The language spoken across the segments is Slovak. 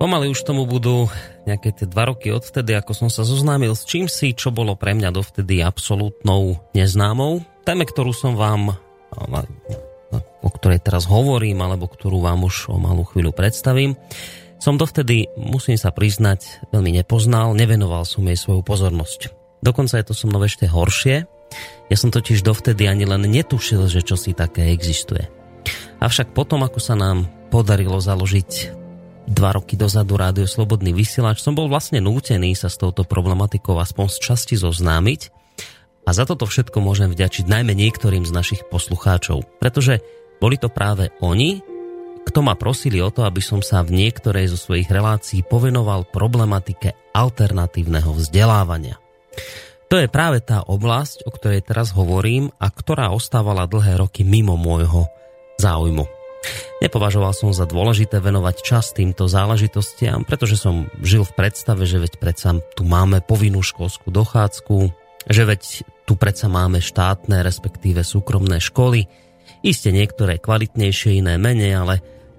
Pomaly už tomu budú nejaké tie 2 roky odvtedy, ako som sa zoznámil s čímsi, čo bolo pre mňa dovtedy absolútnou neznámou. Téme, ktorú som vám, o ktorej teraz hovorím, alebo ktorú vám už o malú chvíľu predstavím, som dovtedy, musím sa priznať, veľmi nepoznal, nevenoval som jej svoju pozornosť. Dokonca je to so mnou ešte horšie. Ja som totiž dovtedy ani len netušil, že čosi také existuje. Avšak potom, ako sa nám podarilo založiť 2 roky dozadu Rádio Slobodný vysielač, som bol vlastne nútený sa s touto problematikou aspoň z časti zoznámiť a za toto všetko môžem vďačiť najmä niektorým z našich poslucháčov, pretože boli to práve oni, kto ma prosili o to, aby som sa v niektorej zo svojich relácií povenoval problematike alternatívneho vzdelávania. To je práve tá oblasť, o ktorej teraz hovorím a ktorá ostávala dlhé roky mimo môjho záujmu. Nepovažoval som za dôležité venovať čas týmto záležitostiam, pretože som žil v predstave, že veď predsa tu máme povinnú školskú dochádzku, že veď tu predsa máme štátne, respektíve súkromné školy, iste niektoré kvalitnejšie, iné menej, ale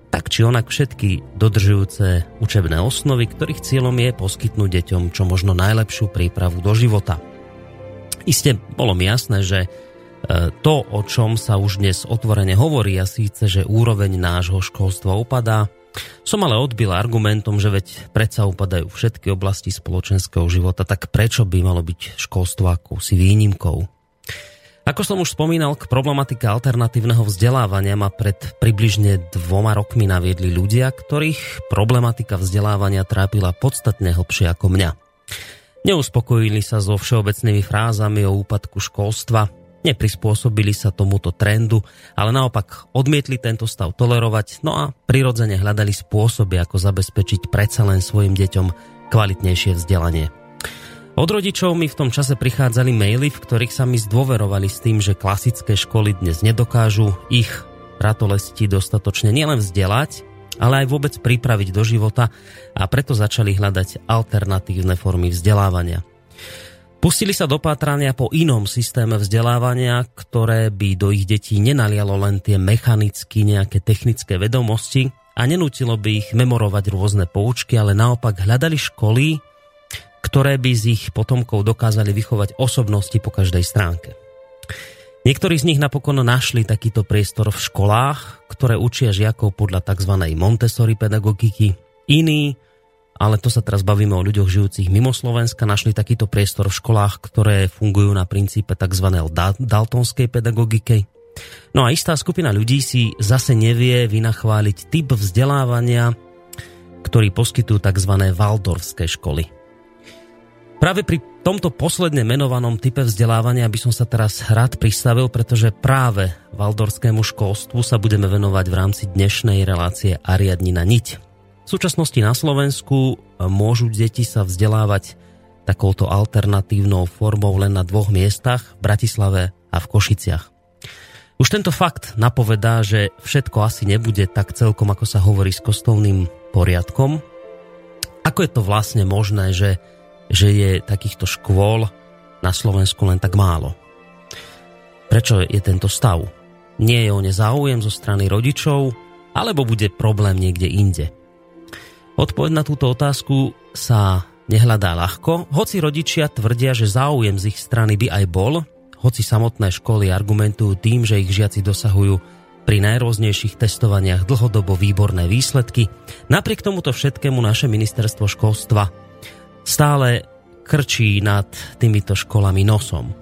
tak či onak všetky dodržujúce učebné osnovy, ktorých cieľom je poskytnúť deťom čo možno najlepšiu prípravu do života. Iste bolo mi jasné, že to, o čom sa už dnes otvorene hovorí, a síce, že úroveň nášho školstva upadá, som ale odbil argumentom, že veď predsa upadajú všetky oblasti spoločenského života, tak prečo by malo byť školstvo akousi výnimkou? Ako som už spomínal, k problematike alternatívneho vzdelávania ma pred približne 2 rokmi naviedli ľudia, ktorých problematika vzdelávania trápila podstatne hlbšie ako mňa. Neuspokojili sa so všeobecnými frázami o úpadku školstva, neprispôsobili sa tomuto trendu, ale naopak odmietli tento stav tolerovať, no a prirodzene hľadali spôsoby, ako zabezpečiť predsa len svojim deťom kvalitnejšie vzdelanie. Od rodičov mi v tom čase prichádzali maily, v ktorých sa mi zdôverovali s tým, že klasické školy dnes nedokážu ich ratolesti dostatočne nielen vzdelať, ale aj vôbec pripraviť do života, a preto začali hľadať alternatívne formy vzdelávania. Pustili sa do pátrania po inom systéme vzdelávania, ktoré by do ich detí nenalialo len tie mechanicky nejaké technické vedomosti a nenútilo by ich memorovať rôzne poučky, ale naopak hľadali školy, ktoré by z ich potomkov dokázali vychovať osobnosti po každej stránke. Niektorí z nich napokon našli takýto priestor v školách, ktoré učia žiakov podľa tzv. Montessori pedagogiky, iní, ale to sa teraz bavíme o ľuďoch žijúcich mimo Slovenska, našli takýto priestor v školách, ktoré fungujú na princípe tzv. Daltonskej pedagogiky, No a istá skupina ľudí si zase nevie vynachváliť typ vzdelávania, ktorý poskytujú tzv. Waldorfské školy. Práve pri tomto posledne menovanom type vzdelávania by som sa teraz rád pristavil, pretože práve waldorfskému školstvu sa budeme venovať v rámci dnešnej relácie Ariadnina niť. V súčasnosti na Slovensku môžu deti sa vzdelávať takouto alternatívnou formou len na dvoch miestach, v Bratislave a v Košiciach. Už tento fakt napovedá, že všetko asi nebude tak celkom, ako sa hovorí, s kostolným poriadkom. Ako je to vlastne možné, že je takýchto škôl na Slovensku len tak málo? Prečo je tento stav? Nie je o ne záujem zo strany rodičov, alebo bude problém niekde inde? Odpoveď na túto otázku sa nehľadá ľahko, hoci rodičia tvrdia, že záujem z ich strany by aj bol, hoci samotné školy argumentujú tým, že ich žiaci dosahujú pri najrôznejších testovaniach dlhodobo výborné výsledky. Napriek tomuto všetkému naše ministerstvo školstva stále krčí nad týmito školami nosom.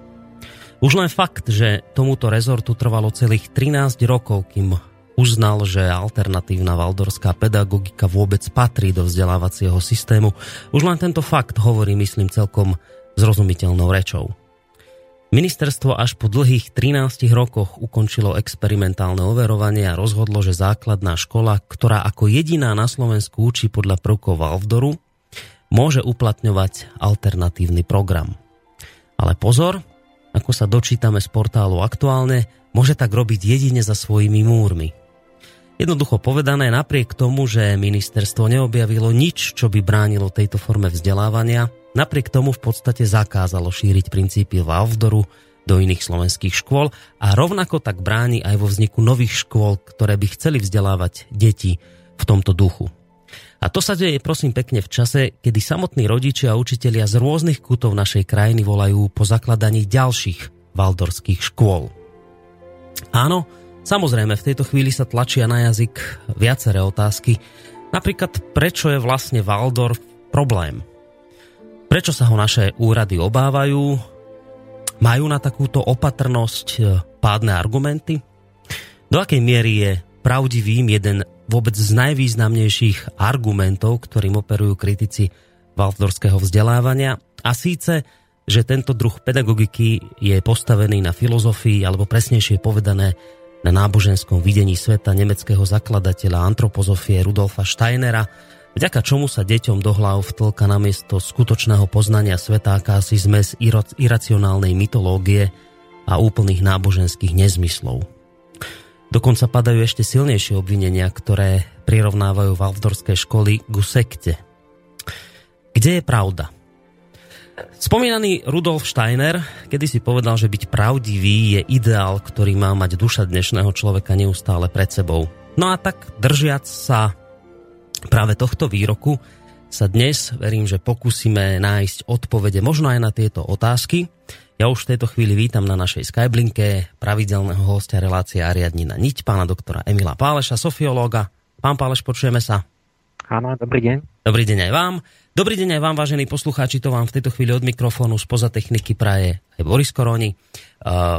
Už len fakt, že tomuto rezortu trvalo celých 13 rokov, kým uznal, že alternatívna valdorská pedagogika vôbec patrí do vzdelávacieho systému, už len tento fakt hovorí, myslím, celkom zrozumiteľnou rečou. Ministerstvo až po dlhých 13 rokoch ukončilo experimentálne overovanie a rozhodlo, že základná škola, ktorá ako jediná na Slovensku učí podľa prvkov Waldorfu, môže uplatňovať alternatívny program. Ale pozor, ako sa dočítame z portálu Aktuálne, môže tak robiť jedine za svojimi múrmi. Jednoducho povedané, napriek tomu, že ministerstvo neobjavilo nič, čo by bránilo tejto forme vzdelávania, napriek tomu v podstate zakázalo šíriť princípy Waldorfu do iných slovenských škôl a rovnako tak bráni aj vo vzniku nových škôl, ktoré by chceli vzdelávať deti v tomto duchu. A to sa deje, prosím pekne, v čase, kedy samotní rodičia a učitelia z rôznych kútov našej krajiny volajú po zakladaní ďalších waldorfských škôl. Áno, samozrejme, v tejto chvíli sa tlačia na jazyk viaceré otázky. Napríklad, prečo je vlastne Waldorf problém? Prečo sa ho naše úrady obávajú? Majú na takúto opatrnosť pádne argumenty? Do akej miery je pravdivým jeden vôbec z najvýznamnejších argumentov, ktorým operujú kritici waldorfského vzdelávania? A síce, že tento druh pedagogiky je postavený na filozofii, alebo presnejšie povedané, na náboženskom videní sveta nemeckého zakladateľa antropozofie Rudolfa Steinera, vďaka čomu sa deťom do hlav vtlka namiesto skutočného poznania sveta akási zmes iracionálnej mytológie a úplných náboženských nezmyslov. Dokonca padajú ešte silnejšie obvinenia, ktoré prirovnávajú waldorfské školy ku sekte. Kde je pravda? Spomínaný Rudolf Steiner kedysi povedal, že byť pravdivý je ideál, ktorý má mať duša dnešného človeka neustále pred sebou. No a tak držiac sa práve tohto výroku sa dnes, verím, že pokúsime nájsť odpovede možno aj na tieto otázky. Ja už v tejto chvíli vítam na našej Skyblinke pravidelného hostia relácie Ariadnina niť, pána doktora Emila Páleša, sofiológa. Pán Páleš, počujeme sa. Áno, dobrý deň. Dobrý deň aj vám. Dobrý deň aj vám, vážení poslucháči, to vám v tejto chvíli od mikrofónu spoza techniky praje aj Boris Koroni.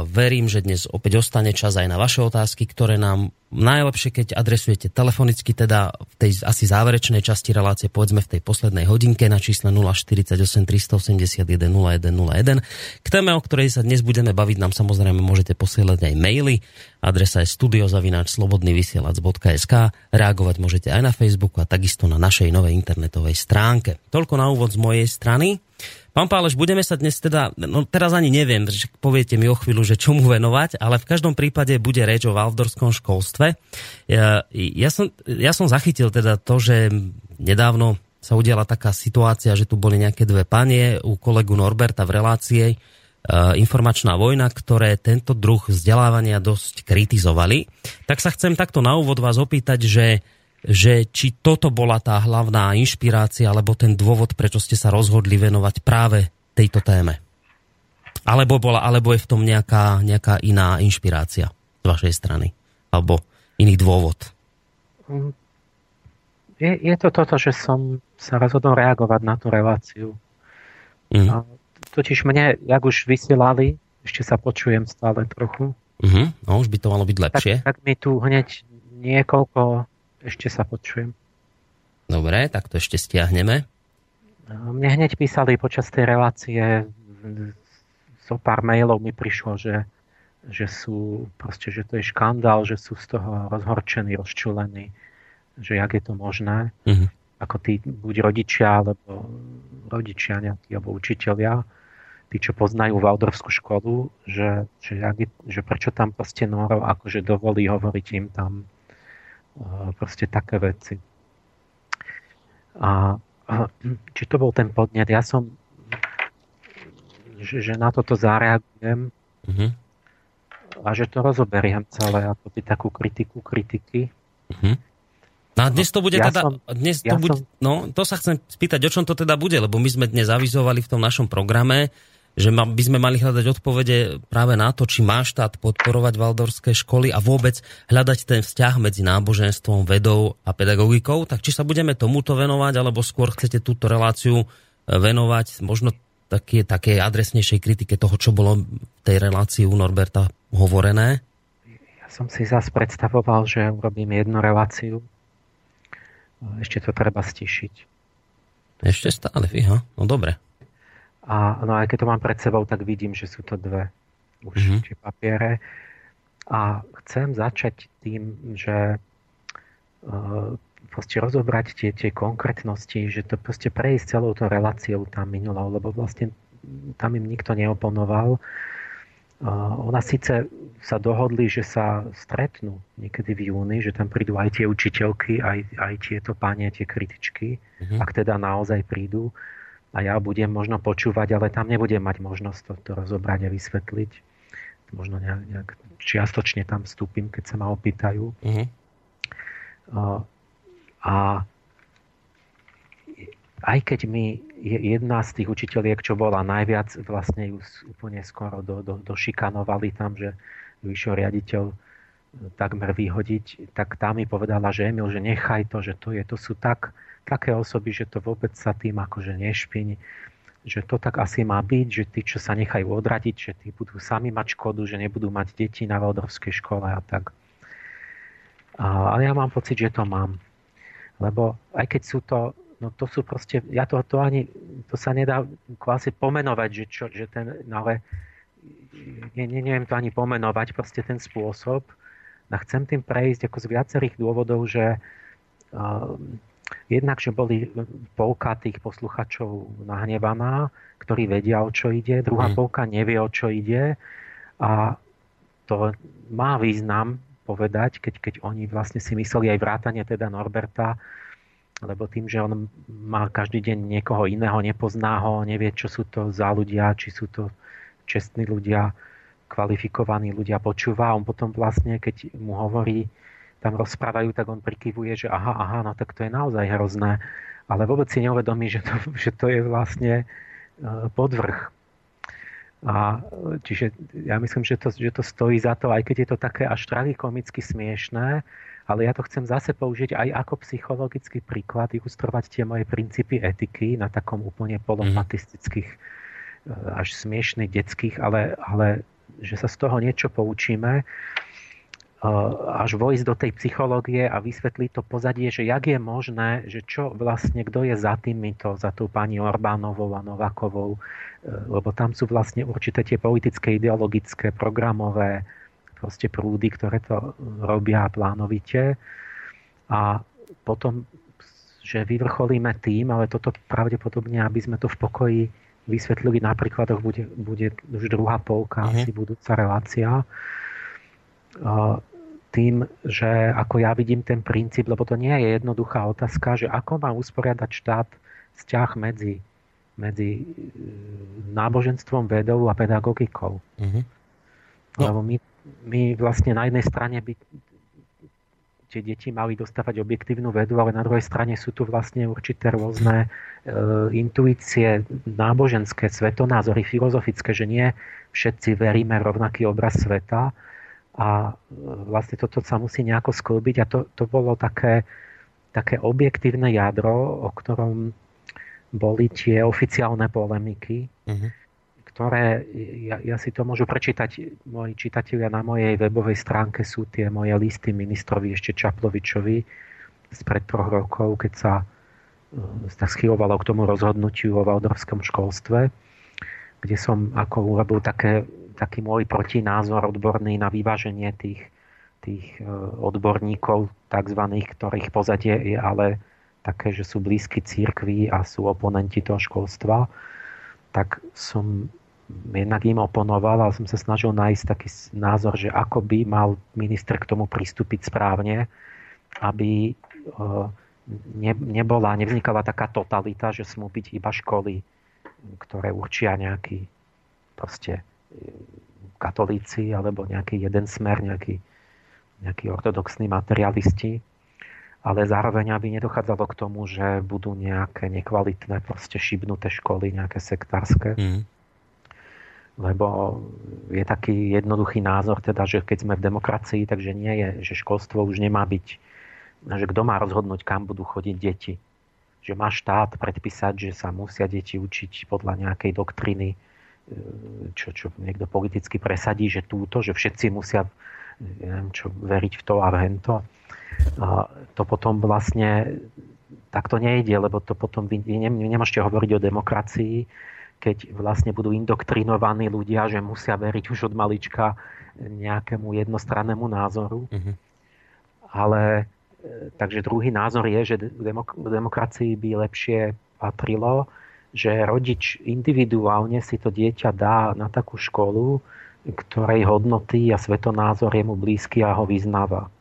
Verím, že dnes opäť ostane čas aj na vaše otázky, ktoré nám najlepšie, keď adresujete telefonicky, teda v tej asi záverečnej časti relácie, povedzme v tej poslednej hodinke na čísle 048 381 0101. K téme, o ktorej sa dnes budeme baviť, nám samozrejme môžete posielať aj maily. Adresa je studio@slobodnyvysielac.sk. Reagovať môžete aj na Facebooku a takisto na našej novej internetovej stránke. Toľko na úvod z mojej strany. Pán Páleš, budeme sa dnes teda, no teraz ani neviem, že poviete mi o chvíľu, že čomu venovať, ale v každom prípade bude reč o waldorfskom školstve. Ja som zachytil teda to, že nedávno sa udiala taká situácia, že tu boli nejaké dve panie u kolegu Norberta v relácii Informačná vojna, ktoré tento druh vzdelávania dosť kritizovali. Tak sa chcem takto na úvod vás opýtať, že či toto bola tá hlavná inšpirácia, alebo ten dôvod, prečo ste sa rozhodli venovať práve tejto téme. Alebo je v tom nejaká iná inšpirácia z vašej strany, alebo iný dôvod. Je to toto, že som sa rozhodol reagovať na tú reláciu. Totiž mne, jak už vysielali, ešte sa počujem stále trochu, No, už by to malo byť lepšie. Tak mi tu hneď niekoľko ešte sa počujem. Dobre, tak to ešte stiahneme. Mne hneď písali počas tej relácie, so pár mailov mi prišlo, že sú proste, že to je škandál, že sú z toho rozhorčení, rozčúlení, že jak je to možné. Uh-huh. Ako tí buď rodičia nejakí, alebo učitelia, tí, čo poznajú Waldorfskú školu, že prečo tam proste Nóro akože dovolí hovoriť im tam proste také veci. A či to bol ten podnet? Ja som, že na toto zareagujem a že to rozoberiem celé, ako by takú kritiku. Mhm. No a dnes to bude to sa chcem spýtať, o čom to teda bude, lebo my sme dnes avizovali v tom našom programe, že by sme mali hľadať odpovede práve na to, či má štát podporovať waldorfské školy a vôbec hľadať ten vzťah medzi náboženstvom, vedou a pedagogikou. Tak či sa budeme tomuto venovať, alebo skôr chcete túto reláciu venovať možno také adresnejšej kritike toho, čo bolo v tej relácii u Norberta hovorené? Ja som si zase predstavoval, že urobím jednu reláciu. Ešte to treba stišiť. Ešte stále, fíha. No dobre. No aj keď to mám pred sebou, tak vidím, že sú to dve už tie papiere. A chcem začať tým, že proste rozobrať tie konkrétnosti, že to proste prejsť celou to reláciou tam minulou, lebo vlastne tam im nikto neoponoval. Ona síce sa dohodli, že sa stretnú niekedy v júni, že tam prídu aj tie učiteľky, aj tieto páni, tie kritičky, ak teda naozaj prídu. A ja budem možno počúvať, ale tam nebudem mať možnosť to rozobrať a vysvetliť. Možno nejak čiastočne tam vstúpim, keď sa ma opýtajú. A aj keď mi jedna z tých učiteľiek, čo bola najviac, vlastne ju úplne skoro došikanovali tam, že vyššie riaditeľ takmer vyhodiť, tak tá mi povedala, že Emil, že nechaj to, že to sú také osoby, že to vôbec sa tým akože nešpiň, že to tak asi má byť, že tí, čo sa nechajú odradiť, že tí budú sami mať škodu, že nebudú mať deti na waldorfskej škole a tak. Ale ja mám pocit, že to mám. Lebo aj keď sú to to sú proste, to sa nedá kvázi pomenovať, ale neviem to ani pomenovať, proste ten spôsob. A chcem tým prejsť ako z viacerých dôvodov, že jednak, že boli polka tých posluchačov nahnevaná, ktorí vedia, o čo ide, druhá polka nevie, o čo ide, a to má význam povedať, keď oni vlastne si mysleli aj vrátane teda Norberta, lebo tým, že on má každý deň niekoho iného, nepozná ho, nevie, čo sú to za ľudia, či sú to čestní ľudia, kvalifikovaní ľudia, počúva. On potom vlastne, keď mu hovorí, tam rozprávajú, tak on prikyvuje, že aha, no tak to je naozaj hrozné. Ale vôbec si neuvedomí, že to je vlastne podvrh. Čiže ja myslím, že to stojí za to, aj keď je to také až tragikomicky smiešné, ale ja to chcem zase použiť aj ako psychologický príklad, ilustrovať tie moje princípy etiky na takom úplne polomatistických, až smiešných detských, ale že sa z toho niečo poučíme, až vojsť do tej psychológie a vysvetliť to pozadie, že jak je možné, že čo vlastne, kto je za týmito, za tou pani Orbánovou a Novakovou, lebo tam sú vlastne určité tie politické, ideologické, programové proste prúdy, ktoré to robia plánovite. A potom, že vyvrcholíme tým, ale toto pravdepodobne, aby sme to v pokoji vysvetlili na príkladoch, bude už druhá polka, asi budúca relácia. Tým, že ako ja vidím ten princíp, lebo to nie je jednoduchá otázka, že ako má usporiadať štát vzťah medzi náboženstvom, vedou a pedagogikou. Uh-huh. No. Lebo my vlastne na jednej strane by tie deti mali dostávať objektívnu vedu, ale na druhej strane sú tu vlastne určité rôzne intuície, náboženské, svetonázory, filozofické, že nie všetci veríme v rovnaký obraz sveta a vlastne toto sa musí nejako sklbiť a to bolo také objektívne jadro, o ktorom boli tie oficiálne polemiky, ktoré ja si to môžu prečítať moji čitatelia na mojej webovej stránke, sú tie moje listy ministrovi ešte Čaplovičovi spred 3 rokov, keď sa schýlovalo k tomu rozhodnutiu o valdorskom školstve, kde som ako urobil taký môj protinázor odborný na vyváženie tých odborníkov takzvaných, ktorých pozadie je ale také, že sú blízky cirkvi a sú oponenti toho školstva. Tak som jednak im oponoval, ale som sa snažil nájsť taký názor, že ako by mal minister k tomu pristúpiť správne, aby nevznikala taká totalita, že smú byť iba školy, ktoré určia nejaký proste katolíci alebo nejaký jeden smer, nejaký ortodoxní materialisti. Ale zároveň, aby nedochádzalo k tomu, že budú nejaké nekvalitné, proste šibnuté školy, nejaké sektárske. Lebo je taký jednoduchý názor, teda, že keď sme v demokracii, takže nie je, že školstvo už nemá byť, že kto má rozhodnúť, kam budú chodiť deti. Že má štát predpísať, že sa musia deti učiť podľa nejakej doktriny, čo niekto politicky presadí, že túto, že všetci musia veriť v to a v hento. A to potom vlastne takto nejde, lebo to potom vy nemôžete hovoriť o demokracii, keď vlastne budú indoktrinovaní ľudia, že musia veriť už od malička nejakému jednostrannému názoru. Ale takže druhý názor je, že demokracii by lepšie patrilo, že rodič individuálne si to dieťa dá na takú školu, ktorej hodnoty a svetonázor je mu blízky a ho vyznáva.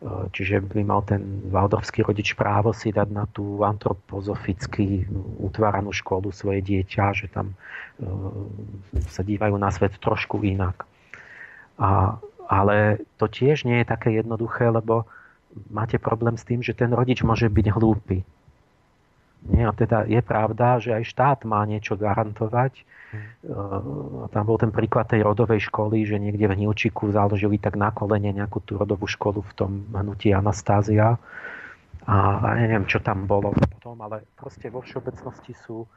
Čiže by mal ten waldorfský rodič právo si dať na tú antropozoficky utváranú školu svoje dieťa, že tam sa dívajú na svet trošku inak. Ale to tiež nie je také jednoduché, lebo máte problém s tým, že ten rodič môže byť hlúpy. Nie, a teda je pravda, že aj štát má niečo garantovať. Tam bol ten príklad tej rodovej školy, že niekde v Hnilčiku založili tak na kolene nejakú tú rodovú školu v tom hnutí Anastázia. A neviem, čo tam bolo potom, ale proste vo všeobecnosti sú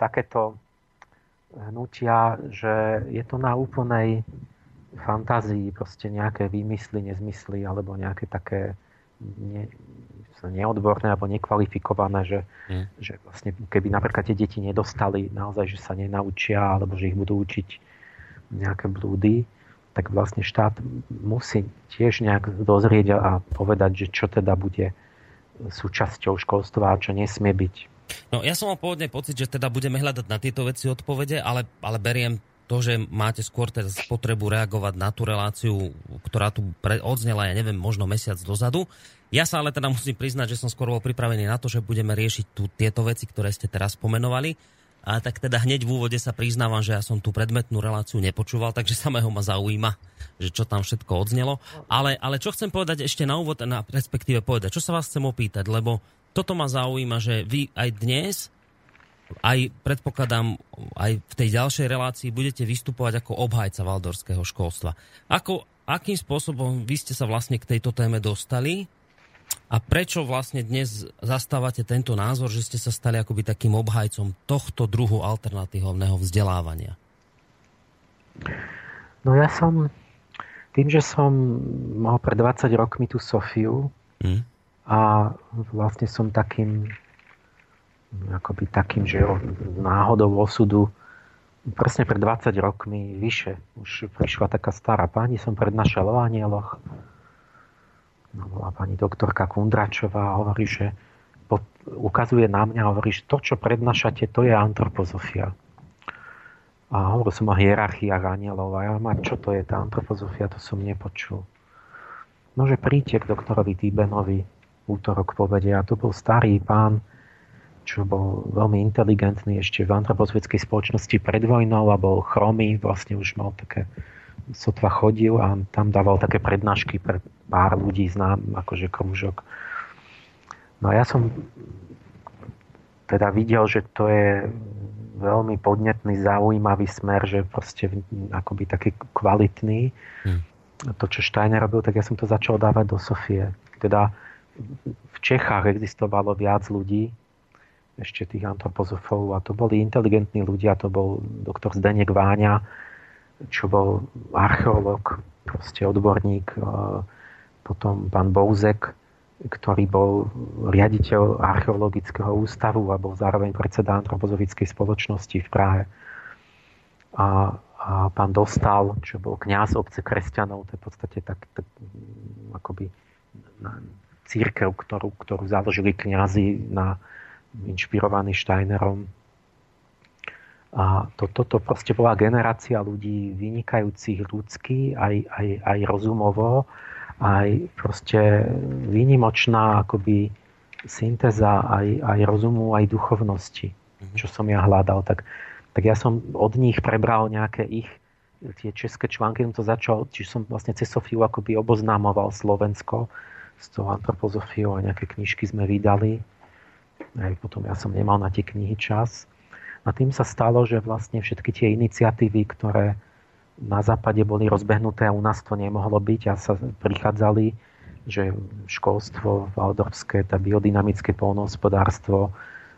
takéto hnutia, že je to na úplnej fantázii, proste nejaké výmysly, nezmysly, alebo nejaké také neodborné alebo nekvalifikované, že vlastne keby napríklad tie deti nedostali naozaj, že sa nenaučia alebo že ich budú učiť nejaké blúdy, tak vlastne štát musí tiež nejak dozrieť a povedať, že čo teda bude súčasťou školstva a čo nesmie byť. No ja som mal pôvodne pocit, že teda budeme hľadať na tieto veci odpovede, ale beriem to, že máte skôr teraz potrebu reagovať na tú reláciu, ktorá tu odznela, ja neviem, možno mesiac dozadu. Ja sa ale teda musím priznať, že som skôr bol pripravený na to, že budeme riešiť tieto veci, ktoré ste teraz spomenovali. A tak teda hneď v úvode sa priznávam, že ja som tú predmetnú reláciu nepočúval, takže samého ma zaujíma, že čo tam všetko odznelo. Ale čo chcem povedať ešte na úvod, respektíve povedať, čo sa vás chcem opýtať, lebo toto ma zaujíma, že vy aj dnes, aj predpokladám, aj v tej ďalšej relácii budete vystupovať ako obhajca waldorfského školstva. Akým spôsobom vy ste sa vlastne k tejto téme dostali a prečo vlastne dnes zastávate tento názor, že ste sa stali akoby takým obhajcom tohto druhu alternatívneho vzdelávania? No ja som tým, že som mal pred 20 rokmi tú Sofiu a vlastne som takým, že náhodou osudu presne pred 20 rokmi vyše už prišla taká stará pani, som prednášal o anieloch, bola pani doktorka Kundračová a hovorí, že ukazuje na mňa a hovorí, že to, čo prednášate, to je antropozofia. A hovoril som o hierarchiách anielov a ja čo to je tá antropozofia, to som nepočul. No, že príďte k doktorovi Týbenovi útorok povedia, a to bol starý pán, čo bol veľmi inteligentný ešte v antropozofickej spoločnosti pred vojnou a bol chromý, vlastne už mal také, sotva chodil a tam dával také prednášky pre pár ľudí, znám akože krúžok. No a ja som teda videl, že to je veľmi podnetný, zaujímavý smer, že proste akoby taký kvalitný. To, čo Steiner robil, tak ja som to začal dávať do Sofie. Teda v Čechách existovalo viac ľudí, ešte tých antropozofov, a to boli inteligentní ľudia, to bol doktor Zdeněk Váňa, čo bol archeológ, proste odborník, potom pán Bouzek, ktorý bol riaditeľ archeologického ústavu a bol zároveň predseda antropozofickej spoločnosti v Prahe. A pán Dostal, čo bol kňaz obce kresťanov, to je v podstate tak akoby cirkev, ktorú založili kňazi inšpirovaní Steinerom. A toto proste bola generácia ľudí vynikajúcich ľudský, aj rozumovo, aj proste výnimočná akoby syntéza aj rozumu, aj duchovnosti, čo som ja hľadal. Tak ja som od nich prebral nejaké tie české články, čiže som vlastne cez Sofiu akoby oboznámoval Slovensko s tou antropozofiou a nejaké knižky sme vydali. Aj potom ja som nemal na tie knihy čas. A tým sa stalo, že vlastne všetky tie iniciatívy, ktoré na západe boli rozbehnuté a u nás to nemohlo byť a sa prichádzali, že školstvo waldorfské, tá biodynamické poľnohospodárstvo,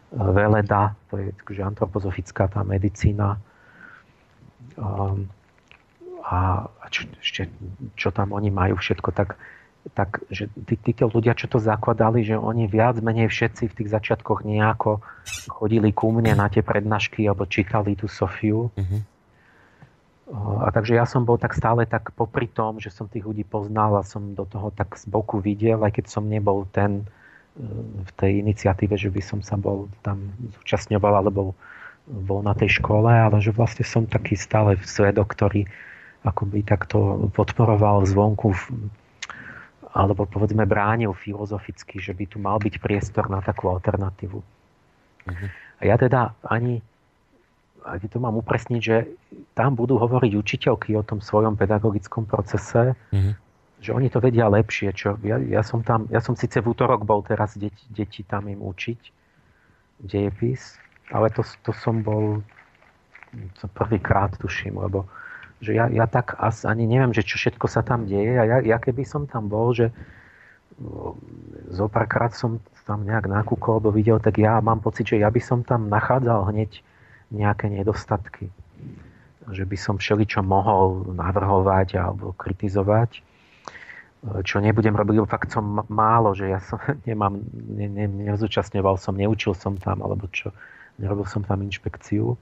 veleda, to je takže antropozofická tá medicína a čo tam oni majú všetko, tak že títo ľudia, čo to zakladali, že oni viac menej všetci v tých začiatkoch nejako chodili ku mne na tie prednášky alebo čítali tú Sofiu. A takže ja som bol tak stále tak popri tom, že som tých ľudí poznal a som do toho tak z boku videl, aj keď som nebol ten v tej iniciatíve, že by som sa bol tam zúčastňoval alebo bol na tej škole, ale že vlastne som taký stále svedok, ktorý akoby takto podporoval zvonku alebo povedzme bránil filozoficky, že by tu mal byť priestor na takú alternatívu. A ja teda a to mám upresniť, že tam budú hovoriť učiteľky o tom svojom pedagogickom procese, že oni to vedia lepšie. Ja som síce v útorok bol teraz deti tam im učiť dejepis, ale to som bol prvýkrát, tuším, lebo že ja tak ani neviem, že čo všetko sa tam deje, a ja keby som tam bol, že zopárkrát som tam nejak nakúkol, bo videl, tak ja mám pocit, že ja by som tam nachádzal hneď nejaké nedostatky. Že by som všeličo mohol navrhovať alebo kritizovať. Čo nebudem robiť, lebo fakt som málo, že ja som nezúčastňoval som, neučil som tam, alebo čo, nerobil som tam inšpekciu.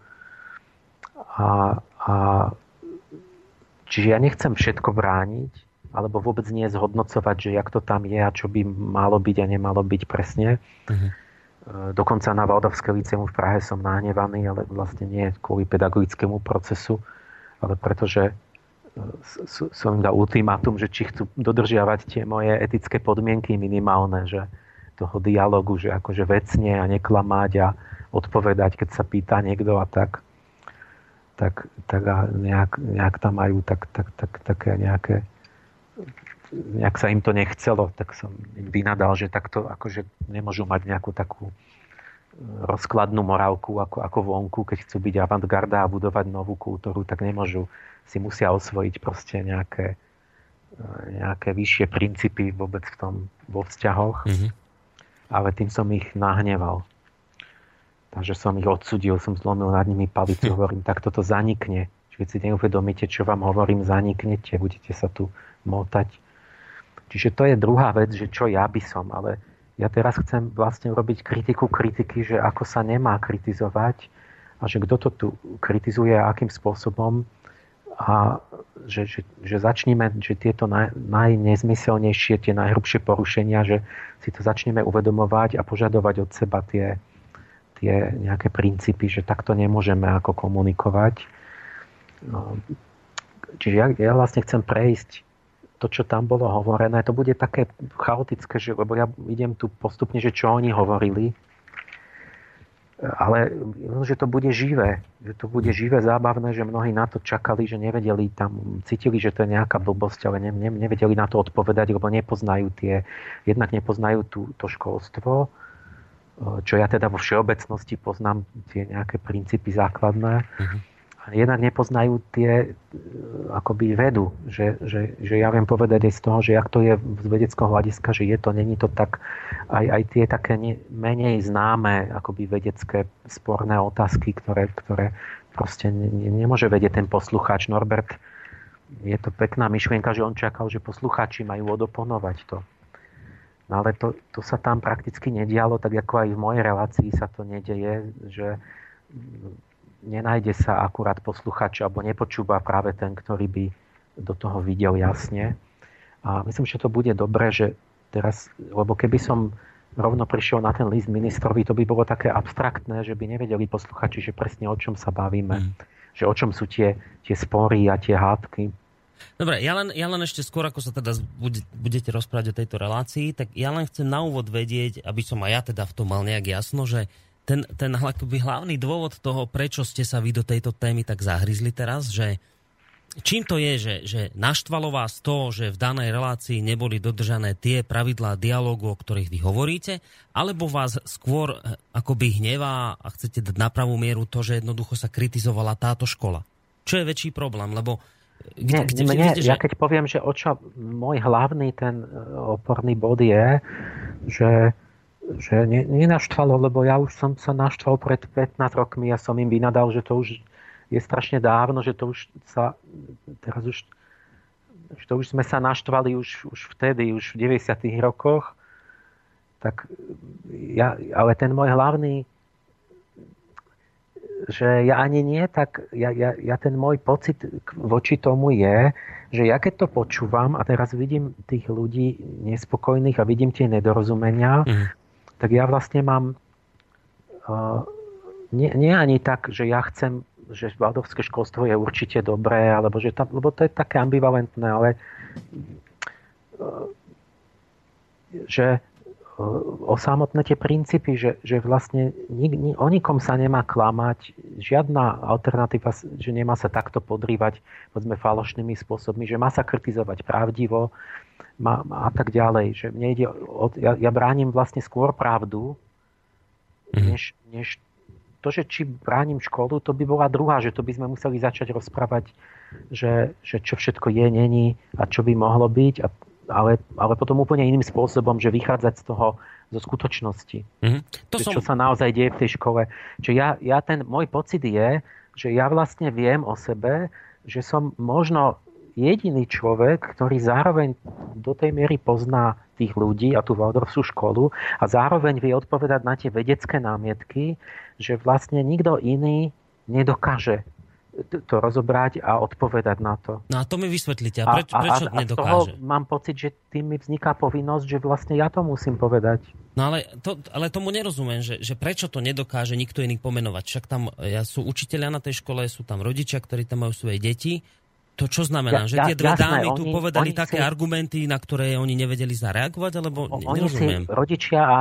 Čiže ja nechcem všetko brániť, alebo vôbec nie zhodnocovať, že jak to tam je a čo by malo byť a nemalo byť presne. Dokonca na Waldorfské liceum v Prahe som nahnevaný, ale vlastne nie kvôli pedagogickému procesu, ale pretože som im dal ultimátum, že či chcú dodržiavať tie moje etické podmienky minimálne, že toho dialogu, že akože vecne a neklamať a odpovedať, keď sa pýta niekto a tak a nejak tam majú také nejaké, nejak sa im to nechcelo, tak som im vynadal, že takto akože nemôžu mať nejakú takú rozkladnú morálku ako vonku, keď chcú byť avantgarda a budovať novú kultúru, tak nemôžu, si musia osvojiť proste nejaké vyššie princípy vôbec vo vzťahoch. Ale tým som ich nahneval. Takže som ich odsudil, som zlomil nad nimi palicu, hovorím, tak toto zanikne. Keď si neuvedomíte, čo vám hovorím, zaniknete, budete sa tu motať. Čiže to je druhá vec, že čo ja by som, ale ja teraz chcem vlastne urobiť kritiku kritiky, že ako sa nemá kritizovať a že kto to tu kritizuje a akým spôsobom, a že začneme, že tieto najnezmyselnejšie, tie najhrubšie porušenia, že si to začneme uvedomovať a požadovať od seba tie nejaké princípy, že takto nemôžeme ako komunikovať. Čiže ja vlastne chcem prejsť to, čo tam bolo hovorené, to bude také chaotické, že, lebo ja idem tu postupne, že čo oni hovorili, ale že to bude živé, zábavné, že mnohí na to čakali, že nevedeli, tam cítili, že to je nejaká blbosť, ale nevedeli na to odpovedať, lebo nepoznajú jednak nepoznajú to školstvo, čo ja teda vo všeobecnosti poznám tie nejaké princípy základné. jednak nepoznajú tie akoby vedu, že ja viem povedať aj z toho, že jak to je z vedeckého hľadiska, že je to, není to tak, aj tie také menej známe akoby vedecké sporné otázky, ktoré proste nemôže vedieť ten poslucháč. Norbert, je to pekná myšlienka, že on čakal, že poslucháči majú odoponovať to. No ale to sa tam prakticky nedialo, tak ako aj v mojej relácii sa to nedeje, že nenájde sa akurát posluchač alebo nepočúva práve ten, ktorý by do toho videl jasne. A myslím, že to bude dobré, že teraz, lebo keby som rovno prišiel na ten list ministrovi, to by bolo také abstraktné, že by nevedeli posluchači, že presne o čom sa bavíme. Že o čom sú tie spory a tie hádky. Dobre, ja len ešte skôr, ako sa teda budete rozprávať o tejto relácii, tak ja len chcem na úvod vedieť, aby som aj ja teda v tom mal nejak jasno, že ten hlavný dôvod toho, prečo ste sa vy do tejto témy tak zahryzli teraz, že čím to je, že naštvalo vás to, že v danej relácii neboli dodržané tie pravidlá dialógu, o ktorých vy hovoríte, alebo vás skôr akoby hnevá a chcete dať na pravú mieru to, že jednoducho sa kritizovala táto škola? Čo je väčší problém? Lebo ja keď poviem, že o čo môj hlavný ten oporný bod je, že nenaštvalo, lebo ja už som sa naštval pred 15 rokmi a som im vynadal, že to už je strašne dávno, že to už sa teraz už sme sa naštvali už vtedy, už v 90. rokoch. Tak ja, ale ten môj hlavný, že ja ani nie, tak ja ten môj pocit voči tomu je, že ja keď to počúvam a teraz vidím tých ľudí nespokojných a vidím tie nedorozumenia, tak ja vlastne mám nie ani tak, že ja chcem, že waldorfské školstvo je určite dobré, alebo že tam, lebo to je také ambivalentné, ale že o samotné tie princípy, že vlastne o nikom sa nemá klamať, žiadna alternatíva, že nemá sa takto podrývať povedzme falošnými spôsobmi, že má sa kritizovať pravdivo a tak ďalej. Že mne ide ja bránim vlastne skôr pravdu, než to, že či bránim školu, to by bola druhá, že to by sme museli začať rozprávať, že čo všetko je, není a čo by mohlo byť a ale potom úplne iným spôsobom, že vychádzať z toho, zo skutočnosti. Čo sa naozaj deje v tej škole. Čiže ja ten môj pocit je, že ja vlastne viem o sebe, že som možno jediný človek, ktorý zároveň do tej miery pozná tých ľudí a tú waldorfskú školu a zároveň vie odpovedať na tie vedecké námietky, že vlastne nikto iný nedokáže to rozobrať a odpovedať na to. No a to mi vysvetlíte. A prečo nedokáže? A z toho mám pocit, že tým mi vzniká povinnosť, že vlastne ja to musím povedať. No ale tomu nerozumiem, že prečo to nedokáže nikto iný pomenovať. Však tam sú učitelia na tej škole, sú tam rodičia, ktorí tam majú svoje deti. To čo znamená? Že tie dve dámy tu povedali také argumenty, na ktoré oni nevedeli zareagovať? Alebo nerozumiem. Oni si, rodičia a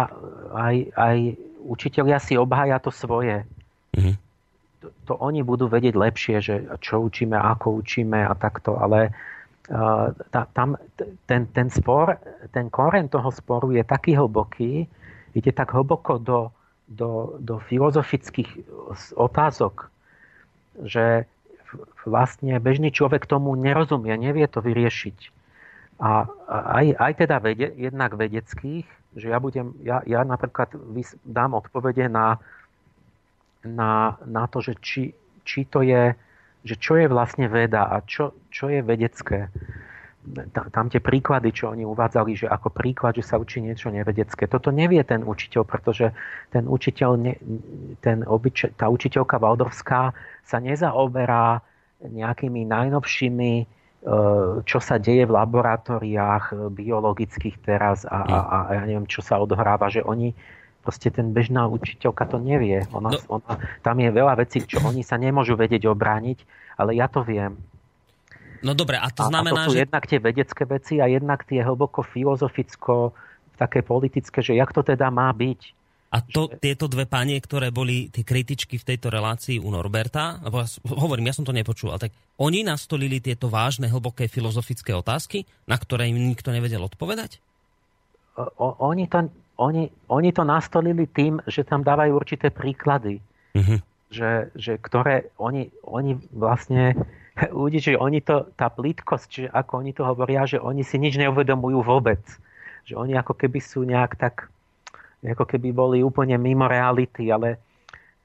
aj učitelia si obhája to svoje. To oni budú vedieť lepšie, že čo učíme, ako učíme a takto, ale tam ten spor, ten koreň toho sporu je taký hlboký, ide tak hlboko do filozofických otázok, že vlastne bežný človek tomu nerozumie, nevie to vyriešiť. A aj teda jednak vedeckých, že ja napríklad dám odpovede na to, že či to je, že čo je vlastne veda a čo je vedecké. Tam tie príklady, čo oni uvádzali, že ako príklad, že sa učí niečo nevedecké. Toto nevie ten učiteľ, pretože ten učiteľ, tá učiteľka waldorfská sa nezaoberá nejakými najnovšími, čo sa deje v laboratóriách biologických teraz a ja neviem, čo sa odohráva, že oni proste ten bežná učiteľka to nevie. Ona, tam je veľa vecí, čo oni sa nemôžu vedieť obrániť, ale ja to viem. No dobre, a to znamená, že... A to sú jednak tie vedecké veci a jednak tie hlboko filozoficko, také politické, že jak to teda má byť. A tieto dve panie, ktoré boli tie kritičky v tejto relácii u Norberta, lebo hovorím, ja som to nepočúval, tak oni nastolili tieto vážne, hlboké filozofické otázky, na ktoré im nikto nevedel odpovedať? Oni to nastolili tým, že tam dávajú určité príklady. že ktoré oni vlastne ľudí, že oni to, tá plytkosť, že ako oni to hovoria, že oni si nič neuvedomujú vôbec. Že oni ako keby sú nejak tak, ako keby boli úplne mimo reality,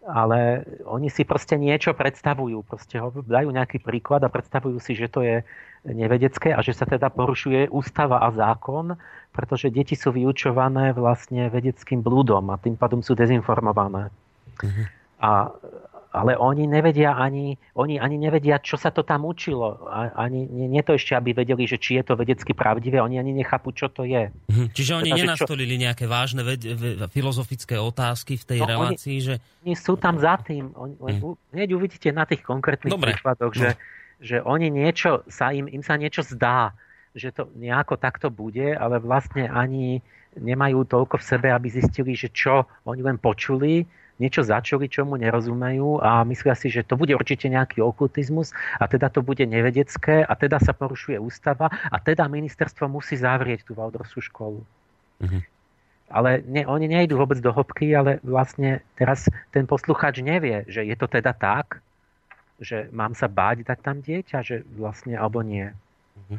ale oni si proste niečo predstavujú. Proste dajú nejaký príklad a predstavujú si, že to je nevedecké a že sa teda porušuje ústava a zákon, pretože deti sú vyučované vlastne vedeckým blúdom a tým pádom sú dezinformované. Mhm. Ale oni nevedia ani nevedia, čo sa to tam učilo. Ani nie to ešte, aby vedeli, že či je to vedecky pravdivé. Oni ani nechápu, čo to je. Čiže oni nenastolili nejaké vážne filozofické otázky v tej relácii, že... Oni sú tam za tým. Hneď uvidíte na tých konkrétnych príkladoch, že oni niečo, im sa niečo zdá, že to nejako takto bude, ale vlastne ani nemajú toľko v sebe, aby zistili, že čo oni len počuli, niečo začali, čomu nerozumejú a myslia si, že to bude určite nejaký okultizmus a teda to bude nevedecké a teda sa porušuje ústava a teda ministerstvo musí zavrieť tú Waldorfskú školu. Mhm. Ale oni nejdú vôbec do hĺbky, ale vlastne teraz ten poslucháč nevie, že je to teda tak, že mám sa báť dať tam dieťa, že vlastne alebo nie. Mhm.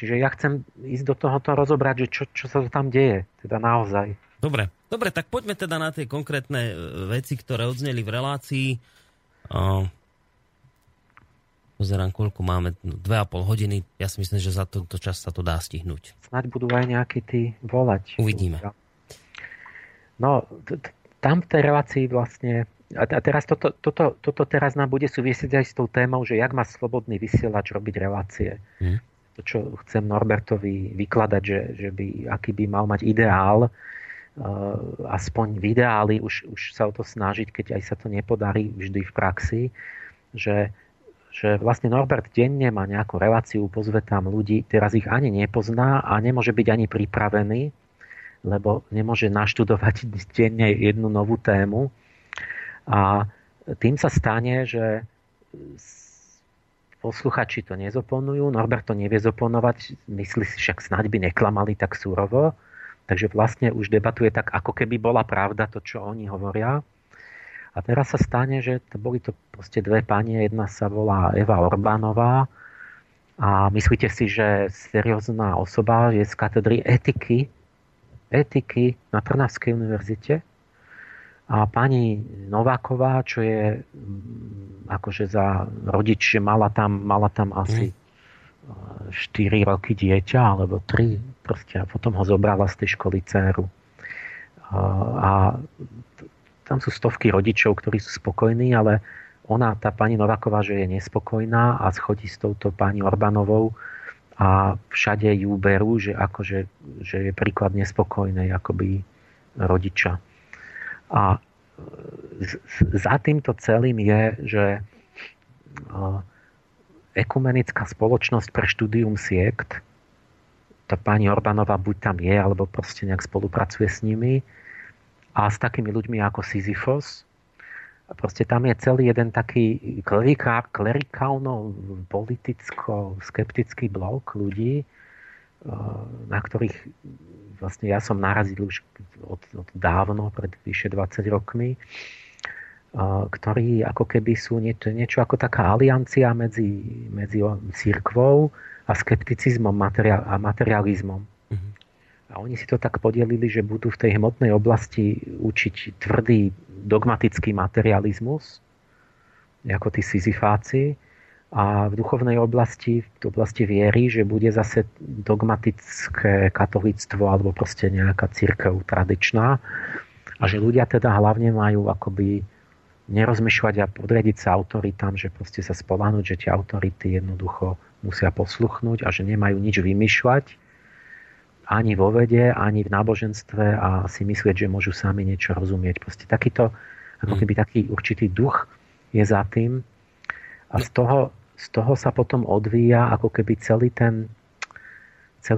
Čiže ja chcem ísť do tohoto rozobrať, že čo sa tam deje, teda naozaj. Dobre, tak poďme teda na tie konkrétne veci, ktoré odzneli v relácii. Pozerám, koľko máme, 2,5 hodiny. Ja si myslím, že za tento čas sa to dá stihnúť. Snaď budú aj nejakí tí volať. Uvidíme. No, tam v tej relácii vlastne... A teraz toto teraz nám bude súvisieť aj s tou témou, že jak má slobodný vysielač robiť relácie. To, čo chcem Norbertovi vykladať, že by, aký by mal mať ideál, aspoň v ideáli, už sa o to snažiť, keď aj sa to nepodarí vždy v praxi, že vlastne Norbert denne má nejakú reláciu, pozve tam ľudí, teraz ich ani nepozná a nemôže byť ani pripravený, lebo nemôže naštudovať denne jednu novú tému. A tým sa stane, že posluchači to nezoponujú, Norbert to nevie zoponovať, myslí si, však snáď by neklamali tak súrovo. Takže vlastne už debatuje tak, ako keby bola pravda to, čo oni hovoria. A teraz sa stane, že boli to proste dve pani, jedna sa volá Eva Orbánová a myslíte si, že seriózna osoba je z katedry etiky na Trnavskej univerzite a pani Nováková, čo je akože za rodič, že mala tam asi 4 roky dieťa, alebo 3 proste, a potom ho zobrala z tej školy dcéru. A tam sú stovky rodičov, ktorí sú spokojní, ale ona, tá pani Nováková, že je nespokojná a schodí s touto pani Orbánovou a všade ju berú, že, akože, že je príklad nespokojnej akoby rodiča. A za týmto celým je, že Ekumenická spoločnosť pre štúdium siekt, tá pani Orbánová buď tam je, alebo proste nejak spolupracuje s nimi a s takými ľuďmi ako Sisyfos. Proste tam je celý jeden taký klerikálno-politicko-skeptický blok ľudí, na ktorých vlastne ja som narazil už od dávno, pred vyše 20 rokmi, ktorí ako keby sú niečo ako taká aliancia medzi cirkvou a skepticizmom a materializmom. Mm-hmm. A oni si to tak podelili, že budú v tej hmotnej oblasti učiť tvrdý dogmatický materializmus, ako tí Sisyfáci, a v duchovnej oblasti, v oblasti viery, že bude zase dogmatické katolíctvo alebo proste nejaká cirkev tradičná a že ľudia teda hlavne majú akoby nerozmýšľať a podriadiť sa autoritám, že proste sa spoľahnúť, že tie autority jednoducho musia posluchnúť a že nemajú nič vymýšľať ani vo vede, ani v náboženstve a si myslieť, že môžu sami niečo rozumieť. Proste takýto, ako keby taký určitý duch je za tým a z toho sa potom odvíja ako keby celý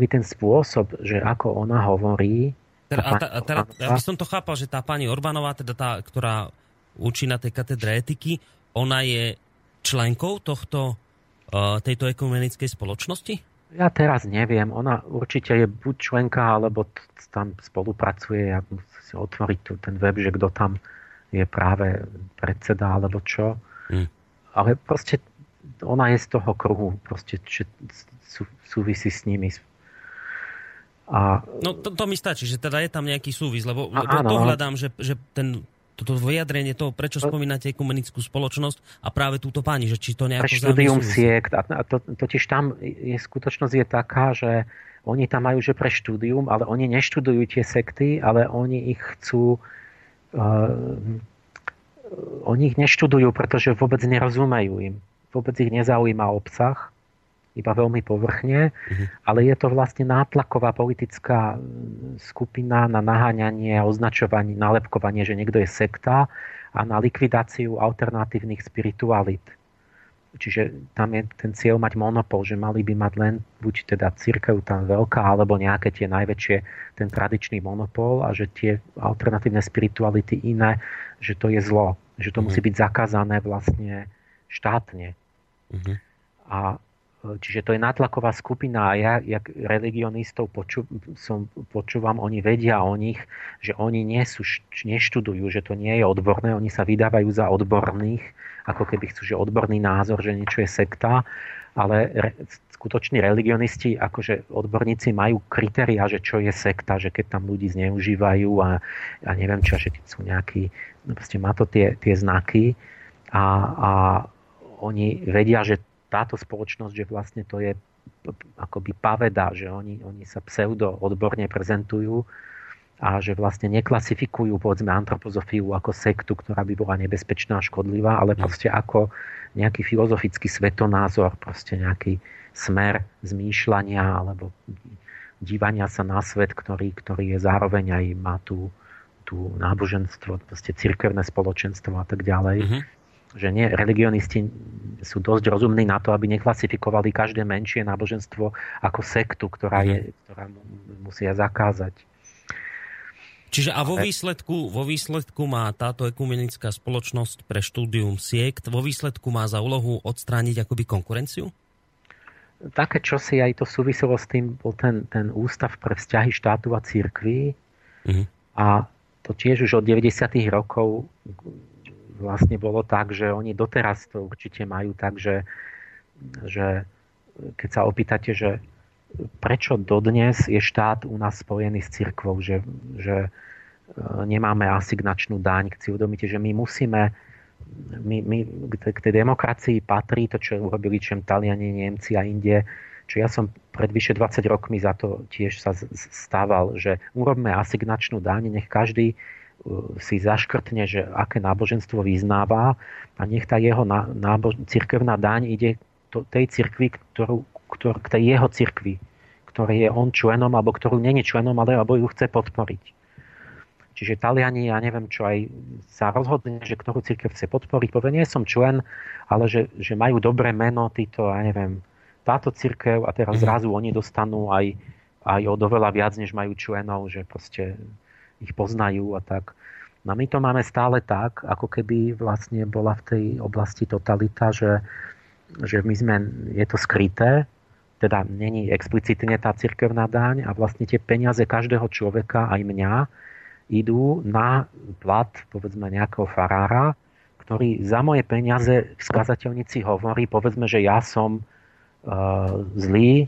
ten spôsob, že ako ona hovorí. Ja by som to chápal, že tá pani Orbánová, teda tá, ktorá učí na tej katedre etiky, ona je členkou tejto ekumenickej spoločnosti? Ja teraz neviem. Ona určite je buď členka, alebo tam spolupracuje. Ja musím otvoriť ten web, že kto tam je práve predseda alebo čo. Ale proste ona je z toho kruhu, proste súvisí s nimi. A... No to mi stačí, že teda je tam nejaký súvis, lebo to hľadám, že toto vyjadrenie toho, prečo spomínate ekumenickú spoločnosť a práve túto pani, že či to nejako závisí. Štúdium siekt, a totiž tam je, skutočnosť je taká, že oni tam majú, že pre štúdium, ale oni neštudujú tie sekty, ale oni ich chcú oni ich neštudujú, pretože vôbec nerozumejú im. Vôbec ich nezaujíma obsah, iba veľmi povrchne, ale je to vlastne nátlaková politická skupina na naháňanie, označovanie, nalepkovanie, že niekto je sekta a na likvidáciu alternatívnych spiritualít. Čiže tam je ten cieľ mať monopol, že mali by mať len buď teda cirkev tam veľká, alebo nejaké tie najväčšie, ten tradičný monopol a že tie alternatívne spirituality iné, že to je zlo. Že to musí byť zakázané vlastne štátne. A čiže to je nátlaková skupina a ja, jak religionistov počúvam, oni vedia o nich, že oni neštudujú, že to nie je odborné, oni sa vydávajú za odborných, ako keby chcú, že odborný názor, že niečo je sekta, ale skutoční religionisti, akože odborníci majú kritériá, že čo je sekta, že keď tam ľudí zneužívajú a neviem čo, že keď sú nejakí, proste má to tie znaky a oni vedia, že táto spoločnosť, že vlastne to je akoby paveda, že oni sa pseudo odborne prezentujú a že vlastne neklasifikujú povedzme antropozofiu ako sektu, ktorá by bola nebezpečná a škodlivá, ale proste ako nejaký filozofický svetonázor, proste nejaký smer zmýšľania alebo dívania sa na svet, ktorý je zároveň aj má tú náboženstvo, proste cirkevné spoločenstvo a tak ďalej. Že nie, religionisti sú dosť rozumní na to, aby neklasifikovali každé menšie náboženstvo ako sektu, ktorá musia zakázať. Čiže a vo výsledku má táto ekumenická spoločnosť pre štúdium siekt, vo výsledku má za úlohu odstrániť akoby konkurenciu? Také čosi aj to súviselo s tým, bol ten ústav pre vzťahy štátu a cirkvi a to tiež už od 90. rokov vlastne bolo tak, že oni doteraz to určite majú tak, že keď sa opýtate, že prečo dodnes je štát u nás spojený s cirkvou, že nemáme asignačnú daň, keď si uvedomíte, že my musíme, my k tej demokracii patrí to, čo urobili čem Taliani, Nemci a Indie, čo ja som pred vyše 20 rokmi za to tiež sa stával, že urobme asignačnú daň, nech každý si zaškrtne, že aké náboženstvo vyznáva a nech tá jeho cirkevná daň ide tej cirkvi, k tej jeho cirkvi, ktorej je on členom, alebo ktorú nie je členom, alebo ju chce podporiť. Čiže Taliani, ja neviem čo, aj sa rozhodne, že ktorú cirkev chce podporiť, povie, nie som člen, ale že majú dobré meno títo, ja neviem, táto cirkev a teraz zrazu oni dostanú aj od oveľa viac, než majú členov, že proste ich poznajú a tak. No my to máme stále tak, ako keby vlastne bola v tej oblasti totalita, že my sme, je to skryté, teda není explicitne tá cirkevná daň a vlastne tie peniaze každého človeka, aj mňa, idú na plat, povedzme, nejakého farára, ktorý za moje peniaze v skazateľnici hovorí, povedzme, že ja som zlý,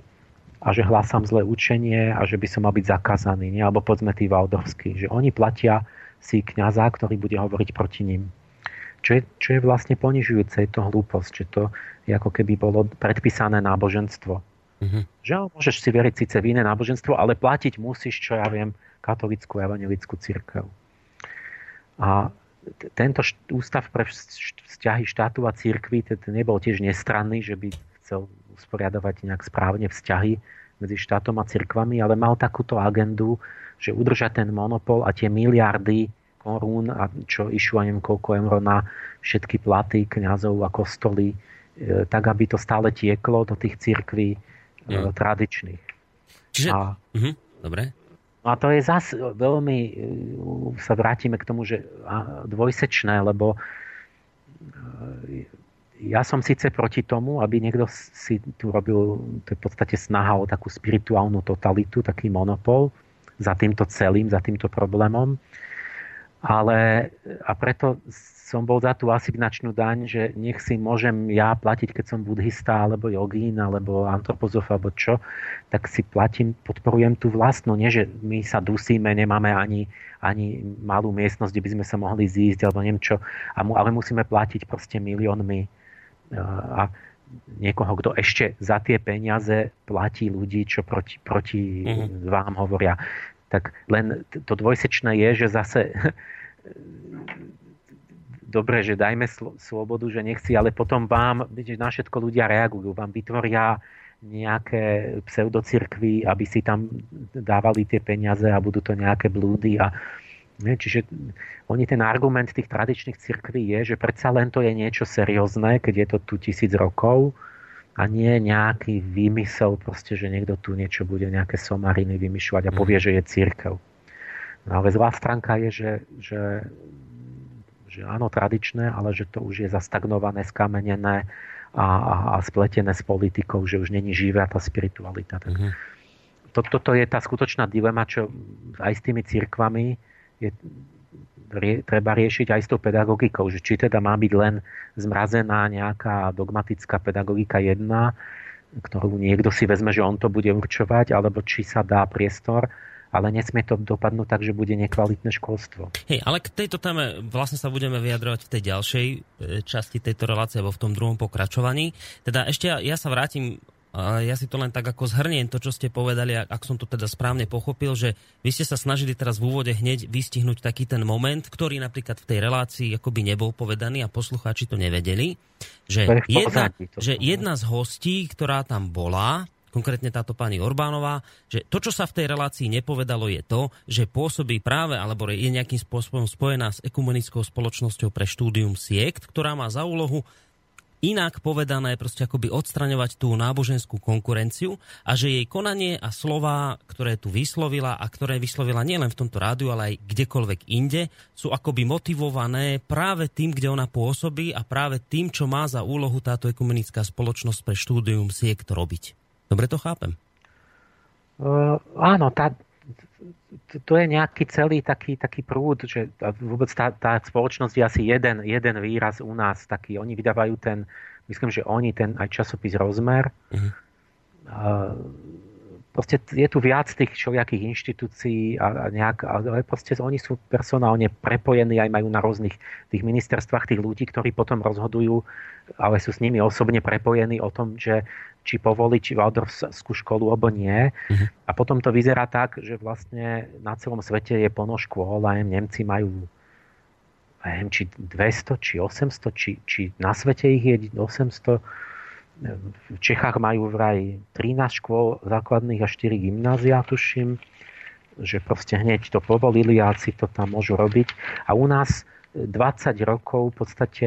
a že hlásam zlé učenie a že by som mal byť zakázaný, nie? Alebo poďme tí Waldorfskí, že oni platia si kňaza, ktorý bude hovoriť proti ním. Čo je vlastne ponižujúce, je to hlúposť, že to je ako keby bolo predpísané náboženstvo. Že môžeš si veriť síce v iné náboženstvo, ale platiť musíš, čo ja viem, katolickú, evanjelickú cirkev. A tento ústav pre vzťahy štátu a cirkvi nebol tiež nestranný, že by chcel usporiadovať nejak správne vzťahy medzi štátom a cirkvami, ale mal takúto agendu, že udržať ten monopol a tie miliardy korún a čo išlo neviem koľko eur na všetky platy kňazov a kostoly, tak aby to stále tieklo do tých cirkví tradičných. Čiže... Dobre. A to je zase veľmi... sa vrátime k tomu, že dvojsečné, lebo ja som síce proti tomu, aby niekto si tu robil, to je v podstate snaha o takú spirituálnu totalitu, taký monopol za týmto celým, za týmto problémom. Ale a preto som bol za tú asignačnú daň, že nech si môžem ja platiť, keď som buddhista, alebo jogín, alebo antropozof, alebo čo, tak si platím, podporujem tú vlastnú. Nie, že my sa dusíme, nemáme ani malú miestnosť, kde by sme sa mohli zísť, alebo neviem čo, ale musíme platiť proste miliónmi a niekoho, kto ešte za tie peniaze platí ľudí, čo proti vám hovoria. Tak len to dvojsečné je, že zase dobre, že dajme slobodu, že nechci, ale potom vám, na všetko ľudia reagujú, vám vytvoria nejaké pseudocirkvy, aby si tam dávali tie peniaze a budú to nejaké blúdy. Čiže oni ten argument tých tradičných cirkví je, že predsa len to je niečo seriózne, keď je to tu 1000 rokov, a nie nejaký výmysel, proste, že niekto tu niečo bude, nejaké somariny vymýšľať a povie, že je cirkev. No ale zlá stránka je, že áno, tradičné, ale že to už je zastagnované, skamenené a spletené s politikou, že už není živá tá spiritualita. Tak toto je tá skutočná dilema, čo aj s tými cirkvami je treba riešiť aj s tou pedagogikou, že či teda má byť len zmrazená nejaká dogmatická pedagogika jedna, ktorú niekto si vezme, že on to bude určovať, alebo či sa dá priestor, ale nesmie to dopadnúť tak, že bude nekvalitné školstvo. Hej, ale k tejto téme vlastne sa budeme vyjadrovať v tej ďalšej časti tejto relácie, alebo v tom druhom pokračovaní. Teda ešte ja sa vrátim. Ja si to len tak ako zhrniem to, čo ste povedali, ak som to teda správne pochopil, že vy ste sa snažili teraz v úvode hneď vystihnúť taký ten moment, ktorý napríklad v tej relácii akoby nebol povedaný a poslucháči to nevedeli, že jedna z hostí, ktorá tam bola, konkrétne táto pani Orbánová, že to, čo sa v tej relácii nepovedalo, je to, že pôsobí práve, alebo je nejakým spôsobom spojená s ekumenickou spoločnosťou pre štúdium siekt, ktorá má za úlohu inak povedané proste akoby odstraňovať tú náboženskú konkurenciu a že jej konanie a slová, ktoré tu vyslovila a ktoré vyslovila nielen v tomto rádiu, ale aj kdekoľvek inde, sú akoby motivované práve tým, kde ona pôsobí a práve tým, čo má za úlohu táto ekumenická spoločnosť pre štúdium siekt robiť. Dobre to chápem? Áno, to je nejaký celý taký prúd, že vôbec tá spoločnosť je asi jeden výraz u nás taký. Oni vydávajú myslím, že aj časopis Rozmer. Proste je tu viac tých všelijakých inštitúcií ale proste oni sú personálne prepojení, aj majú na rôznych tých ministerstvách tých ľudí, ktorí potom rozhodujú, ale sú s nimi osobne prepojení o tom, že či povoliť waldorfskú školu alebo nie. A potom to vyzerá tak, že vlastne na celom svete je plno škôl a Nemci majú či 200, či 800, či na svete ich je 800. V Čechách majú vraj 13 škôl základných a 4 gymnázia, tuším, že proste hneď to povolili a si to tam môžu robiť. A u nás 20 rokov v podstate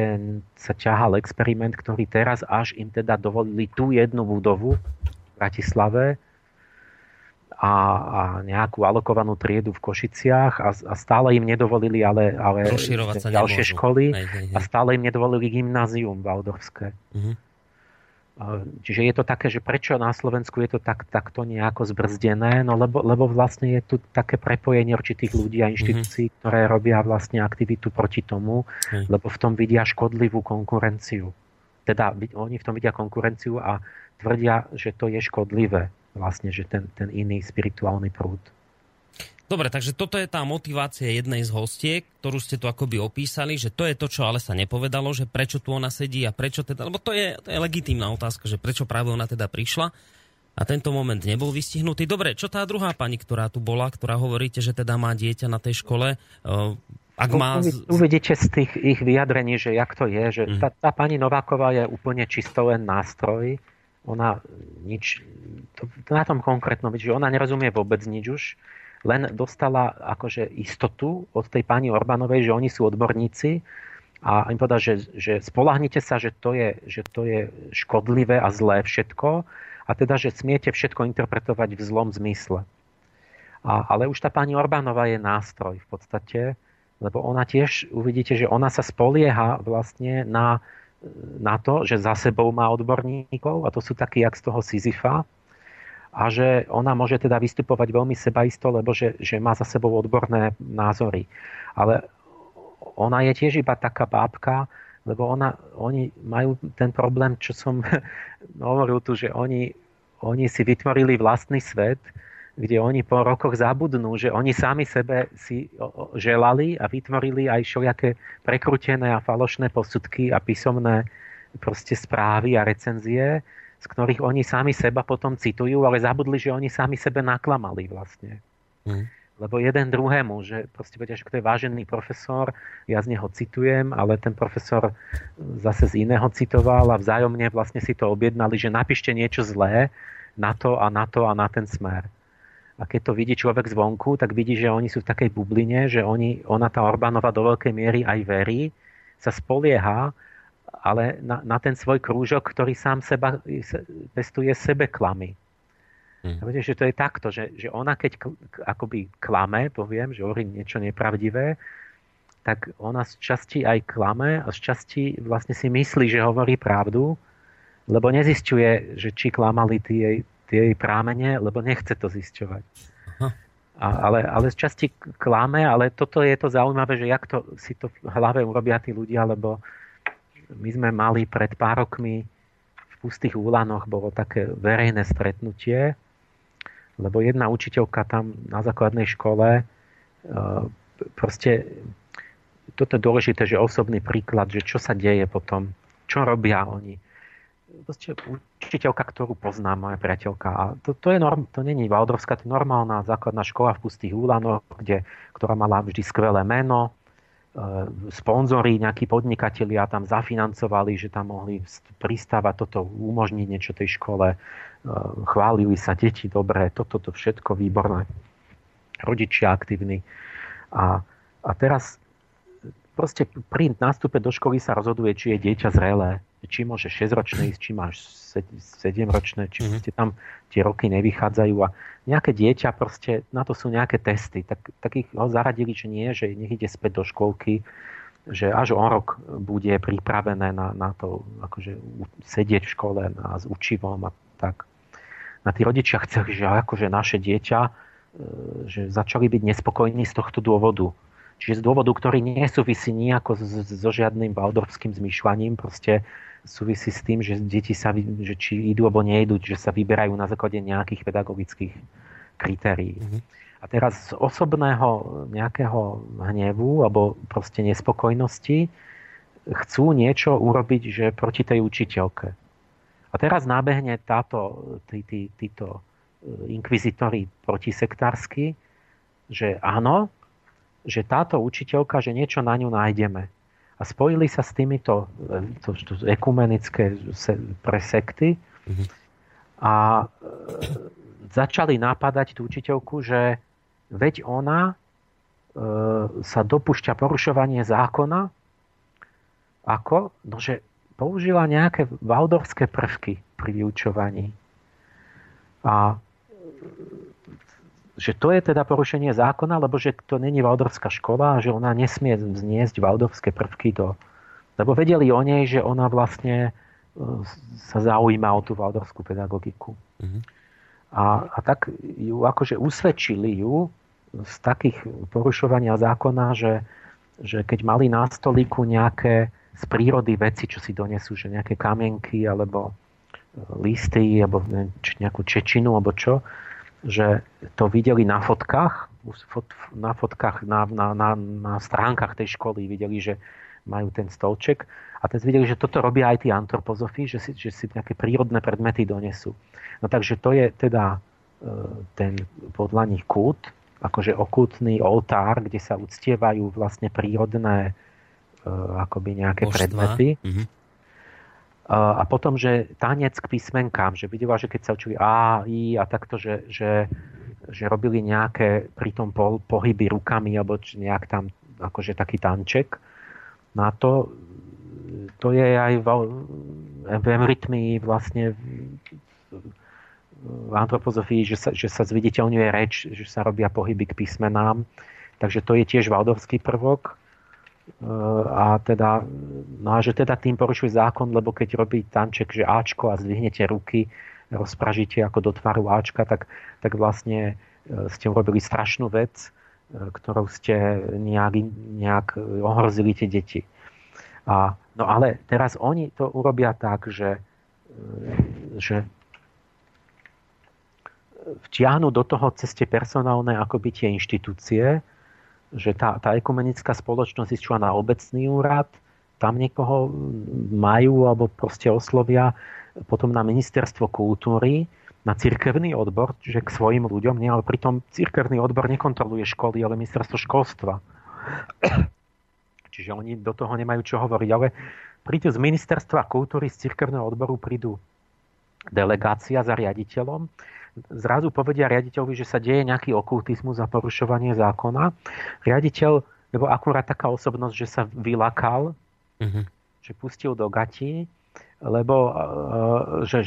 sa ťahal experiment, ktorý teraz až im teda dovolili tú jednu budovu v Bratislave a nejakú alokovanú triedu v Košiciach a stále im nedovolili ale ďalšie školy a stále im nedovolili gymnázium waldorfské. Čiže je to také, že prečo na Slovensku je to takto nejako zbrzdené, no lebo vlastne je tu také prepojenie určitých ľudí a inštitúcií, ktoré robia vlastne aktivitu proti tomu, lebo v tom vidia škodlivú konkurenciu. Teda oni v tom vidia konkurenciu a tvrdia, že to je škodlivé, vlastne, že ten iný spirituálny prúd. Dobre, takže toto je tá motivácia jednej z hostiek, ktorú ste tu akoby opísali, že to je to, čo ale sa nepovedalo, že prečo tu ona sedí a prečo teda, lebo to je legitímna otázka, že prečo práve ona teda prišla a tento moment nebol vystihnutý. Dobre, čo tá druhá pani, ktorá tu bola, ktorá hovoríte, že teda má dieťa na tej škole, ak má... Uvidíte z tých ich vyjadrení, že jak to je, že tá pani Nováková je úplne čisto len nástroj, ona nič, to na tom konkrétno, že ona nerozumie vôbec nič už, len dostala akože istotu od tej pani Orbánovej, že oni sú odborníci a im povedal, že spoľahnite sa, že to je škodlivé a zlé všetko a teda, že smiete všetko interpretovať v zlom zmysle. Ale už tá pani Orbánová je nástroj v podstate, lebo ona tiež, uvidíte, že ona sa spolieha vlastne na to, že za sebou má odborníkov a to sú takí jak z toho Sisyfa, a že ona môže teda vystupovať veľmi sebaisto, lebo že má za sebou odborné názory. Ale ona je tiež iba taká bábka, lebo oni majú ten problém, čo som hovoril tu, že oni si vytvorili vlastný svet, kde oni po rokoch zabudnú, že oni sami sebe si želali a vytvorili aj všelijaké prekrutené a falošné posudky a písomné proste správy a recenzie, z ktorých oni sami seba potom citujú, ale zabudli, že oni sami sebe naklamali vlastne. Lebo jeden druhému, že proste vedia, že to je vážený profesor, ja z neho citujem, ale ten profesor zase z iného citoval a vzájomne vlastne si to objednali, že napíšte niečo zlé na to a na to a na ten smer. A keď to vidí človek zvonku, tak vidí, že oni sú v takej bubline, že ona tá Orbánova do veľkej miery aj verí, sa spolieha, ale na ten svoj krúžok, ktorý sám seba pestuje sebe klamy. Viete, že to je takto, že ona keď akoby klame, poviem, že hovorí niečo nepravdivé, tak ona z časti aj klame a z časti vlastne si myslí, že hovorí pravdu, lebo nezisťuje, že či klamali tie jej prámene, lebo nechce to zisťovať. Ale z časti klame, ale toto je to zaujímavé, že jak to si to v hlave urobia tí ľudia, lebo my sme mali pred pár rokmi v Pustých Úlanoch bolo také verejné stretnutie, lebo jedna učiteľka tam na základnej škole, proste toto je dôležité, že osobný príklad, že čo sa deje potom, čo robia oni. Proste učiteľka, ktorú poznám, moja priateľka, a to nie je Valdrovská, to je normálna základná škola v Pustých Úlanoch, ktorá mala vždy skvelé meno, sponzori, nejakí podnikatelia tam zafinancovali, že tam mohli pristávať, toto umožniť niečo tej škole. Chválili sa deti dobre, toto všetko výborné. Rodičia aktívni. A teraz proste pri nástupe do školy sa rozhoduje, či je dieťa zrelé, či môže 6-ročné ísť, či máš 7-ročné, či tam tie roky nevychádzajú. A nejaké dieťa, proste na to sú nejaké testy, tak ich zaradili, že nie, že nech ide späť do školky, že až o rok bude pripravené na to, akože sedieť v škole a s učivom a tak. A tí rodičia chceli, že akože naše dieťa, že začali byť nespokojní z tohto dôvodu. Čiže z dôvodu, ktorý nesúvisí nejako so žiadnym waldorfským zmýšľaním, proste súvisí s tým, že deti sa, že či idú alebo nejdú, že sa vyberajú na základe nejakých pedagogických kritérií. A teraz z osobného nejakého hnevu alebo proste nespokojnosti chcú niečo urobiť, že proti tej učiteľke. A teraz nábehne títo inkvizitori protisektársky, že áno, že táto učiteľka, že niečo na ňu nájdeme. A spojili sa s týmito ekumenické pre sekty a začali napadať tú učiteľku, že veď ona sa dopúšťa porušovanie zákona, ako? No, že použila nejaké waldorfské prvky pri vyučovaní. A že to je teda porušenie zákona, lebo že to není waldorfská škola a že ona nesmie vzniesť waldorfské prvky do... Lebo vedeli o nej, že ona vlastne sa zaujíma o tú waldorfskú pedagogiku. A tak ju akože usvedčili ju z takých porušovania zákona, že keď mali na stolíku nejaké z prírody veci, čo si donesú, že nejaké kamienky alebo listy, alebo nejakú čečinu, alebo čo, že to videli na fotkách, na stránkach tej školy videli, že majú ten stolček a teraz videli, že toto robia aj tí antropozofi, že si nejaké prírodné predmety donesú. No takže to je teda ten podľa nich kult, akože okultný oltár, kde sa uctievajú vlastne prírodné akoby nejaké božstva, predmety. A potom, že tanec k písmenkám, že videla, že keď sa učili A, I a takto, že robili nejaké pritom pohyby rukami alebo nejak tam akože taký tanček. Na to, to je aj v rytmi vlastne v antropozofii, že sa zviditeľňuje reč, že sa robia pohyby k písmenám. Takže to je tiež waldorfský prvok. A teda, no a že teda tým porušuje zákon, lebo keď robí tanček, že Ačko a zdvihnete ruky, rozpražíte ako do tvaru Ačka, tak vlastne ste urobili strašnú vec, ktorou ste nejak ohrozili tie deti. No ale teraz oni to urobia tak, že vtiahnu do toho ceste personálne akoby tie inštitúcie, že tá ekumenická spoločnosť išla na obecný úrad, tam niekoho majú alebo proste oslovia, potom na ministerstvo kultúry, na cirkevný odbor, že k svojim ľuďom, nie, ale pritom cirkevný odbor nekontroluje školy, ale ministerstvo školstva. Čiže oni do toho nemajú čo hovoriť, ale prídu z ministerstva kultúry, z cirkevného odboru prídu delegácia za riaditeľom, zrazu povedia riaditeľovi, že sa deje nejaký okultizmus za porušovanie zákona. Riaditeľ, lebo akurát taká osobnosť, že sa vylakal, že pustil do gatí, lebo že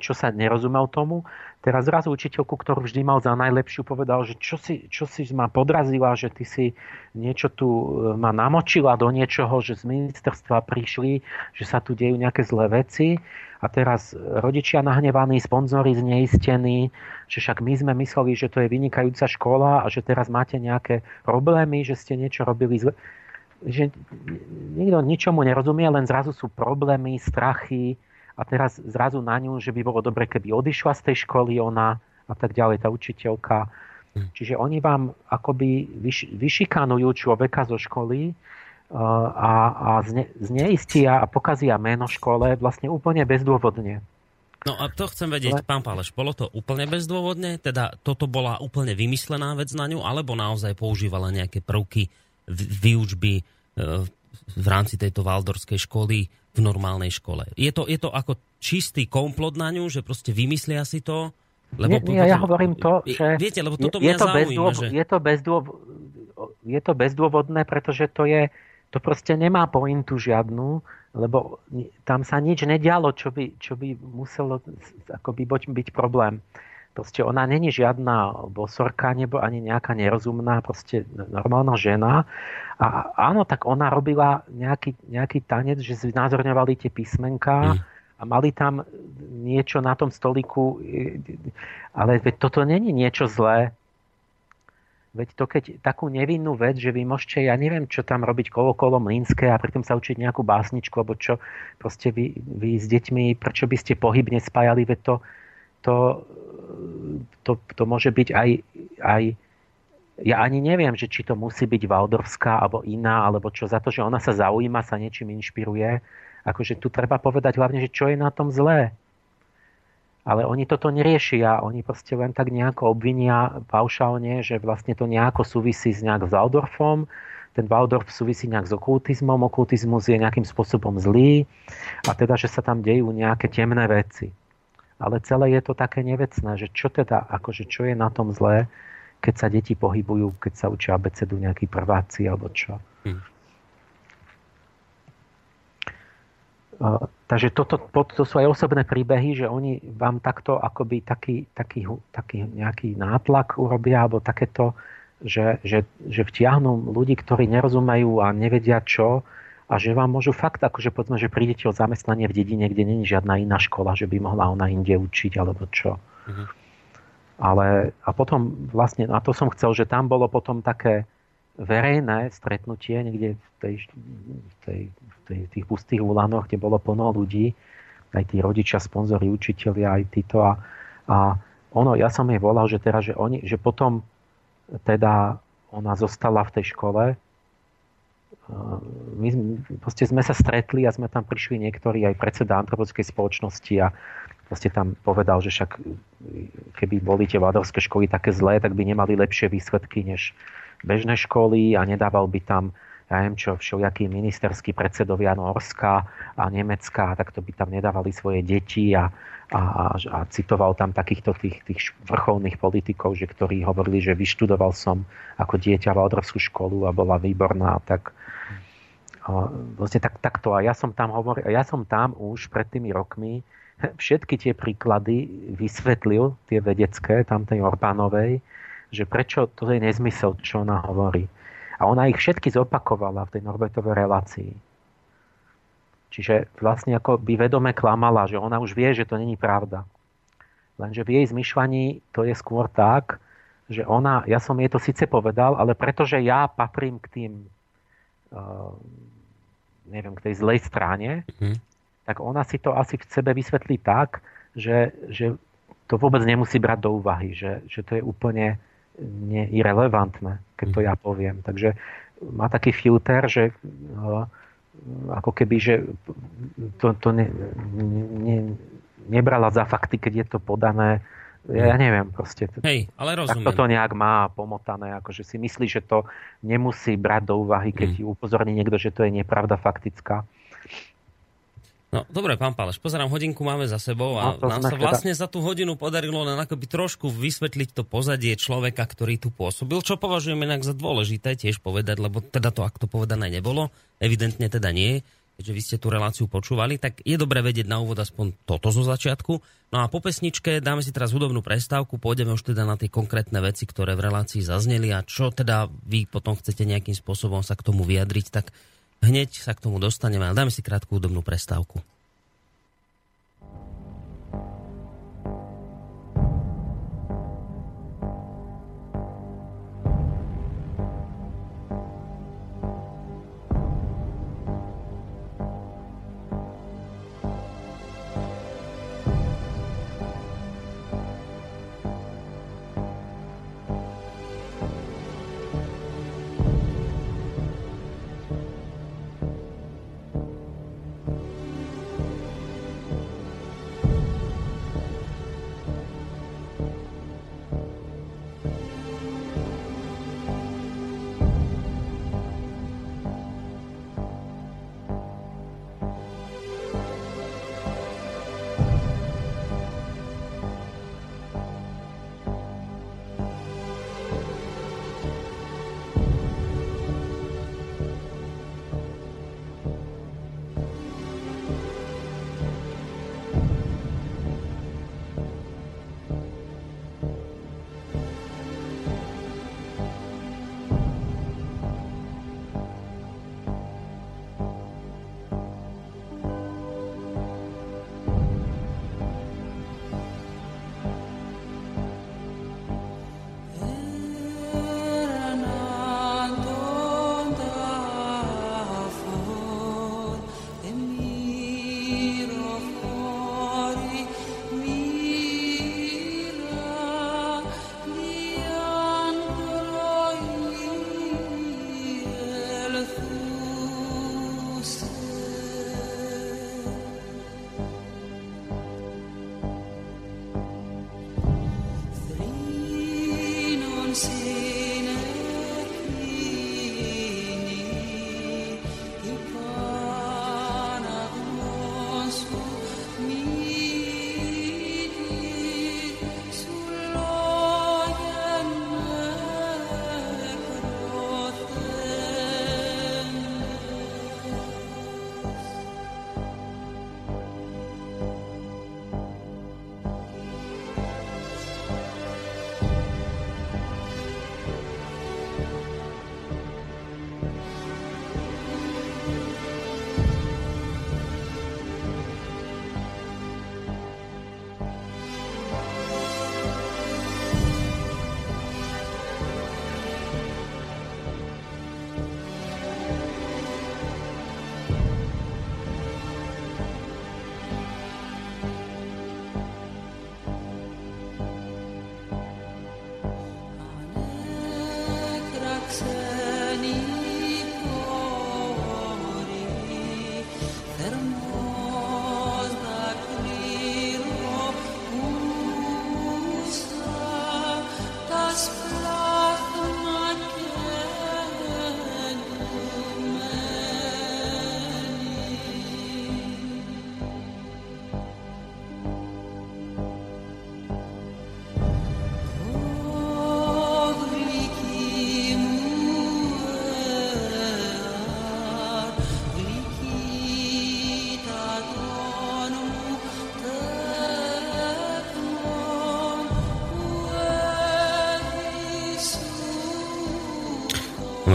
čo sa nerozumel tomu. Teraz zrazu učiteľku, ktorú vždy mal za najlepšiu, povedal, že čo si ma podrazila, že ty si niečo tu ma namočila do niečoho, že z ministerstva prišli, že sa tu dejú nejaké zlé veci. A teraz rodičia nahnevaní, sponzori zneistení, že však my sme mysleli, že to je vynikajúca škola a že teraz máte nejaké problémy, že ste niečo robili zle. Že nikto ničomu nerozumie, len zrazu sú problémy, strachy a teraz zrazu na ňu, že by bolo dobre, keby odišla z tej školy ona a tak ďalej, tá učiteľka. Čiže oni vám akoby vyšikanujú človeka zo školy a zneistia a pokazia meno škole vlastne úplne bezdôvodne. No a to chcem vedieť, pán Páleš, bolo to úplne bezdôvodne? Teda toto bola úplne vymyslená vec na ňu, alebo naozaj používala nejaké prvky výučby v rámci tejto waldorfskej školy v normálnej škole? Je to ako čistý komplot na ňu, že proste vymyslia si to? Lebo ja hovorím to, že viete, lebo toto mňa zaujíma, že je to bezdôvodné, pretože to proste nemá pointu žiadnu, lebo tam sa nič nedialo, čo by muselo akoby byť problém. Proste ona není žiadna bosorka, nebo ani nejaká nerozumná, proste normálna žena. A áno, tak ona robila nejaký tanec, že znázorňovali tie písmenká a mali tam niečo na tom stoliku. Ale veď toto není niečo zlé. Veď to, keď takú nevinnú vec, že vy môžete, ja neviem, čo tam robiť kolo mlynské a pritom sa učiť nejakú básničku, alebo čo proste vy s deťmi, prečo by ste pohybne spájali, veď to môže byť aj ja ani neviem, že či to musí byť waldorfská alebo iná, alebo čo, za to, že ona sa zaujíma, sa niečím inšpiruje. Akože tu treba povedať hlavne, že čo je na tom zlé. Ale oni toto neriešia. Oni proste len tak nejako obvinia paušálne, že vlastne to nejako súvisí nejak s Waldorfom. Ten Waldorf súvisí nejak s okultizmom. Okultizmus je nejakým spôsobom zlý. A teda, že sa tam dejú nejaké temné veci. Ale celé je to také nevecné, že čo teda, akože čo je na tom zlé, keď sa deti pohybujú, keď sa učia abecedu nejakí prváci alebo čo. Takže toto sú aj osobné príbehy, že oni vám takto akoby taký nejaký nátlak urobia, alebo takéto, že vtiahnú ľudí, ktorí nerozumejú a nevedia čo, a že vám môžu fakt, akože povedzme, že prídete o zamestnanie v dedine, kde nie je žiadna iná škola, že by mohla ona inde učiť, alebo čo. Ale a potom vlastne, a to som chcel, že tam bolo potom také verejné stretnutie niekde v tých pustých ulanoch, kde bolo plno ľudí, aj tí rodičia, sponzori, učitelia, aj títo. A ono, ja som jej volal, že teraz, že potom teda ona zostala v tej škole. My proste sme sa stretli a sme tam prišli niektorí, aj predseda antropozofickej spoločnosti a proste tam povedal, že však keby boli tie waldorfské školy také zlé, tak by nemali lepšie výsledky než bežné školy a nedával by tam, ja neviem čo, všelijakí ministerskí predsedovia Norska a Nemecka, tak to by tam nedávali svoje deti a citoval tam takýchto tých vrcholných politikov, že ktorí hovorili, že vyštudoval som ako dieťa waldorfskú školu a bola výborná. Takto. A ja som tam hovoril, ja som tam už pred tými rokmi všetky tie príklady vysvetlil, tie vedecké, tam tej Orbánovej, že prečo to je nezmysel, čo ona hovorí. A ona ich všetky zopakovala v tej Norbertovej relácii. Čiže vlastne ako by vedome klamala, že ona už vie, že to není pravda. Lenže v jej zmyšľaní to je skôr tak, že ona, ja som jej to síce povedal, ale pretože ja patrím k tým, neviem, k tej zlej strane, tak ona si to asi v sebe vysvetlí tak, že to vôbec nemusí brať do úvahy, že to je úplne irelevantné, keď to ja poviem. Takže má taký filter, že ako keby, že to nebrala za fakty, keď je to podané. Ja neviem proste. Hej, ale rozumiem. Tak to nejak má pomotané, akože si myslí, že to nemusí brať do úvahy, keď ju upozorní niekto, že to je nepravda faktická. No, dobre, pán Páleš, pozerám, hodinku máme za sebou a no, nám sa vlastne za tú hodinu podarilo len akoby trošku vysvetliť to pozadie človeka, ktorý tu pôsobil, čo považujem inak za dôležité tiež povedať, lebo teda to, ak to povedané nebolo, evidentne teda nie, keďže vy ste tú reláciu počúvali, tak je dobre vedieť na úvod aspoň toto zo začiatku. No a po pesničke dáme si teraz hudobnú prestávku, pôjdeme už teda na tie konkrétne veci, ktoré v relácii zazneli a čo teda vy potom chcete nejakým spôsobom sa k tomu vyjadriť, tak hneď sa k tomu dostaneme, ale dáme si krátku údobnú prestávku.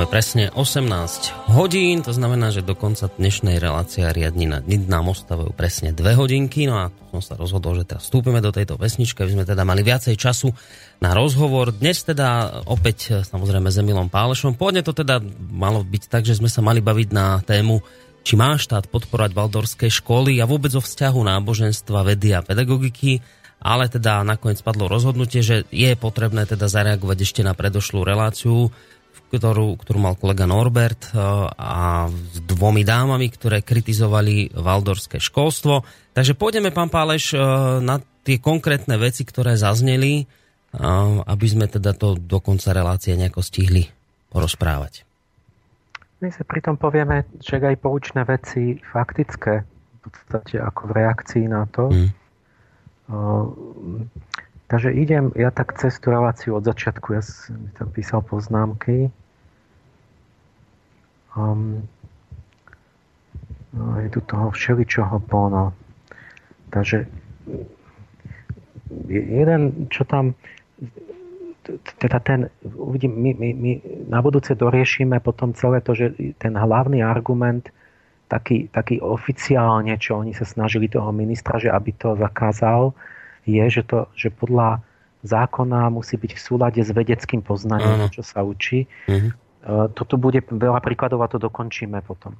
presne 18 hodín, to znamená, že do konca dnešnej relácie riadnina nám ostávajú presne 2 hodinky, no a som sa rozhodol, že teraz vstúpime do tejto pesničky, aby sme teda mali viacej času na rozhovor. Dnes teda opäť samozrejme s Emilom Pálešom. Pôvodne to teda malo byť tak, že sme sa mali baviť na tému, či má štát podporovať Waldorfské školy a vôbec o vzťahu náboženstva, vedy a pedagogiky, ale teda nakoniec padlo rozhodnutie, že je potrebné teda zareagovať ešte na predošlú reláciu, ktorú mal kolega Norbert a s 2 dámami, ktoré kritizovali waldorfské školstvo. Takže pôjdeme, pán Páleš, na tie konkrétne veci, ktoré zazneli, aby sme teda to do konca relácie nejako stihli porozprávať. My sa pritom povieme, že aj poučné veci faktické, v podstate ako v reakcii na to. Takže idem, ja tak cez tú reláciu od začiatku, ja som tam písal poznámky. Je tu toho všeličoho plno. Takže jeden, čo tam, teda ten, uvidím, my na budúce doriešime potom celé to, že ten hlavný argument, taký oficiálne, čo oni sa snažili toho ministra, že aby to zakázal, je, že podľa zákona musí byť v súlade s vedeckým poznaním, čo sa učí. Toto bude veľa príkladov a to dokončíme potom.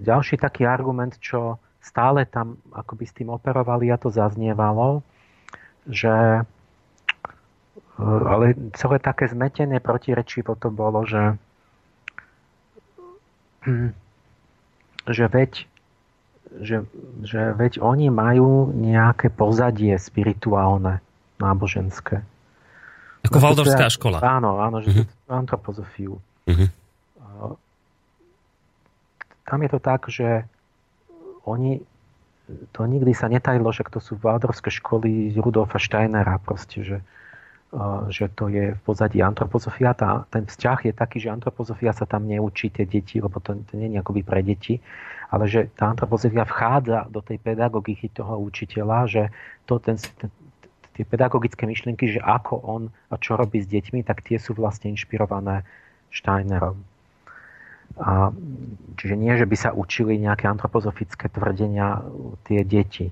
Ďalší taký argument, čo stále tam akoby s tým operovali a to zaznievalo, že ale celé také zmetené protirečivo to bolo, že veď oni majú nejaké pozadie spirituálne, náboženské. Ako waldorfská škola. Áno, že to antropozofiu. Tam je to tak, že oni, to nikdy sa netajilo, že to sú waldorfské školy Rudolfa Steinera proste, že to je v pozadí antropozofia. Ten vzťah je taký, že antropozofia sa tam neučí tie deti, lebo to nie je akoby pre deti, ale že tá antropozofia vchádza do tej pedagogiky toho učiteľa, že tie pedagogické myšlienky, že ako on a čo robí s deťmi, tak tie sú vlastne inšpirované Steinerom. Čiže nie, že by sa učili nejaké antropozofické tvrdenia tie deti,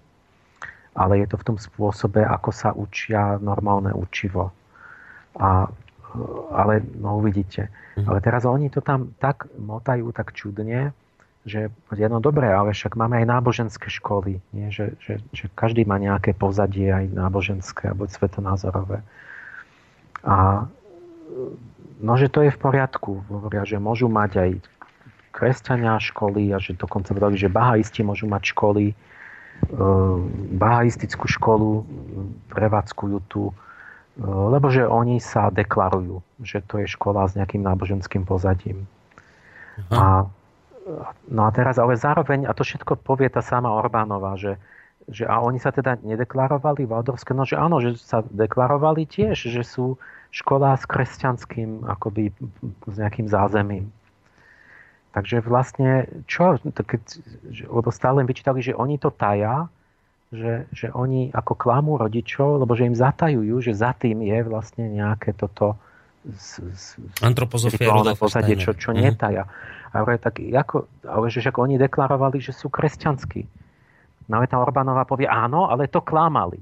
ale je to v tom spôsobe, ako sa učia normálne učivo. Ale no uvidíte. Ale teraz oni to tam tak motajú, tak čudne, že jedno dobré, ale však máme aj náboženské školy, nie? Že každý má nejaké pozadie aj náboženské alebo svetonázorové. No, že to je v poriadku. Hovoria, že môžu mať aj kresťania školy a že dokonca vedali, že bahaisti môžu mať školy, bahaistickú školu prevádzkujú tu, lebo že oni sa deklarujú, že to je škola s nejakým náboženským pozadím. No a teraz ale zároveň, a to všetko povie tá sama Orbánová, že a oni sa teda nedeklarovali waldorfské, no že áno, že sa deklarovali tiež, že sú škola s kresťanským akoby s nejakým zázemím. Takže vlastne, lebo stále im vyčítali, že oni to tajá, že oni ako klamú rodičov, lebo že im zatajujú, že za tým je vlastne nejaké toto antropozofia pozadie, čo netaja. Ale, tak, ale že však oni deklarovali, že sú kresťanskí. No ale tá Orbánová povie, áno, ale to klamali.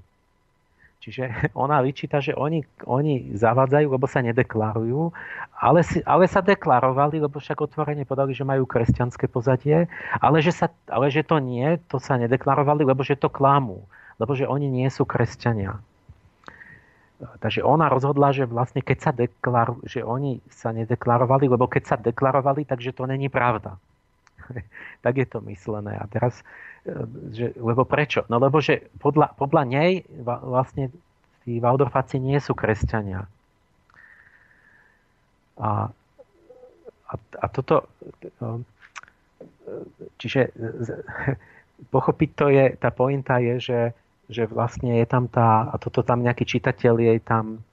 Čiže ona vyčíta, že oni zavádzajú, lebo sa nedeklarujú, ale sa deklarovali, lebo však otvorene podali, že majú kresťanské pozadie, ale že to nie, to sa nedeklarovali, lebo že to klamú, lebo že oni nie sú kresťania. Takže ona rozhodla, že vlastne keď sa deklarujú, že oni sa nedeklarovali, lebo keď sa deklarovali, takže to není pravda. Tak je to myslené. A teraz, lebo prečo? No lebo, že podľa nej vlastne tí Waldorfáci nie sú kresťania. A toto... Čiže pochopiť to je, tá pointa je, že vlastne je tam tá... A toto tam nejaký čitateľ jej tam...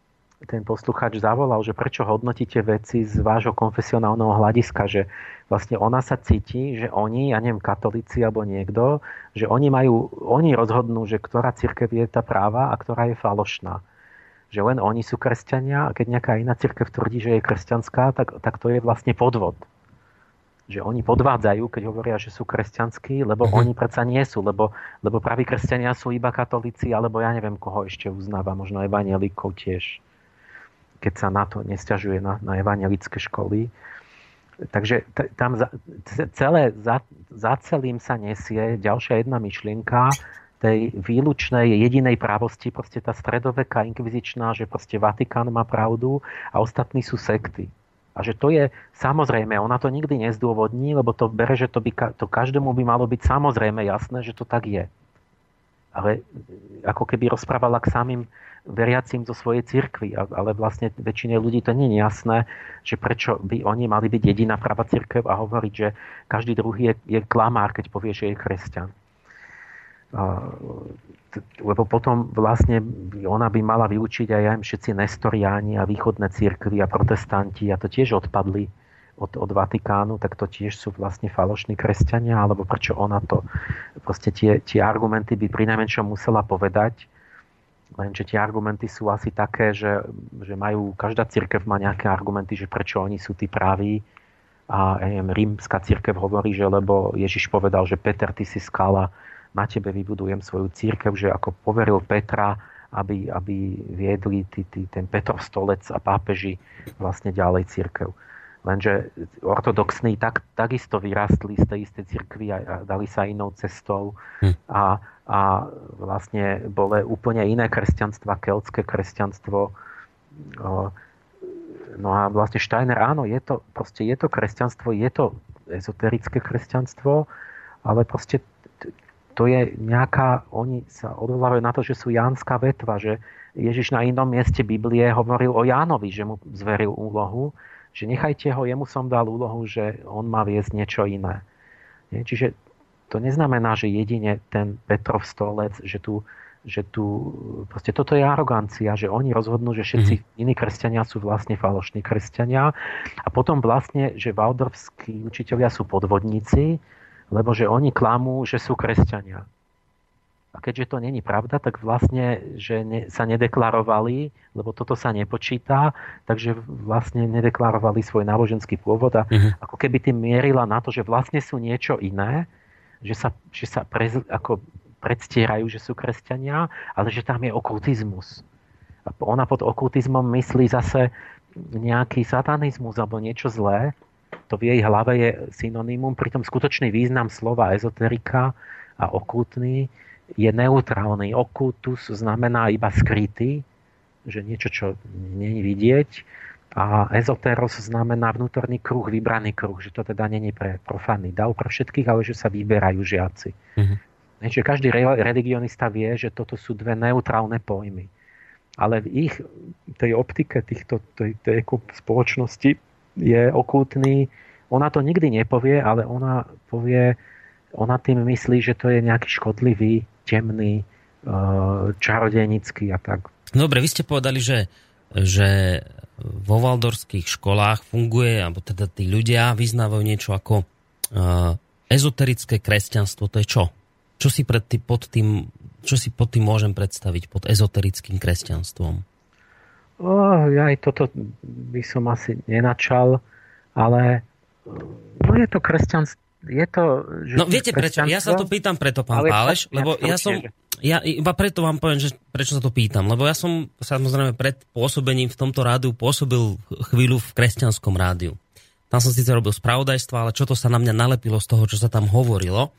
ten poslucháč zavolal, že prečo hodnotíte veci z vášho konfesionálneho hľadiska, že vlastne ona sa cíti, že oni, ja neviem, katolíci alebo niekto, že oni rozhodnú, že ktorá cirkev je tá práva a ktorá je falošná. že len oni sú kresťania a keď nejaká iná cirkev tvrdí, že je kresťanská, tak to je vlastne podvod. Že oni podvádzajú, keď hovoria, že sú kresťanskí, lebo oni predsa nie sú, lebo praví kresťania sú iba katolíci, alebo ja neviem, koho ešte uznáva, možno evanjelikov tiež, keď sa na to nesťažuje na evanjelické školy. Takže tam za celým sa nesie ďalšia jedna myšlienka tej výlučnej jedinej právosti, proste tá stredoveká inkvizičná, že proste Vatikán má pravdu a ostatní sú sekty. A že to je samozrejme, ona to nikdy nezdôvodní, lebo to bere, že to každému by malo byť samozrejme jasné, že to tak je. Ale ako keby rozprávala k samým veriacím zo svojej cirkvi, ale vlastne väčšine ľudí to nie je jasné, že prečo by oni mali byť jediná práva cirkev a hovoriť, že každý druhý je klamár, keď povie, že je kresťan. Lebo potom vlastne ona by mala vyučiť aj všetci nestoriáni a východné cirkvi a protestanti a to tiež odpadli od Vatikánu, tak to tiež sú vlastne falošní kresťania, alebo prečo ona to proste tie argumenty by prinajmenšom musela povedať, lenže tie argumenty sú asi také, že majú, každá cirkev má nejaké argumenty, že prečo oni sú tí praví a rímska cirkev hovorí, že lebo Ježiš povedal, že Peter, ty si skala, na tebe vybudujem svoju cirkev, že ako poveril Petra, aby viedli ten Petrov stolec a pápeži vlastne ďalej cirkev. Lenže ortodoxní takisto vyrastli z tej istej cirkvi a dali sa inou cestou a vlastne bolo úplne iné kresťanstvo, keltské kresťanstvo. No a vlastne Steiner, áno, je to kresťanstvo, je to ezoterické kresťanstvo, ale proste to je nejaká, oni sa odvolávajú na to, že sú jánska vetva, že Ježiš na inom mieste Biblie hovoril o Jánovi, že mu zveril úlohu, že nechajte ho, jemu som dal úlohu, že on má viesť niečo iné. Nie? Čiže to neznamená, že jedine ten Petrov stolec, že tu proste toto je arogancia, že oni rozhodnú, že všetci iní kresťania sú vlastne falošní kresťania a potom vlastne, že waldorfskí učitelia sú podvodníci, lebo že oni klamú, že sú kresťania. A keďže to není pravda, tak vlastne, že sa nedeklarovali, lebo toto sa nepočíta, takže vlastne nedeklarovali svoj náboženský pôvod a ako keby tým mierila na to, že vlastne sú niečo iné, že sa predstierajú, že sú kresťania, ale že tam je okultizmus. A ona pod okultizmom myslí zase nejaký satanizmus alebo niečo zlé, to v jej hlave je synonymum, pritom skutočný význam slova ezoterika a okultný je neutrálny. Okultus znamená iba skrytý, že niečo, čo nie je vidieť, a ezoteros znamená vnútorný kruh, vybraný kruh, že to teda nie je pre profány dav, pre všetkých, ale že sa vyberajú žiaci. Čiže každý religionista vie, že toto sú dve neutrálne pojmy. Ale v ich tej optike tej spoločnosti je okultný. Ona to nikdy nepovie, ale ona povie, ona tým myslí, že to je nejaký škodlivý, temný, čarodejnický a tak. Dobre, vy ste povedali, že vo waldorfských školách funguje, alebo teda tí ľudia vyznávajú niečo ako ezoterické kresťanstvo. To je čo? Čo si pod tým môžem predstaviť pod ezoterickým kresťanstvom? Ja aj toto by som asi nenačal, ale no je to kresťanstvo. No viete prečo? Ja sa to pýtam preto, pán Páleš, lebo iba preto vám poviem, že prečo sa to pýtam, lebo ja som samozrejme pred pôsobením v tomto rádiu pôsobil chvíľu v kresťanskom rádiu. Tam som síce robil spravodajstvo, ale čo to sa na mňa nalepilo z toho, čo sa tam hovorilo.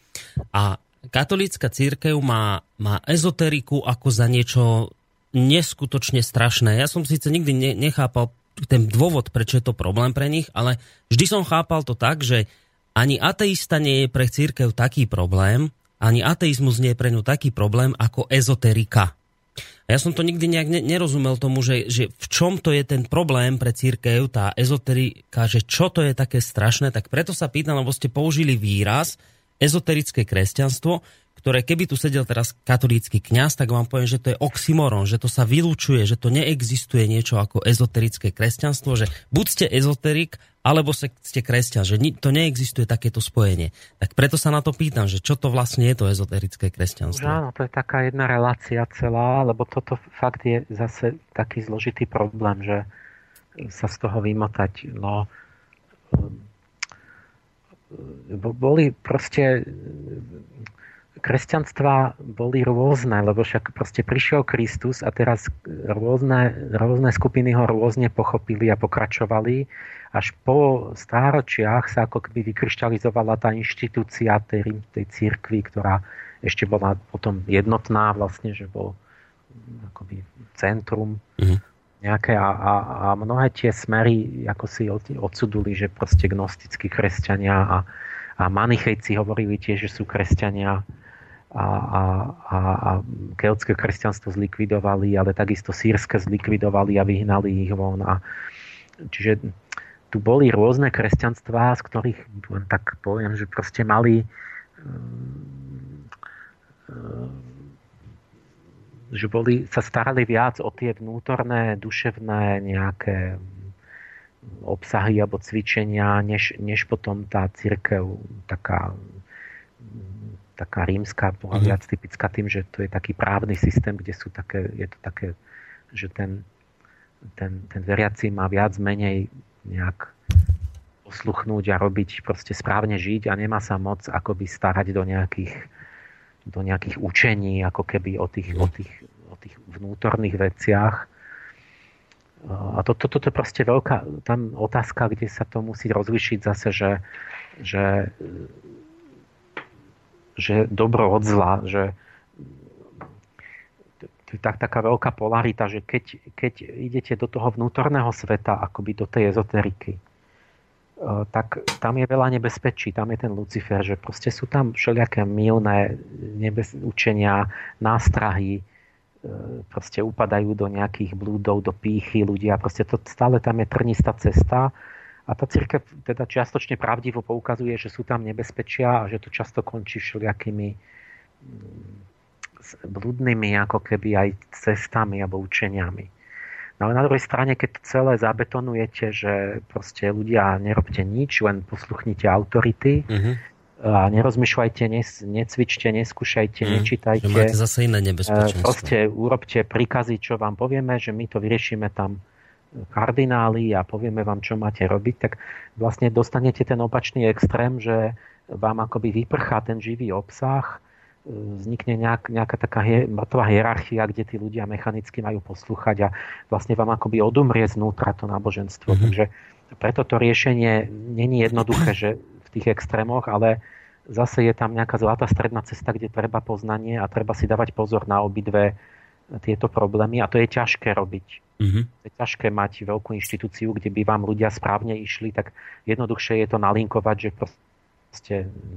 A katolícka cirkev má ezoteriku ako za niečo neskutočne strašné. Ja som síce nikdy nechápal ten dôvod, prečo je to problém pre nich, ale vždy som chápal to tak, že ani ateista nie je pre cirkev taký problém, ani ateizmus nie je pre ňu taký problém ako ezoterika. A ja som to nikdy nejak nerozumel tomu, že v čom to je ten problém pre cirkev, tá ezoterika, že čo to je také strašné, tak preto sa pýtam, lebo ste použili výraz ezoterické kresťanstvo, ktoré keby tu sedel teraz katolícky kňaz, tak vám poviem, že to je oxymoron, že to sa vylúčuje, že to neexistuje niečo ako ezoterické kresťanstvo, že buď ste ezoterik, alebo ste kresťan, že to neexistuje takéto spojenie. Tak preto sa na to pýtam, že čo to vlastne je to ezoterické kresťanstvo. Áno, to je taká jedna relácia celá, lebo toto fakt je zase taký zložitý problém, že sa z toho vymotať, no... Boli proste... Kresťanstvá boli rôzne, lebo však proste prišiel Kristus a teraz rôzne skupiny ho rôzne pochopili a pokračovali. Až po stáročiach sa ako keby vykryštalizovala tá inštitúcia tej cirkvi, ktorá ešte bola potom jednotná vlastne, že bol akoby centrum nejaké a mnohé tie smery ako si odsuduli, že proste gnostickí kresťania a manichejci hovorili tiež, že sú kresťania a keľtské kresťanstvo zlikvidovali, ale takisto sírske zlikvidovali a vyhnali ich von. Čiže tu boli rôzne kresťanstvá, z ktorých, tak poviem, že proste mali že sa starali viac o tie vnútorné, duševné nejaké obsahy alebo cvičenia, než potom tá cirkev taká rímska, bola viac typická tým, že to je taký právny systém, kde sú také, je to také, že ten veriaci má viac menej nejak posluchnúť a robiť, proste správne žiť a nemá sa moc akoby starať do nejakých učení, ako keby o tých vnútorných veciach. A toto je proste veľká tam otázka, kde sa to musí rozlíšiť zase, že dobro od zla, že to je taká veľká polarita, že keď idete do toho vnútorného sveta, akoby do tej ezoteriky, tak tam je veľa nebezpečí, tam je ten Lucifer, že proste sú tam všelijaké mylné učenia, nástrahy, proste upadajú do nejakých blúdov, do pýchy ľudia, proste to stále tam je trnistá cesta a tá cirkev teda čiastočne pravdivo poukazuje, že sú tam nebezpečia a že to často končí všelijakými blúdnymi ako keby aj cestami alebo učeniami. No ale na druhej strane, keď celé zabetonujete, že proste ľudia nerobte nič, len posluchnite autority a nerozmýšľajte, necvičte, neskúšajte, nečítajte. Že máte zase iné nebezpečenstvo. Proste urobte príkazy, čo vám povieme, že my to vyriešime tam kardináli a povieme vám, čo máte robiť, tak vlastne dostanete ten opačný extrém, že vám akoby vyprchá ten živý obsah, vznikne nejaká taká mŕtva hierarchia, kde tí ľudia mechanicky majú poslúchať a vlastne vám akoby odumrie znútra to náboženstvo. Takže preto to riešenie není jednoduché, že v tých extrémoch, ale zase je tam nejaká zlatá stredná cesta, kde treba poznanie a treba si dávať pozor na obidve tieto problémy a to je ťažké robiť. To je ťažké mať veľkú inštitúciu, kde by vám ľudia správne išli, tak jednoduchšie je to nalinkovať, že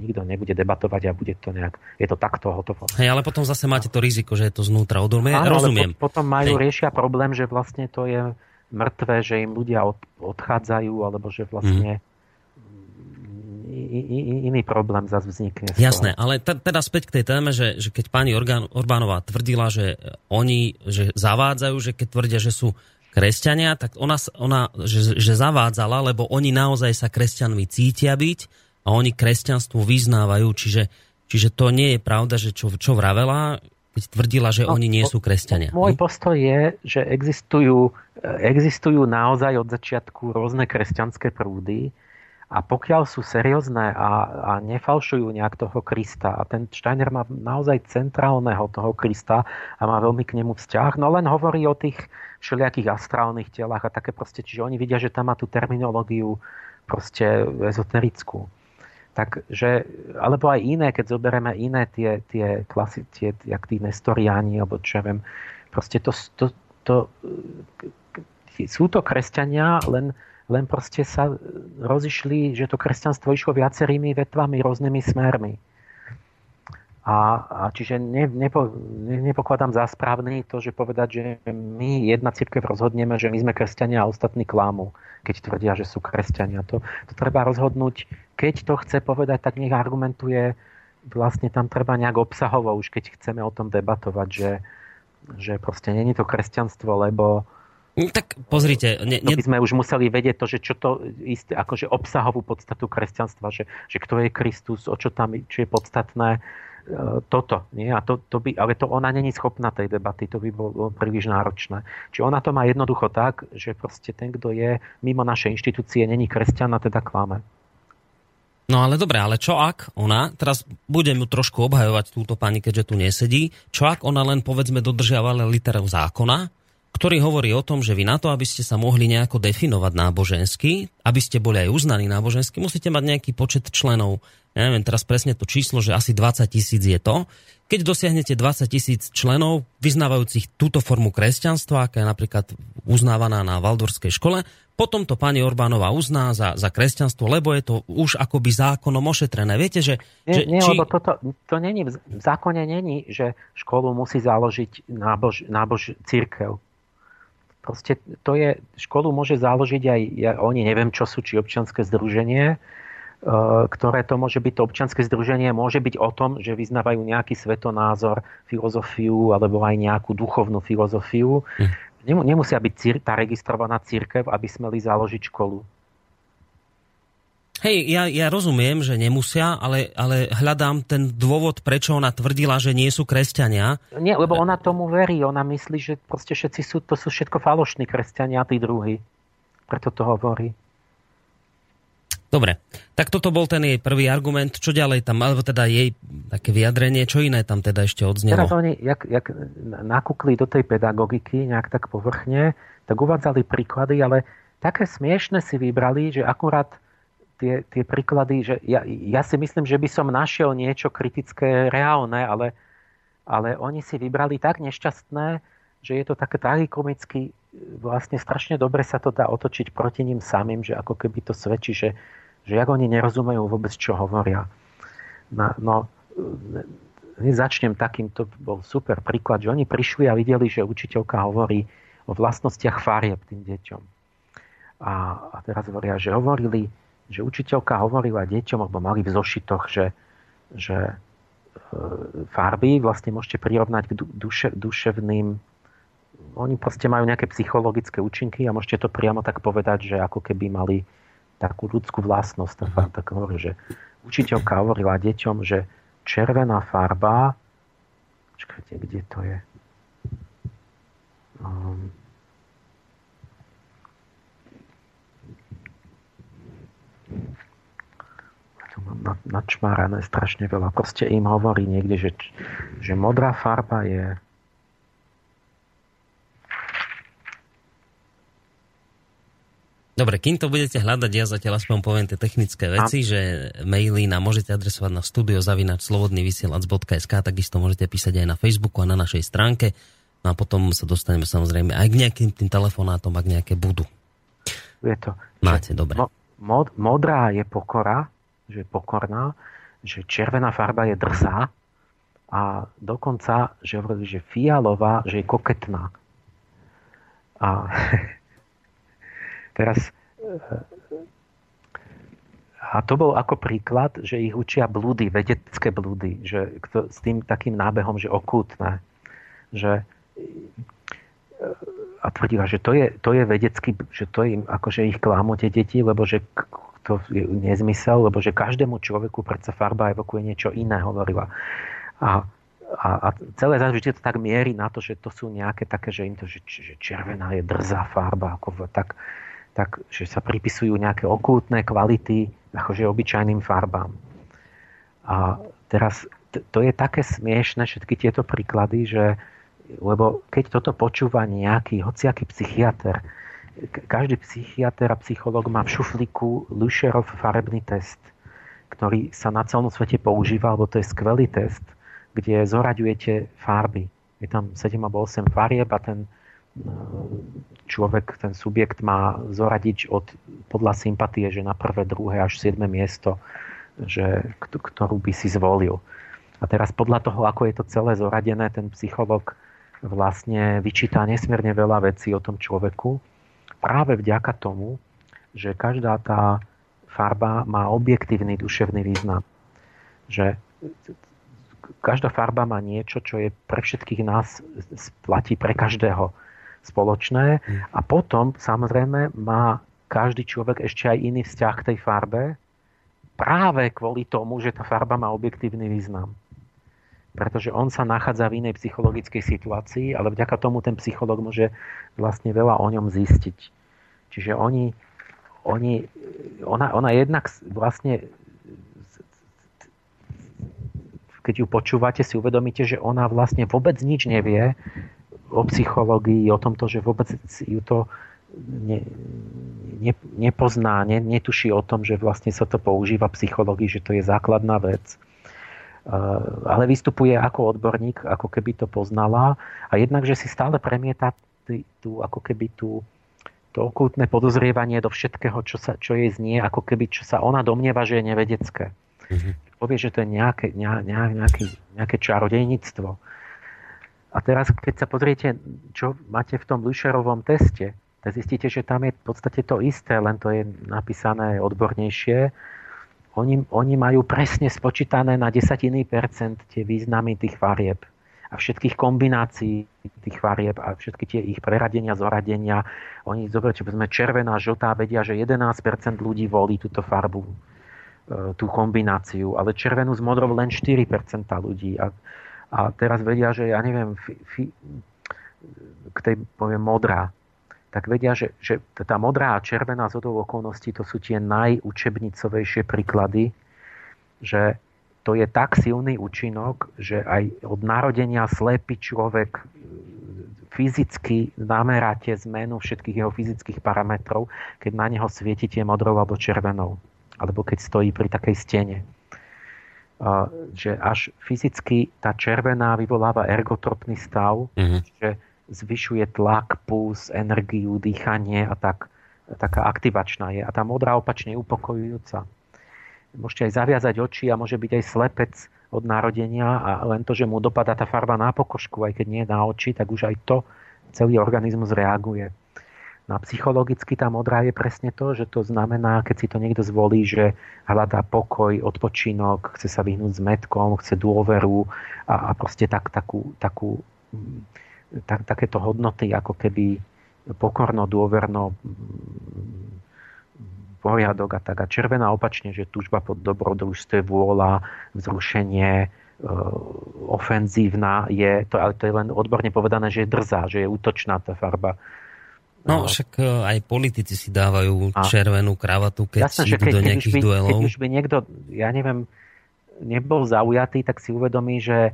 nikto nebude debatovať a bude to nejak, je to takto hotovo. Hej, ale potom zase máte to riziko, že je to znútra odolné. Rozumiem. Potom riešia problém, že vlastne to je mŕtve, že im ľudia odchádzajú, alebo že vlastne iný problém zase vznikne. Jasné, ale teda späť k tej téme, že keď pani Orbánová tvrdila, že oni že zavádzajú, že keď tvrdia, že sú kresťania, tak ona zavádzala, lebo oni naozaj sa kresťanmi cítia byť, a oni kresťanstvo vyznávajú, čiže to nie je pravda, že čo vravela, keď tvrdila, že oni nie sú kresťania. Môj postoj je, že existujú naozaj od začiatku rôzne kresťanské prúdy a pokiaľ sú seriózne a nefalšujú nejak toho Krista a ten Steiner má naozaj centrálneho toho Krista a má veľmi k nemu vzťah, no len hovorí o tých všelijakých astrálnych telách a také proste, čiže oni vidia, že tam má tú terminológiu proste ezoterickú. Takže, alebo aj iné, keď zoberieme iné tie klasy, jak tí nestoriáni, alebo čo viem, proste sú to kresťania, len proste sa rozišli, že to kresťanstvo išlo viacerými vetvami, rôznymi smermi. A čiže nepokladám za správny to, že povedať, že my jedna cirkev rozhodneme, že my sme kresťania a ostatní klamú, keď tvrdia, že sú kresťania. To treba rozhodnúť. Keď to chce povedať, tak nech argumentuje vlastne tam treba nejak obsahovo, už keď chceme o tom debatovať, že proste nie je to kresťanstvo, lebo no, tak pozrite, by sme už museli vedieť to, že čo to isté, akože obsahovú podstatu kresťanstva, že kto je Kristus, o čo tam, čo je podstatné toto, nie? A to by, ale to ona není schopná tej debaty, to by bolo príliš náročné. Čiže ona to má jednoducho tak, že proste ten, kto je mimo naše inštitúcie, není kresťan, a teda klame. No ale dobre, ale čo ak ona, teraz budem ju trošku obhajovať túto pani, keďže tu nesedí, čo ak ona len povedzme dodržiavala literu zákona, ktorý hovorí o tom, že vy na to, aby ste sa mohli nejako definovať nábožensky, aby ste boli aj uznaní nábožensky, musíte mať nejaký počet členov. Ja neviem teraz presne to číslo, že asi 20 000 je to. Keď dosiahnete 20 000 členov vyznávajúcich túto formu kresťanstva, aká je napríklad uznávaná na Waldorfskej škole, potom to pani Orbánová uzná za kresťanstvo, lebo je to už akoby zákonom ošetrené. Viete, že lebo to není, v zákone není, že školu musí založiť církev. Proste to je, školu môže založiť aj, oni neviem čo sú, či občianske združenie, ktoré to môže byť, to občianske združenie môže byť o tom, že vyznávajú nejaký svetonázor, filozofiu alebo aj nejakú duchovnú filozofiu. Nemusia byť tá registrovaná cirkev, aby smeli založiť školu. Hej, ja rozumiem, že nemusia, ale hľadám ten dôvod, prečo ona tvrdila, že nie sú kresťania. Nie, lebo ona tomu verí, ona myslí, že proste všetci sú, to sú všetko falošní kresťania, tí druhí. Preto to hovorí. Dobre, tak toto bol ten jej prvý argument. Čo ďalej tam, alebo teda jej také vyjadrenie, čo iné tam teda ešte odznelo? Teraz oni, jak nakúkli do tej pedagogiky nejak tak povrchne, tak uvádzali príklady, ale také smiešne si vybrali, že akurát tie príklady, že ja si myslím, že by som našiel niečo kritické, reálne, ale oni si vybrali tak nešťastné, že je to také tragikomicky, vlastne strašne dobre sa to dá otočiť proti ním samým, že ako keby to svedčí, že ako oni nerozumejú vôbec, čo hovoria. Začnem takým, to bol super príklad, že oni prišli a videli, že učiteľka hovorí o vlastnostiach farieb tým deťom. A teraz hovoria, že učiteľka hovorila deťom, alebo mali v zošitoch, že farby vlastne môžete prirovnať k duševným. Oni proste majú nejaké psychologické účinky a môžete to priamo tak povedať, že ako keby mali takú ľudskú vlastnosť. Tak hovorí, že učiteľka hovorila deťom, že červená farba, počkajte, kde to je? Tu mám načmárané strašne veľa. Proste im hovorí niekde, že modrá farba je dobre, kým to budete hľadať, ja zatiaľ aspoň poviem tie technické veci, že maily nám môžete adresovať na studio@slobodnyvysielac.sk, takisto môžete písať aj na Facebooku a na našej stránke. No a potom sa dostaneme samozrejme aj k nejakým tým telefonátom, ak nejaké budú. Je to. Máte, dobre. Modrá je pokora, že je pokorná, že červená farba je drzá a dokonca, že hovorili, že fialová, že je koketná. A teraz, a to bol ako príklad, že ich učia blúdy, vedecké blúdy, že s tým takým nábehom, že okultné. A tvrdila, že to je vedecký, že to im akože ich klamú tie deti, lebo že to je nezmysel, lebo že každému človeku predsa farba evokuje niečo iné, hovorila. A celé zážite to tak mierí na to, že to sú nejaké také, že im to, že červená je drzá farba, ako tak, že sa pripisujú nejaké okultné kvality akože obyčajným farbám. A teraz to je také smiešné, všetky tieto príklady, že lebo keď toto počúva nejaký, hociaký psychiatr, každý psychiatr a psychológ má v šuflíku Lucherov farebný test, ktorý sa na celom svete používa, lebo to je skvelý test, kde zoraďujete farby. Je tam 7 alebo 8 farieb a ten človek, ten subjekt má zoradiť podľa sympatie, že na prvé, druhé až 7. miesto, že, ktorú by si zvolil. A teraz podľa toho, ako je to celé zoradené, ten psychológ vlastne vyčíta nesmierne veľa vecí o tom človeku. Práve vďaka tomu, že každá tá farba má objektívny duševný význam. Že každá farba má niečo, čo je pre všetkých nás, platí pre každého spoločné. A potom samozrejme má každý človek ešte aj iný vzťah k tej farbe, práve kvôli tomu, že tá farba má objektívny význam. Pretože on sa nachádza v inej psychologickej situácii, ale vďaka tomu ten psychológ môže vlastne veľa o ňom zistiť. Čiže ona jednak vlastne, keď ju počúvate, si uvedomíte, že ona vlastne vôbec nič nevie o psychológii, o tomto, že vôbec ju to nepozná, netuší o tom, že vlastne sa to používa v psychológii, že to je základná vec. Ale vystupuje ako odborník, ako keby to poznala, a jednak, že si stále premieta to okultné podozrievanie do všetkého, čo jej znie, ako keby čo sa ona domnieva, že je nevedecké. Povie, že to je nejaké čarodejníctvo. A teraz, keď sa pozriete, čo máte v tom Blücherovom teste, tak zistíte, že tam je v podstate to isté, len to je napísané odbornejšie. Oni majú presne spočítané na 10% tie významy tých farieb a všetkých kombinácií tých farieb a všetky tie ich preradenia, zoradenia. Oni zoberte, povedzme červená, žltá, vedia, že 11% ľudí volí túto farbu, tú kombináciu, ale červenú s modrou len 4% ľudí. A teraz vedia, že ja neviem, k tej poviem modrá, tak vedia, že tá modrá a červená zhodou okolností, to sú tie najúčebnicovejšie príklady, že to je tak silný účinok, že aj od narodenia slepý človek fyzicky nameráte zmenu všetkých jeho fyzických parametrov, keď na neho svietite modrou alebo červenou, alebo keď stojí pri takej stene. Že až fyzicky tá červená vyvoláva ergotropný stav, že zvyšuje tlak, puls, energiu, dýchanie a taká aktivačná je. A tá modrá opačne je upokojujúca. Môžete aj zaviazať oči a môže byť aj slepec od narodenia a len to, že mu dopadá tá farba na pokožku, aj keď nie na oči, tak už aj to celý organizmus reaguje. No a psychologicky tá modrá je presne to, že to znamená, keď si to niekto zvolí, že hľadá pokoj, odpočinok, chce sa vyhnúť zmätkom, chce dôveru a proste takéto hodnoty, ako keby pokorno, dôverno, poriadok a tak. A červená opačne, že túžba po dobrodružstve, vôľa, vzrušenie, ofenzívna je, to, ale to je len odborne povedané, že je drzá, že je útočná tá farba. No však aj politici si dávajú červenú kravatu, keď idú do nejakých duelov. Keď už by niekto, ja neviem, nebol zaujatý, tak si uvedomí, že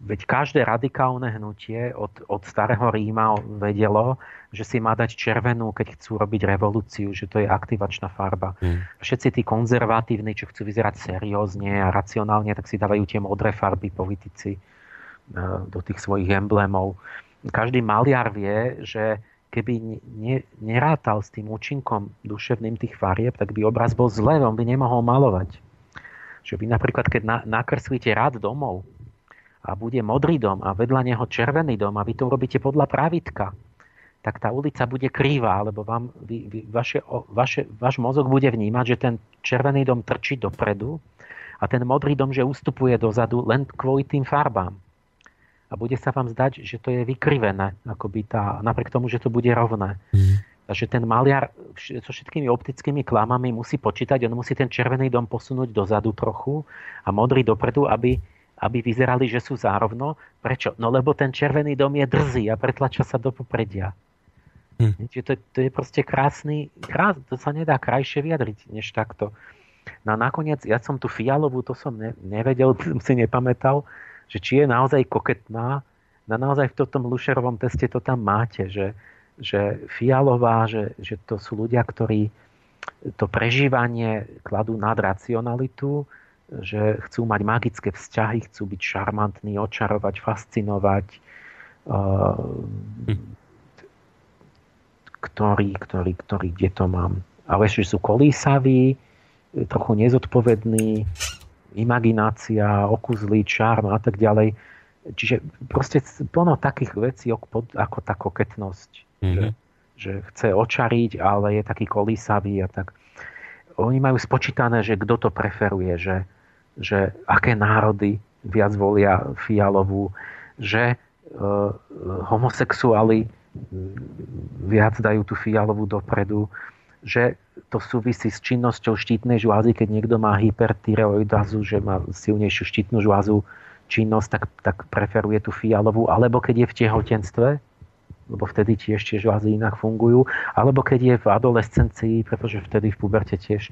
veď každé radikálne hnutie od starého Ríma vedelo, že si má dať červenú, keď chcú robiť revolúciu, že to je aktivačná farba. Všetci tí konzervatívni, čo chcú vyzerať seriózne a racionálne, tak si dávajú tie modré farby politici do tých svojich emblémov. Každý maliar vie, že keby nerátal s tým účinkom duševným tých farieb, tak by obraz bol zle, on by nemohol malovať. Že by napríklad, keď nakreslíte rád domov, a bude modrý dom a vedľa neho červený dom a vy to urobíte podľa pravidka, tak tá ulica bude krivá, lebo váš mozog bude vnímať, že ten červený dom trčí dopredu a ten modrý dom, že ustupuje dozadu len kvôli tým farbám. A bude sa vám zdať, že to je vykrivené, akoby napriek tomu, že to bude rovné. Takže ten maliar so všetkými optickými klamami musí počítať, on musí ten červený dom posunúť dozadu trochu a modrý dopredu, aby vyzerali, že sú zárovno. Prečo? No lebo ten červený dom je drzý a pretlača sa do popredia. Čiže to je proste krásny, to sa nedá krajšie vyjadriť, než takto. No nakoniec, ja som tú fialovú, to som nevedel, si nepamätal, že či je naozaj koketná. No naozaj v tom Blücherovom teste to tam máte, že fialová, že to sú ľudia, ktorí to prežívanie kladú nad racionalitu, že chcú mať magické vzťahy, chcú byť šarmantní, očarovať, fascinovať, ktorí, kde to mám. Ale ešte sú kolísaví, trochu nezodpovední, imaginácia, okuzlí, šarm a tak ďalej. Čiže proste plno takých vecí ako tá koketnosť, že chce očariť, ale je taký kolísavý a tak. Oni majú spočítané, že kto to preferuje, že aké národy viac volia Fialovú, že homosexuáli viac dajú tú Fialovú dopredu, že to súvisí s činnosťou štítnej žľazy, keď niekto má hypertyreoidázu, že má silnejšiu štítnu žľazu činnosť, tak preferuje tú Fialovú, alebo keď je v tehotenstve, lebo vtedy tiež tie žľazy inak fungujú, alebo keď je v adolescencii, pretože vtedy v puberte tiež.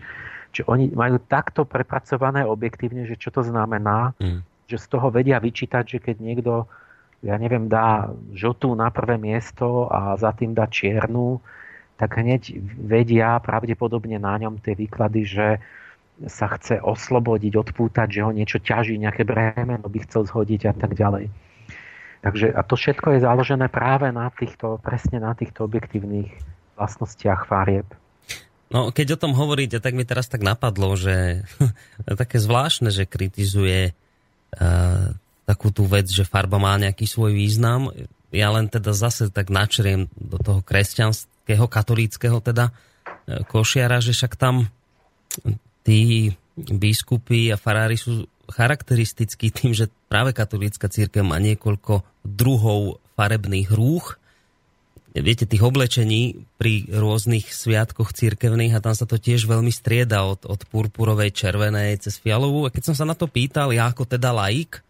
Čiže oni majú takto prepracované objektívne, že čo to znamená, že z toho vedia vyčítať, že keď niekto, ja neviem, dá žltú na prvé miesto a za tým dá čiernu, tak hneď vedia pravdepodobne na ňom tie výklady, že sa chce oslobodiť, odpútať, že ho niečo ťaží, nejaké bremeno by chcel zhodiť a tak ďalej. Takže a to všetko je založené práve presne na týchto objektívnych vlastnostiach farieb. No, keď o tom hovoríte, tak mi teraz tak napadlo, že také zvláštne, že kritizuje takú tú vec, že farba má nejaký svoj význam. Ja len teda zase tak načriem do toho kresťanského, katolíckeho teda košiara, že však tam tí biskupy a farári sú charakteristický tým, že práve katolícka cirkev má niekoľko druhov farebných rúch. Viete, tých oblečení pri rôznych sviatkoch cirkevných a tam sa to tiež veľmi strieda od purpurovej, červenej cez fialovú. A keď som sa na to pýtal, ja ako teda laik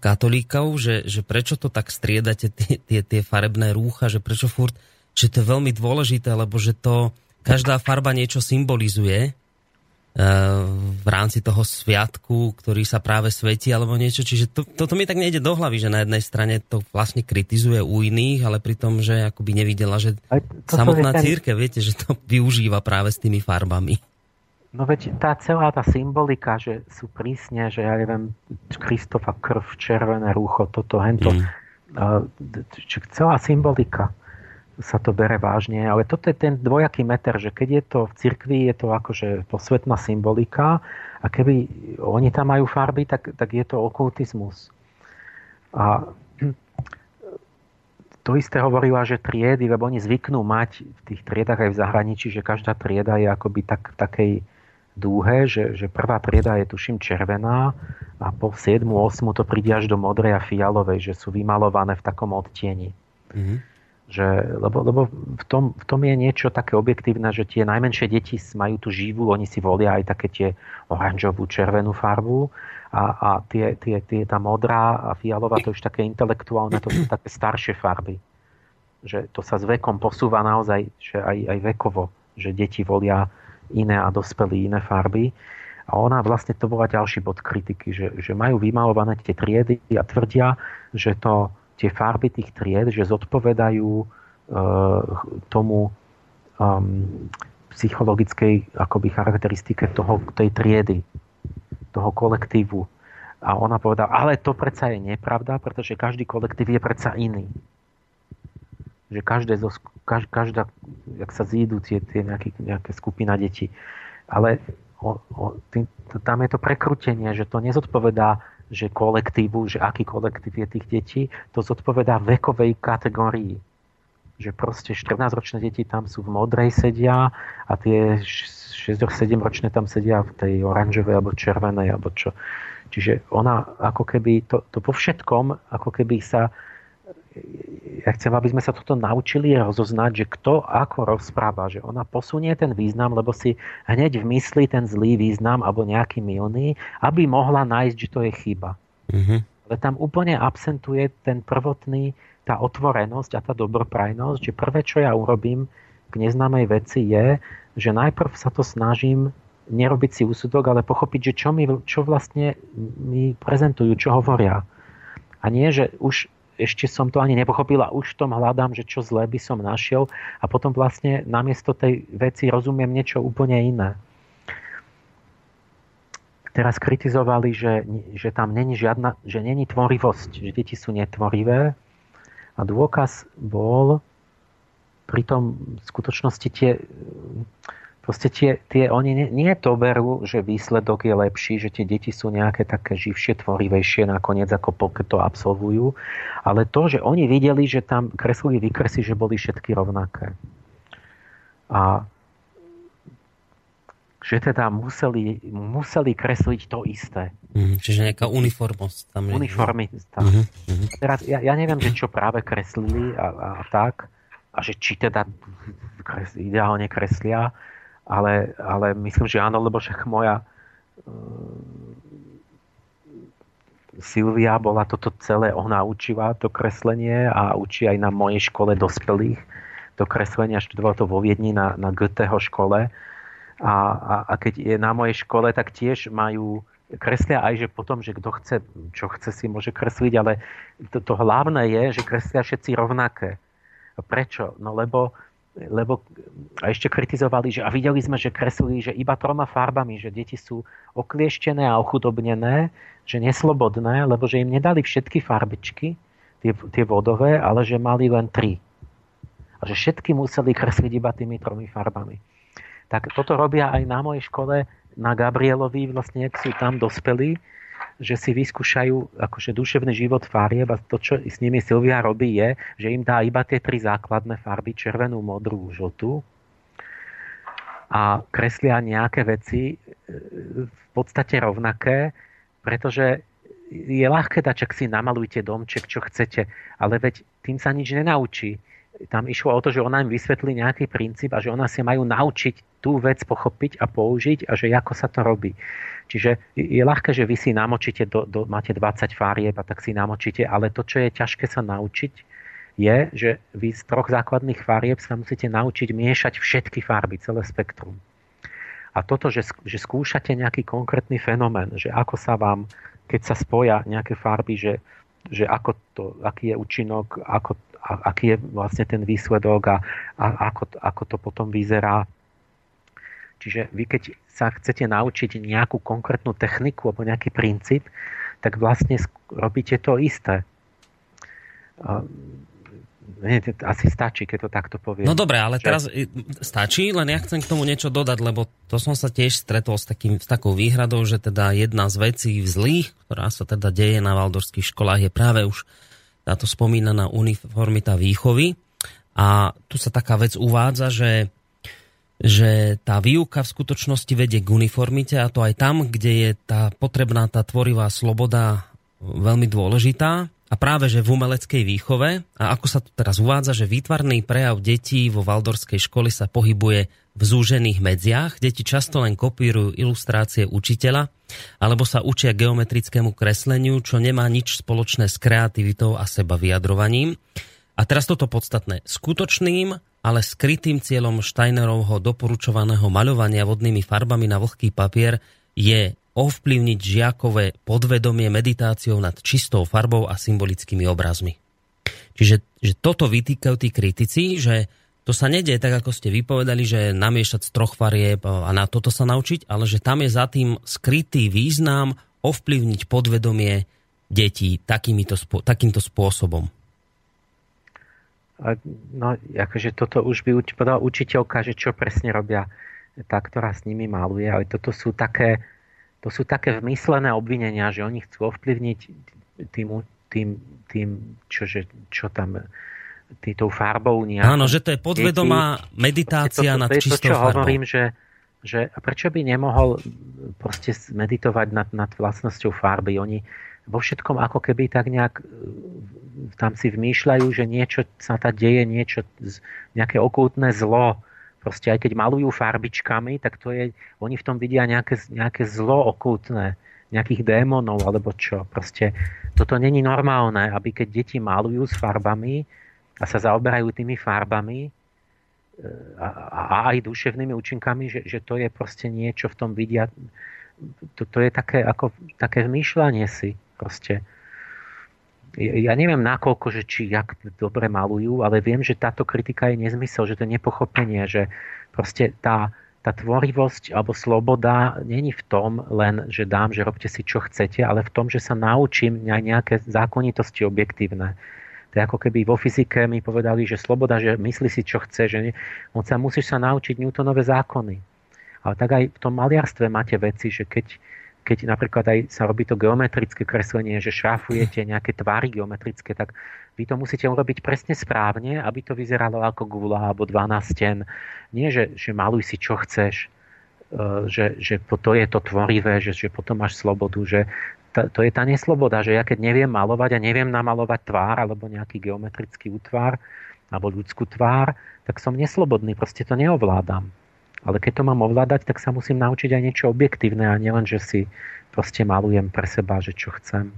katolíkov, že prečo to tak striedate tie farebné rúcha, že prečo furt, že to je veľmi dôležité, lebo že to každá farba niečo symbolizuje v rámci toho sviatku, ktorý sa práve svetí, alebo niečo. Čiže toto mi tak nejde do hlavy, že na jednej strane to vlastne kritizuje u iných, ale pri tom, že akoby nevidela, že samotná cirkev, viete, že to využíva práve s tými farbami. No veď celá tá symbolika, že sú prísne, že ja neviem, Kristova krv, červené rúcho, toto, hento. Celá symbolika sa to bere vážne, ale toto je ten dvojaký meter, že keď je to v cirkvi, je to akože posvetná symbolika a keby oni tam majú farby, tak je to okultizmus. A to isté hovorila, že triedy, lebo oni zvyknú mať v tých triedách aj v zahraničí, že každá trieda je akoby takej dúhe, že prvá trieda je tuším červená a po 7. 8. to príde až do modrej a fialovej, že sú vymalované v takom odtieni. Mhm. Že, lebo v tom je niečo také objektívne, že tie najmenšie deti majú tú živú, oni si volia aj také tie oranžovú, červenú farbu a tie tá modrá a fialová, to je už také intelektuálne, to sú také staršie farby. Že to sa s vekom posúva naozaj, že aj vekovo, že deti volia iné a dospelí iné farby. A ona vlastne, to bola ďalší bod kritiky, že majú vymalované tie triedy a tvrdia, že to tie farby tých tried, že zodpovedajú tomu psychologickej akoby charakteristike tej triedy, toho kolektívu. A ona povedala, ale to predsa je nepravda, pretože každý kolektív je predsa iný. Že každá, jak sa zídu tie nejaké skupina detí. Ale tam je to prekrutenie, že to nezodpovedá že kolektívu, že aký kolektív je tých detí, to zodpovedá vekovej kategórii. Že proste 14-ročné deti tam sú v modrej sedia a tie 6-7-ročné tam sedia v tej oranžovej alebo červenej alebo čo. Čiže ona ako keby to po všetkom, ako keby sa, ja chcem, aby sme sa toto naučili rozoznať, že kto ako rozpráva, že ona posunie ten význam, lebo si hneď vmyslí ten zlý význam alebo nejaký mylný, aby mohla nájsť, že to je chyba. Mm-hmm. Ale tam úplne absentuje ten prvotný, tá otvorenosť a tá dobroprajnosť, že prvé, čo ja urobím k neznámej veci je, že najprv sa to snažím nerobiť si úsudok, ale pochopiť, že čo vlastne mi prezentujú, čo hovoria. A nie, že už ešte som to ani nepochopila, už v tom hľadám, že čo zlé by som našiel a potom vlastne namiesto tej veci rozumiem niečo úplne iné. Teraz kritizovali, že tam není žiadna, že není tvorivosť, že deti sú netvorivé a dôkaz bol pritom v skutočnosti tie oni nie to berú, že výsledok je lepší, že tie deti sú nejaké také živšie, tvorivejšie nakoniec, ako pokiaľ to absolvujú. Ale to, že oni videli, že tam kreslili výkresy, že boli všetky rovnaké. A že teda museli kresliť to isté. Čiže nejaká uniformnosť tam je. Uniformita. Teraz ja neviem, že čo práve kreslili a tak, a že či teda ideálne kreslia, ale myslím, že áno, lebo však moja Silvia bola toto celé, ona učila to kreslenie a učí aj na mojej škole dospelých to kreslenie, študovala to vo Viedni na Goetheho škole. A keď je na mojej škole, tak tiež majú kreslia aj, že potom, že kto chce, čo chce, si môže kresliť, ale to hlavné je, že kreslia všetci rovnaké. Prečo? No lebo a ešte kritizovali, že a videli sme, že kreslili, že iba 3 farbami, že deti sú oklieštené a ochudobnené, že neslobodné, lebo že im nedali všetky farbičky, tie vodové, ale že mali len 3. A že všetky museli kresliť iba tými 3 farbami. Tak toto robia aj na mojej škole, na Gabrielovi, vlastne, ak sú tam dospelí, že si vyskúšajú akože duševný život farieb a to, čo s nimi Silvia robí, je, že im dá iba tie 3 základné farby, červenú, modrú, žltú a kreslia nejaké veci v podstate rovnaké, pretože je ľahké dať, čak si namalujte domček, čo chcete, ale veď tým sa nič nenaučí. Tam išlo o to, že ona im vysvetlí nejaký princíp a že ona si majú naučiť tú vec pochopiť a použiť a že ako sa to robí. Čiže je ľahké, že vy si namočíte, máte 20 farieb a tak si namočíte, ale to, čo je ťažké sa naučiť, je, že vy z 3 základných farieb sa musíte naučiť miešať všetky farby, celé spektrum. A toto, že skúšate nejaký konkrétny fenomén, že ako sa vám, keď sa spoja nejaké farby, že ako to, aký je účinok, aký je vlastne ten výsledok a ako to potom vyzerá. Čiže vy, keď sa chcete naučiť nejakú konkrétnu techniku alebo nejaký princíp, tak vlastne robíte to isté. Asi stačí, keď to takto poviem. No dobre, ale teraz stačí, len ja chcem k tomu niečo dodať, lebo to som sa tiež stretol s takou výhradou, že teda jedna z vecí zlých, ktorá sa teda deje na waldorfských školách, je práve už táto spomínaná uniformita výchovy. A tu sa taká vec uvádza, že tá výuka v skutočnosti vedie k uniformite, a to aj tam, kde je tá potrebná, tá tvorivá sloboda veľmi dôležitá. A práve, že v umeleckej výchove, a ako sa tu teraz uvádza, že výtvarný prejav detí vo waldorfskej škole sa pohybuje v zúžených medziach. Deti často len kopírujú ilustrácie učiteľa, alebo sa učia geometrickému kresleniu, čo nemá nič spoločné s kreativitou a sebavyjadrovaním. A teraz toto podstatné. Skutočným, ale skrytým cieľom Steinerovho doporučovaného maľovania vodnými farbami na vlhký papier je ovplyvniť žiakové podvedomie meditáciou nad čistou farbou a symbolickými obrazmi. Čiže že toto vytýkajú tí kritici, že to sa nedieje tak, ako ste vypovedali, že namiešať z 3 farieb a na toto sa naučiť, ale že tam je za tým skrytý význam ovplyvniť podvedomie detí takýmto spôsobom. No, akože toto už by povedala učiteľka, že čo presne robia tá, ktorá s nimi maluje, ale toto sú také vmyslené obvinenia, že oni chcú ovplyvniť tým čo tam tou farbou nejakou. Áno, že to je podvedomá meditácia nad čistou farbou. To, čo hovorím, že prečo by nemohol proste meditovať nad vlastnosťou farby. Oni vo všetkom ako keby tak nejak tam si vmýšľajú, že niečo sa tam deje, nejaké okultné zlo. Proste aj keď malujú farbičkami, tak to je, oni v tom vidia nejaké zlo okultné, nejakých démonov alebo čo. Proste toto není normálne, aby keď deti malujú s farbami a sa zaoberajú tými farbami a aj duševnými účinkami, že to je proste niečo v tom vidia. To je také, ako, také vmýšľanie si proste. Ja neviem nakoľko, že či jak dobre malujú, ale viem, že táto kritika je nezmysel, že to je nepochopenie, že proste tá tvorivosť alebo sloboda není v tom len, že dám, že robte si čo chcete, ale v tom, že sa naučím aj nejaké zákonitosti objektívne. To je ako keby vo fyzike mi povedali, že sloboda, že myslí si čo chce, že musíš sa naučiť Newtonove zákony. Ale tak aj v tom maliarstve máte veci, že keď napríklad aj sa robí to geometrické kreslenie, že šrafujete nejaké tvary geometrické, tak vy to musíte urobiť presne správne, aby to vyzeralo ako gula alebo 12 sten. Nie, že maluj si, čo chceš. že to je to tvorivé, že potom máš slobodu, že to je tá nesloboda, že ja keď neviem malovať a neviem namalovať tvár alebo nejaký geometrický útvar alebo ľudskú tvár, tak som neslobodný, proste to neovládam. Ale keď to mám ovládať, tak sa musím naučiť aj niečo objektívne a nielen, že si proste malujem pre seba, že čo chcem.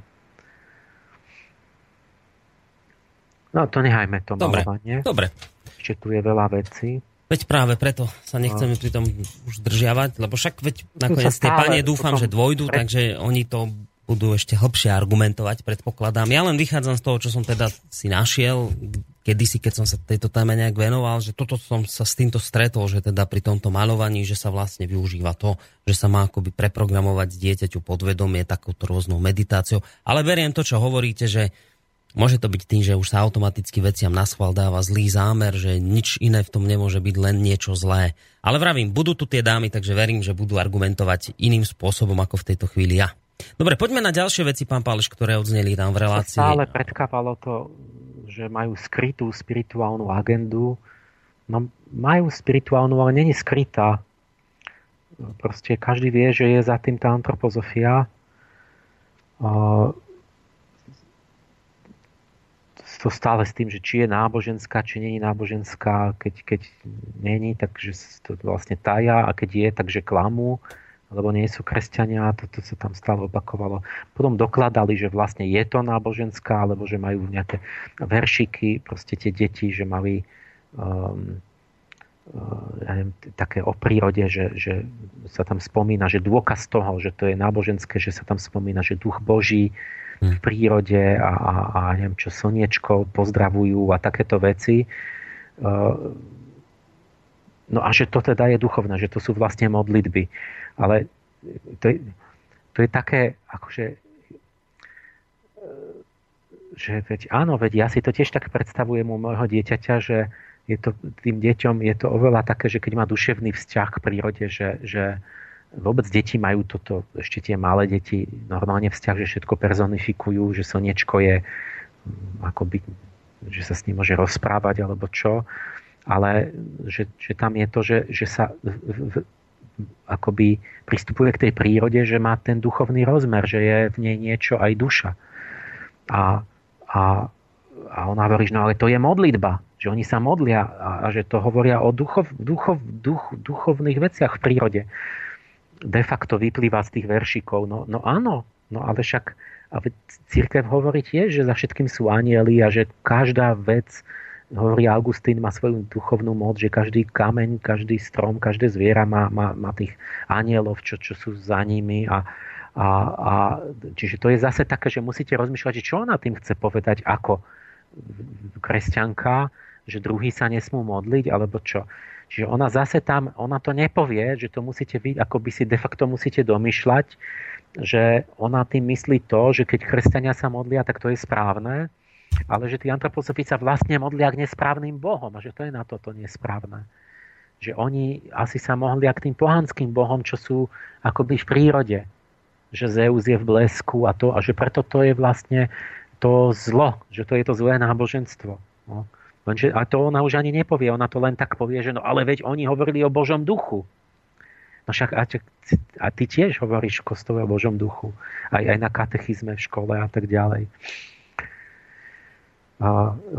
No to nehajme to malovanie. Dobre. Ešte tu je veľa vecí. Veď práve preto sa nechceme pri tom už držiavať, lebo však veď nakoniec tie panie dúfam, že dôjdu, takže oni to budú ešte hlbšie argumentovať, predpokladám. Ja len vychádzam z toho, čo som teda si našiel, kedysi, keď som sa tejto téme nejak venoval, že toto som sa s týmto stretol, že teda pri tomto malovaní, že sa vlastne využíva to, že sa má akoby preprogramovať dieťaťu podvedomie takouto rôznou meditáciou. Ale beriem to, čo hovoríte, že môže to byť tým, že už sa automaticky veciam naschvál dáva zlý zámer, že nič iné v tom nemôže byť, len niečo zlé. Ale vravím, budú tu tie dámy, takže verím, že budú argumentovať iným spôsobom, ako v tejto chvíli ja. Dobre, poďme na ďalšie veci, pán Páleš, ktoré odzneli tam v relácii. Stále predkávalo to, že majú skrytú spirituálnu agendu. No, majú spirituálnu, ale není skrytá. Proste každý vie, že je za tým tá antropozofia. To stále s tým, že či je náboženská, či nie je náboženská, keď nie je, takže to vlastne tajá, a keď je, takže klamú, alebo nie sú kresťania, toto sa tam stále opakovalo. Potom dokladali, že vlastne je to náboženská, alebo že majú nejaké veršiky, proste tie deti, že mali také o prírode, že sa tam spomína, že dôkaz toho, že to je náboženské, že sa tam spomína, že duch Boží v prírode a neviem čo, slniečko pozdravujú a takéto veci. No a že to teda je duchovné, že to sú vlastne modlitby. Ale to je také, akože, že veď, áno, veď ja si to tiež tak predstavujem u môjho dieťaťa, že je to, tým deťom je to oveľa také, že keď má duševný vzťah k prírode, že vôbec deti majú toto, ešte tie malé deti, normálne vzťah, že všetko personifikujú, že slniečko je akoby, že sa s ním môže rozprávať alebo čo, ale že tam je to, že sa akoby pristupuje k tej prírode, že má ten duchovný rozmer, že je v nej niečo aj duša. A ona hovorí, že no ale to je modlitba, že oni sa modlia a že to hovoria o duchovných veciach v prírode. De facto vyplýva z tých veršikov. No áno, no ale však cirkev hovorí tiež, že za všetkým sú anjeli a že každá vec, hovorí Augustín, má svoju duchovnú moc, že každý kameň, každý strom, každé zviera má tých anjelov, čo sú za nimi a čiže to je zase také, že musíte rozmýšľať, čo ona tým chce povedať ako kresťanka, že druhí sa nesmú modliť alebo čo. Čiže ona zase tam, ona to nepovie, že to musíte vy, ako by si de facto musíte domýšľať, že ona tým myslí to, že keď kresťania sa modlia, tak to je správne, ale že tí antroposofi sa vlastne modlia k nesprávnym bohom a že to je na toto nesprávne. Že oni asi sa modlia k tým pohanským bohom, čo sú akoby v prírode. Že Zeus je v blesku a že preto to je vlastne to zlo, že to je to zlé náboženstvo. No. Lenže, a to ona už ani nepovie, ona to len tak povie, že no ale veď oni hovorili o Božom duchu. No však a ty tiež hovoríš v kostole o Božom duchu. Aj na katechizme v škole a tak ďalej.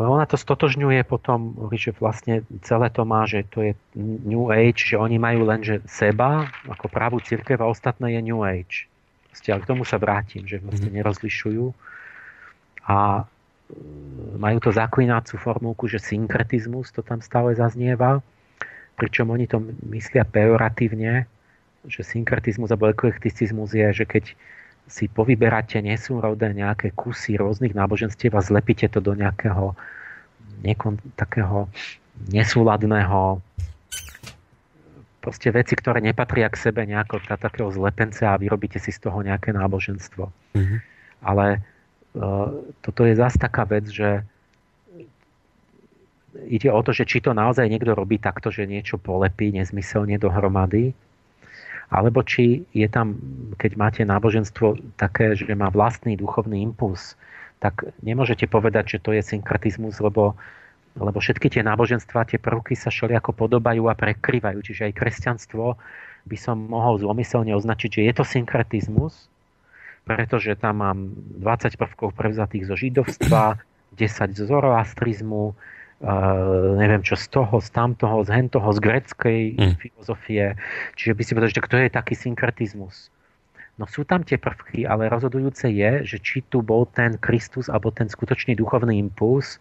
Ona to stotožňuje potom, že vlastne celé to má, že to je New Age, že oni majú len že seba, ako pravú cirkev a ostatné je New Age. Ale k tomu sa vrátim, že vlastne nerozlišujú. A majú to zaklinácu formulku, že synkretizmus, to tam stále zaznieva, pričom oni to myslia pejoratívne, že synkretizmus alebo eklekticizmus je, že keď si povyberáte nesúrodé nejaké kusy rôznych náboženstiev a zlepíte to do nejakého takého nesúladného proste veci, ktoré nepatria k sebe nejako takého zlepence a vyrobíte si z toho nejaké náboženstvo. Mm-hmm. Ale toto je zase taká vec, že ide o to, že či to naozaj niekto robí takto, že niečo polepí nezmyselne dohromady, alebo či je tam, keď máte náboženstvo také, že má vlastný duchovný impuls, tak nemôžete povedať, že to je synkretizmus, lebo všetky tie náboženstvá, tie prvky sa všelijako podobajú a prekryvajú. Čiže aj kresťanstvo by som mohol zlomyselne označiť, že je to synkretizmus, pretože tam mám 20 prvkov prevzatých zo židovstva, 10 zo zoroastrizmu, neviem čo, z toho, z tamtoho, z hentoho, z gréckej filozofie. Čiže by si povedal, že kto je taký synkretizmus? No sú tam tie prvky, ale rozhodujúce je, že či tu bol ten Kristus alebo ten skutočný duchovný impuls,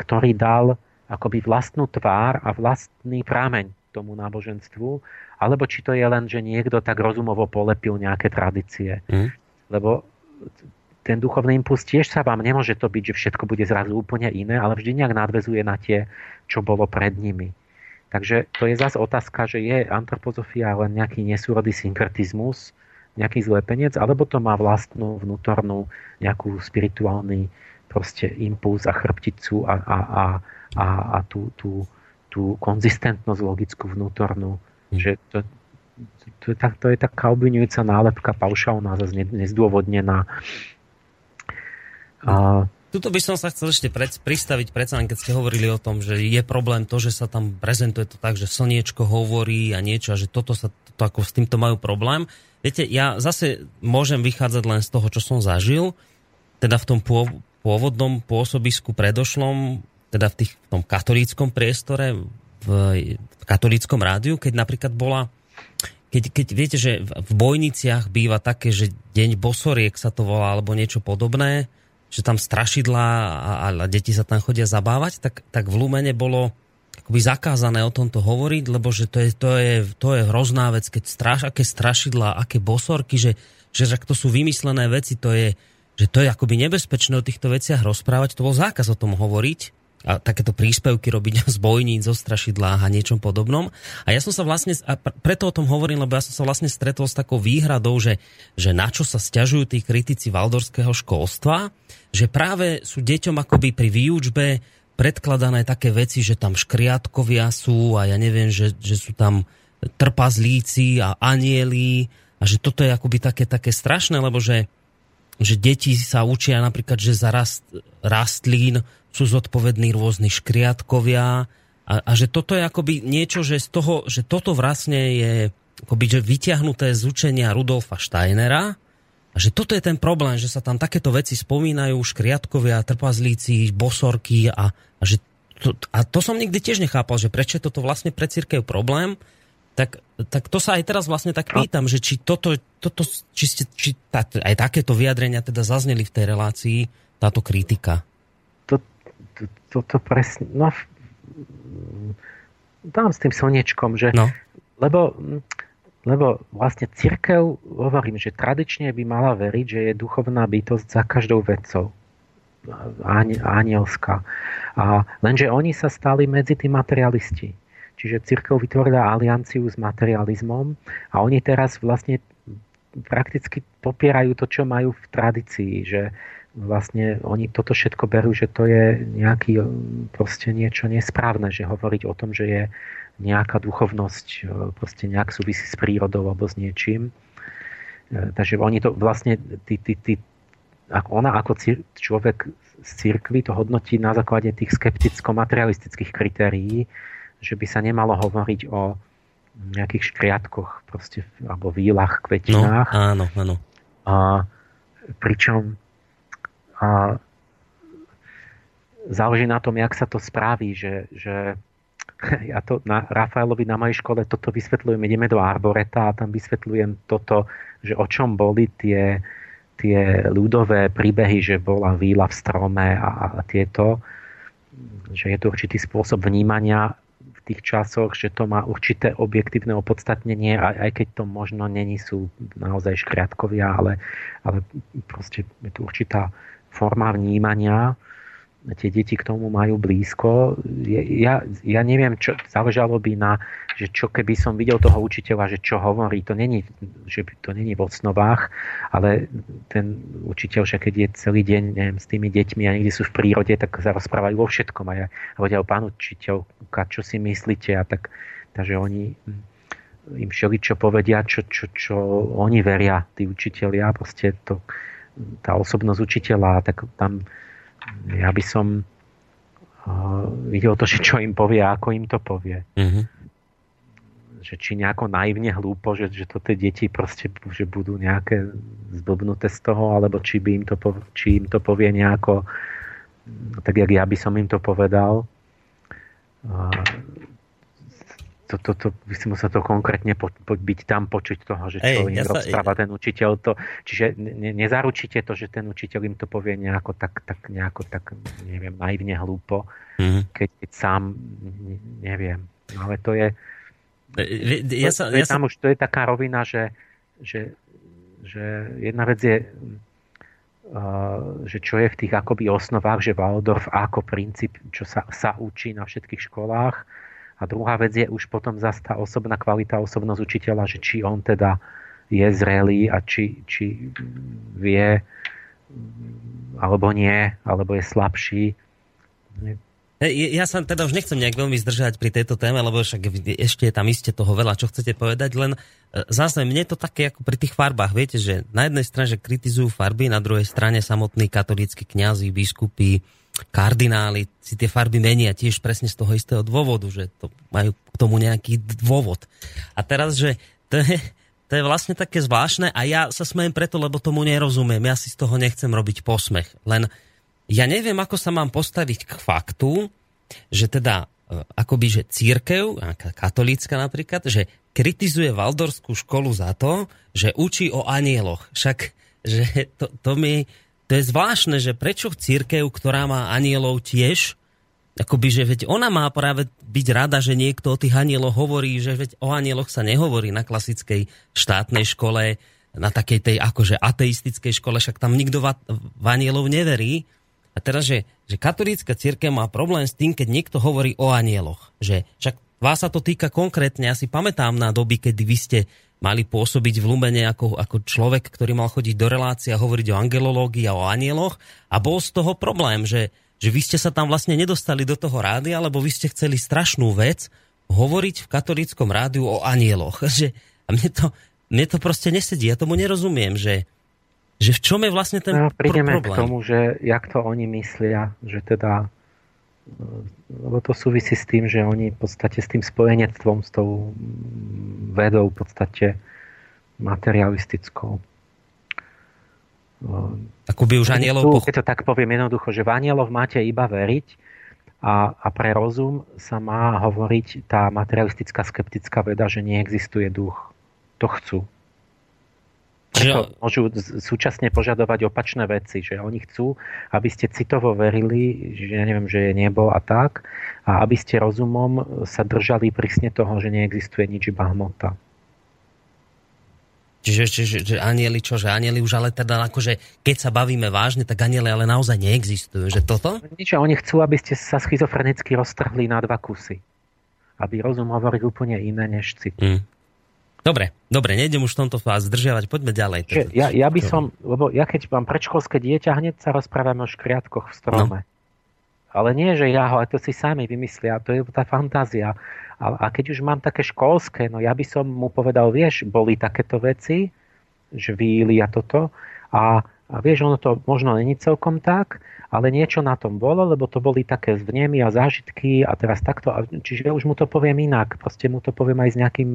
ktorý dal akoby vlastnú tvár a vlastný prámeň tomu náboženstvu, alebo či to je len, že niekto tak rozumovo polepil nejaké tradície. Lebo ten duchovný impuls tiež sa vám nemôže to byť, že všetko bude zrazu úplne iné, ale vždy nejak nadväzuje na tie, čo bolo pred nimi. Takže to je zase otázka, že je antropozofia len nejaký nesúrodý synkretizmus, nejaký zlepenec, alebo to má vlastnú vnútornú nejakú spirituálny proste impuls a chrbticu a tú konzistentnosť logickú vnútornú. Že to je taká obviňujúca nálepka paušálna, zase nezdôvodnená. Tuto by som sa chcel ešte pristaviť predsa, keď ste hovorili o tom, že je problém to, že sa tam prezentuje to tak, že slniečko hovorí a niečo, a že toto ako s týmto majú problém. Viete, ja zase môžem vychádzať len z toho, čo som zažil, teda v tom pôvodnom pôsobisku predošlom, teda v tom katolíckom priestore, v katolíckom rádiu, keď napríklad bola, keď viete, že v Bojniciach býva také, že deň bosoriek sa to volá, alebo niečo podobné, že tam strašidlá a deti sa tam chodia zabávať, tak v Lumene bolo akoby zakázané o tomto hovoriť, lebo že to je hrozná vec, keď aké strašidlá, aké bosorky, že to sú vymyslené veci, to je akoby nebezpečné o týchto veciach rozprávať, to bol zákaz o tom hovoriť a takéto príspevky robiť z bojníc, zo strašidlách a niečom podobnom. A ja som sa vlastne, a preto o tom hovorím, lebo ja som sa vlastne stretol s takou výhradou, že na čo sa sťažujú tí kritici waldorfského školstva, že práve sú deťom akoby pri výučbe predkladané také veci, že tam škriatkovia sú a ja neviem, že sú tam trpazlíci a anieli a že toto je akoby také strašné, lebo že deti sa učia napríklad, že za rastlín sú zodpovední rôzni škriatkovia a že toto je akoby niečo, že z toho, že toto vlastne je akoby, že vyťahnuté z učenia Rudolfa Steinera a že toto je ten problém, že sa tam takéto veci spomínajú, škriatkovia, trpazlíci, bosorky a že to som nikdy tiež nechápal, že prečo je toto vlastne pre cirkev problém, tak to sa aj teraz vlastne tak pýtam, že či aj takéto vyjadrenia teda zazneli v tej relácii, táto kritika. Toto presne, no dám s tým slnečkom, že no. Lebo vlastne cirkev, hovorím, že tradične by mala veriť, že je duchovná bytosť za každou vecou anielská. A lenže oni sa stali medzi tí materialisti. Čiže cirkev vytvorila alianciu s materializmom a oni teraz vlastne prakticky popierajú to, čo majú v tradícii, že vlastne oni toto všetko berú, že to je nejaký proste niečo nesprávne, že hovoriť o tom, že je nejaká duchovnosť proste nejak súvisí s prírodou alebo s niečím. Takže oni to vlastne človek z cirkvi to hodnotí na základe tých skepticko-materialistických kritérií, že by sa nemalo hovoriť o nejakých škriatkoch proste, alebo výlach, kvetinách. No, áno. A pričom a záleží na tom, jak sa to spraví, že ja to na Rafaelovi na mojej škole toto vysvetľujem, ideme do Arboreta a tam vysvetľujem toto, že o čom boli tie ľudové príbehy, že bola víla v strome a tieto, že je to určitý spôsob vnímania v tých časoch, že to má určité objektívne opodstatnenie, aj keď to možno není sú naozaj škriatkovia, ale proste je to určitá forma vnímania, tie deti k tomu majú blízko. Ja neviem, čo záležalo by na, že čo keby som videl toho učiteľa, že čo hovorí, to není v osnovách, ale ten učiteľ, že keď je celý deň neviem, s tými deťmi a niekde sú v prírode, tak sa rozprávajú o všetkom a ja hovorím, pán učiteľka, čo si myslíte? A takže oni im všeličo povedia, čo oni veria, tí učitelia, proste to tá osobnosť učiteľa, tak tam ja by som videl to, čo im povie a ako im to povie. že či nejako naivne hlúpo, že to tie deti proste že budú nejaké zblbnuté z toho, alebo či im to povie nejako tak, jak ja by som im to povedal. To by som musel to konkrétne byť tam, počuť toho, že čo im rozpráva ten učiteľ. Čiže nezaručíte to, že ten učiteľ im to povie nejako tak neviem, naivne hlúpo, keď sám neviem. Ale to je... Už to je taká rovina, že jedna vec je, že čo je v tých akoby osnovách, že Waldorf ako princíp, čo sa učí na všetkých školách, a druhá vec je už potom zase tá osobná kvalita, osobnosť učiteľa, že či on teda je zrelý a či vie alebo nie, alebo je slabší. Ja sa teda už nechcem nejak veľmi zdržať pri tejto téme, lebo však ešte je tam iste toho veľa, čo chcete povedať, len zase mne je to také ako pri tých farbách, viete, že na jednej strane kritizujú farby, na druhej strane samotní katolícki kňazi, biskupy, kardináli si tie farby menia tiež presne z toho istého dôvodu, že to majú k tomu nejaký dôvod. A teraz, že to je vlastne také zvláštne a ja sa smejem preto, lebo tomu nerozumiem, ja si z toho nechcem robiť posmech, len ja neviem, ako sa mám postaviť k faktu, že teda akoby, že cirkev, katolícka napríklad, že kritizuje Waldorfskú školu za to, že učí o anieloch. Však, že to je zvláštne, že prečo cirkev, ktorá má anielov tiež, akoby, že veď ona má práve byť rada, že niekto o tých anieloch hovorí, že veď o anieloch sa nehovorí na klasickej štátnej škole, na takej tej akože ateistickej škole, však tam nikto v anielov neverí. A teraz, že katolícka cirkev má problém s tým, keď niekto hovorí o anieloch. Že však vás sa to týka konkrétne. Ja si pamätám na doby, kedy vy ste mali pôsobiť v Lumene ako človek, ktorý mal chodiť do relácie a hovoriť o angelológii a o anieloch. A bol z toho problém, že vy ste sa tam vlastne nedostali do toho rádia, lebo vy ste chceli strašnú vec hovoriť v katolíckom rádiu o anieloch. A mne to proste nesedí. Ja tomu nerozumiem, že v čom je vlastne ten problém? Prídeme k tomu, že jak to oni myslia, že teda, lebo to súvisí s tým, že oni v podstate s tým spojenectvom, s tou vedou v podstate materialistickou. Akoby už anielov... Keď to tak poviem jednoducho, že v anielov máte iba veriť a pre rozum sa má hovoriť tá materialistická, skeptická veda, že neexistuje duch. To chcú. Preto môžu súčasne požadovať opačné veci, že oni chcú, aby ste citovo verili, že ja neviem, že je nebo a tak, a aby ste rozumom sa držali prísne toho, že neexistuje nič, iba hmota. Čiže anieli čo? Že anieli už ale teda akože, keď sa bavíme vážne, tak anieli ale naozaj neexistujú. Že toto? Nič, oni chcú, aby ste sa schizofrenicky roztrhli na dva kusy. Aby rozum hovoril úplne iné než cit. Dobre, nejdem už v tomto vás zdržiavať, poďme ďalej. Ja by som, lebo ja keď mám predškolské dieťa, hneď sa rozprávame o škriatkoch v strome. No. Ale nie, že ja ho, a to si sami vymyslia, to je tá fantázia. A keď už mám také školské, no ja by som mu povedal, vieš, boli takéto veci, žvíli a toto, a vieš, ono to možno není celkom tak, ale niečo na tom bolo, lebo to boli také vnemy a zážitky a teraz takto. Čiže ja už mu to poviem inak. Proste mu to poviem aj s nejakým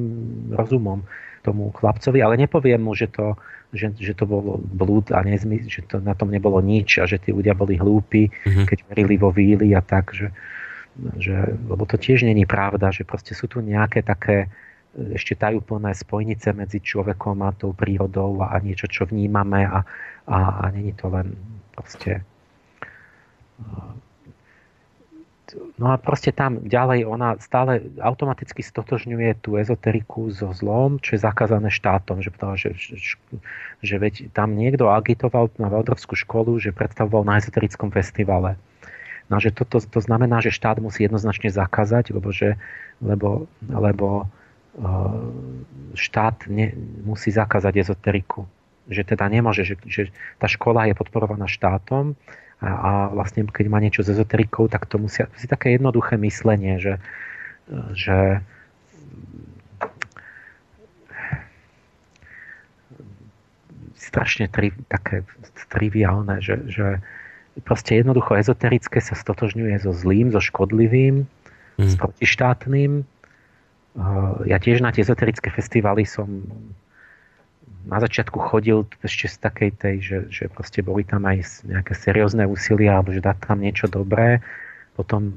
rozumom tomu chlapcovi, ale nepoviem mu, že to bolo blúd a nezmysl, že to na tom nebolo nič a že tí ľudia boli hlúpi, keď verili vo víly a tak. Lebo to tiež není pravda, že proste sú tu nejaké také ešte tajúplné spojnice medzi človekom a tou prírodou a niečo, čo vnímame a není to len proste... No a proste tam ďalej ona stále automaticky stotožňuje tú ezoteriku so zlom, čo je zakázané štátom, že veď tam niekto agitoval na Waldorfskú školu, že predstavoval na ezoterickom festivale. No že to znamená, že štát musí jednoznačne zakázať, lebo štát musí zakázať ezoteriku. Že teda nemôže, že tá škola je podporovaná štátom. A vlastne, keď má niečo s ezoterikou, tak to musí byť také jednoduché myslenie, že strašne také triviálne, že proste jednoducho ezoterické sa stotožňuje so zlým, so škodlivým, s protištátnym Ja tiež na tie ezoterické festivály som na začiatku chodil ešte z takej tej, že proste boli tam aj nejaké seriózne úsilia, alebo že dať tam niečo dobré. Potom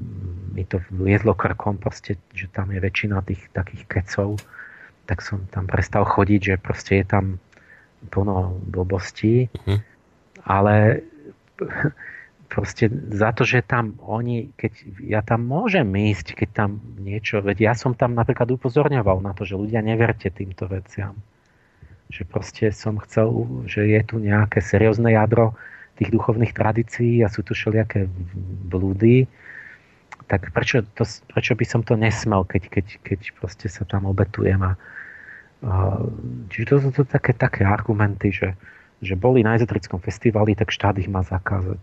mi to liezlo krkom proste, že tam je väčšina tých takých kecov. Tak som tam prestal chodiť, že proste je tam plno blbostí. Mm-hmm. Ale proste za to, že tam oni, keď ja tam môžem ísť, keď tam niečo, veď ja som tam napríklad upozorňoval na to, že ľudia neverte týmto veciam. Že proste som chcel, že je tu nejaké seriózne jadro tých duchovných tradícií a sú tu všelijaké blúdy, tak prečo by som to nesmal, keď proste sa tam obetujem. Čiže to sú to také argumenty, že boli na ezoterickom festivali, tak štát ich má zakázať.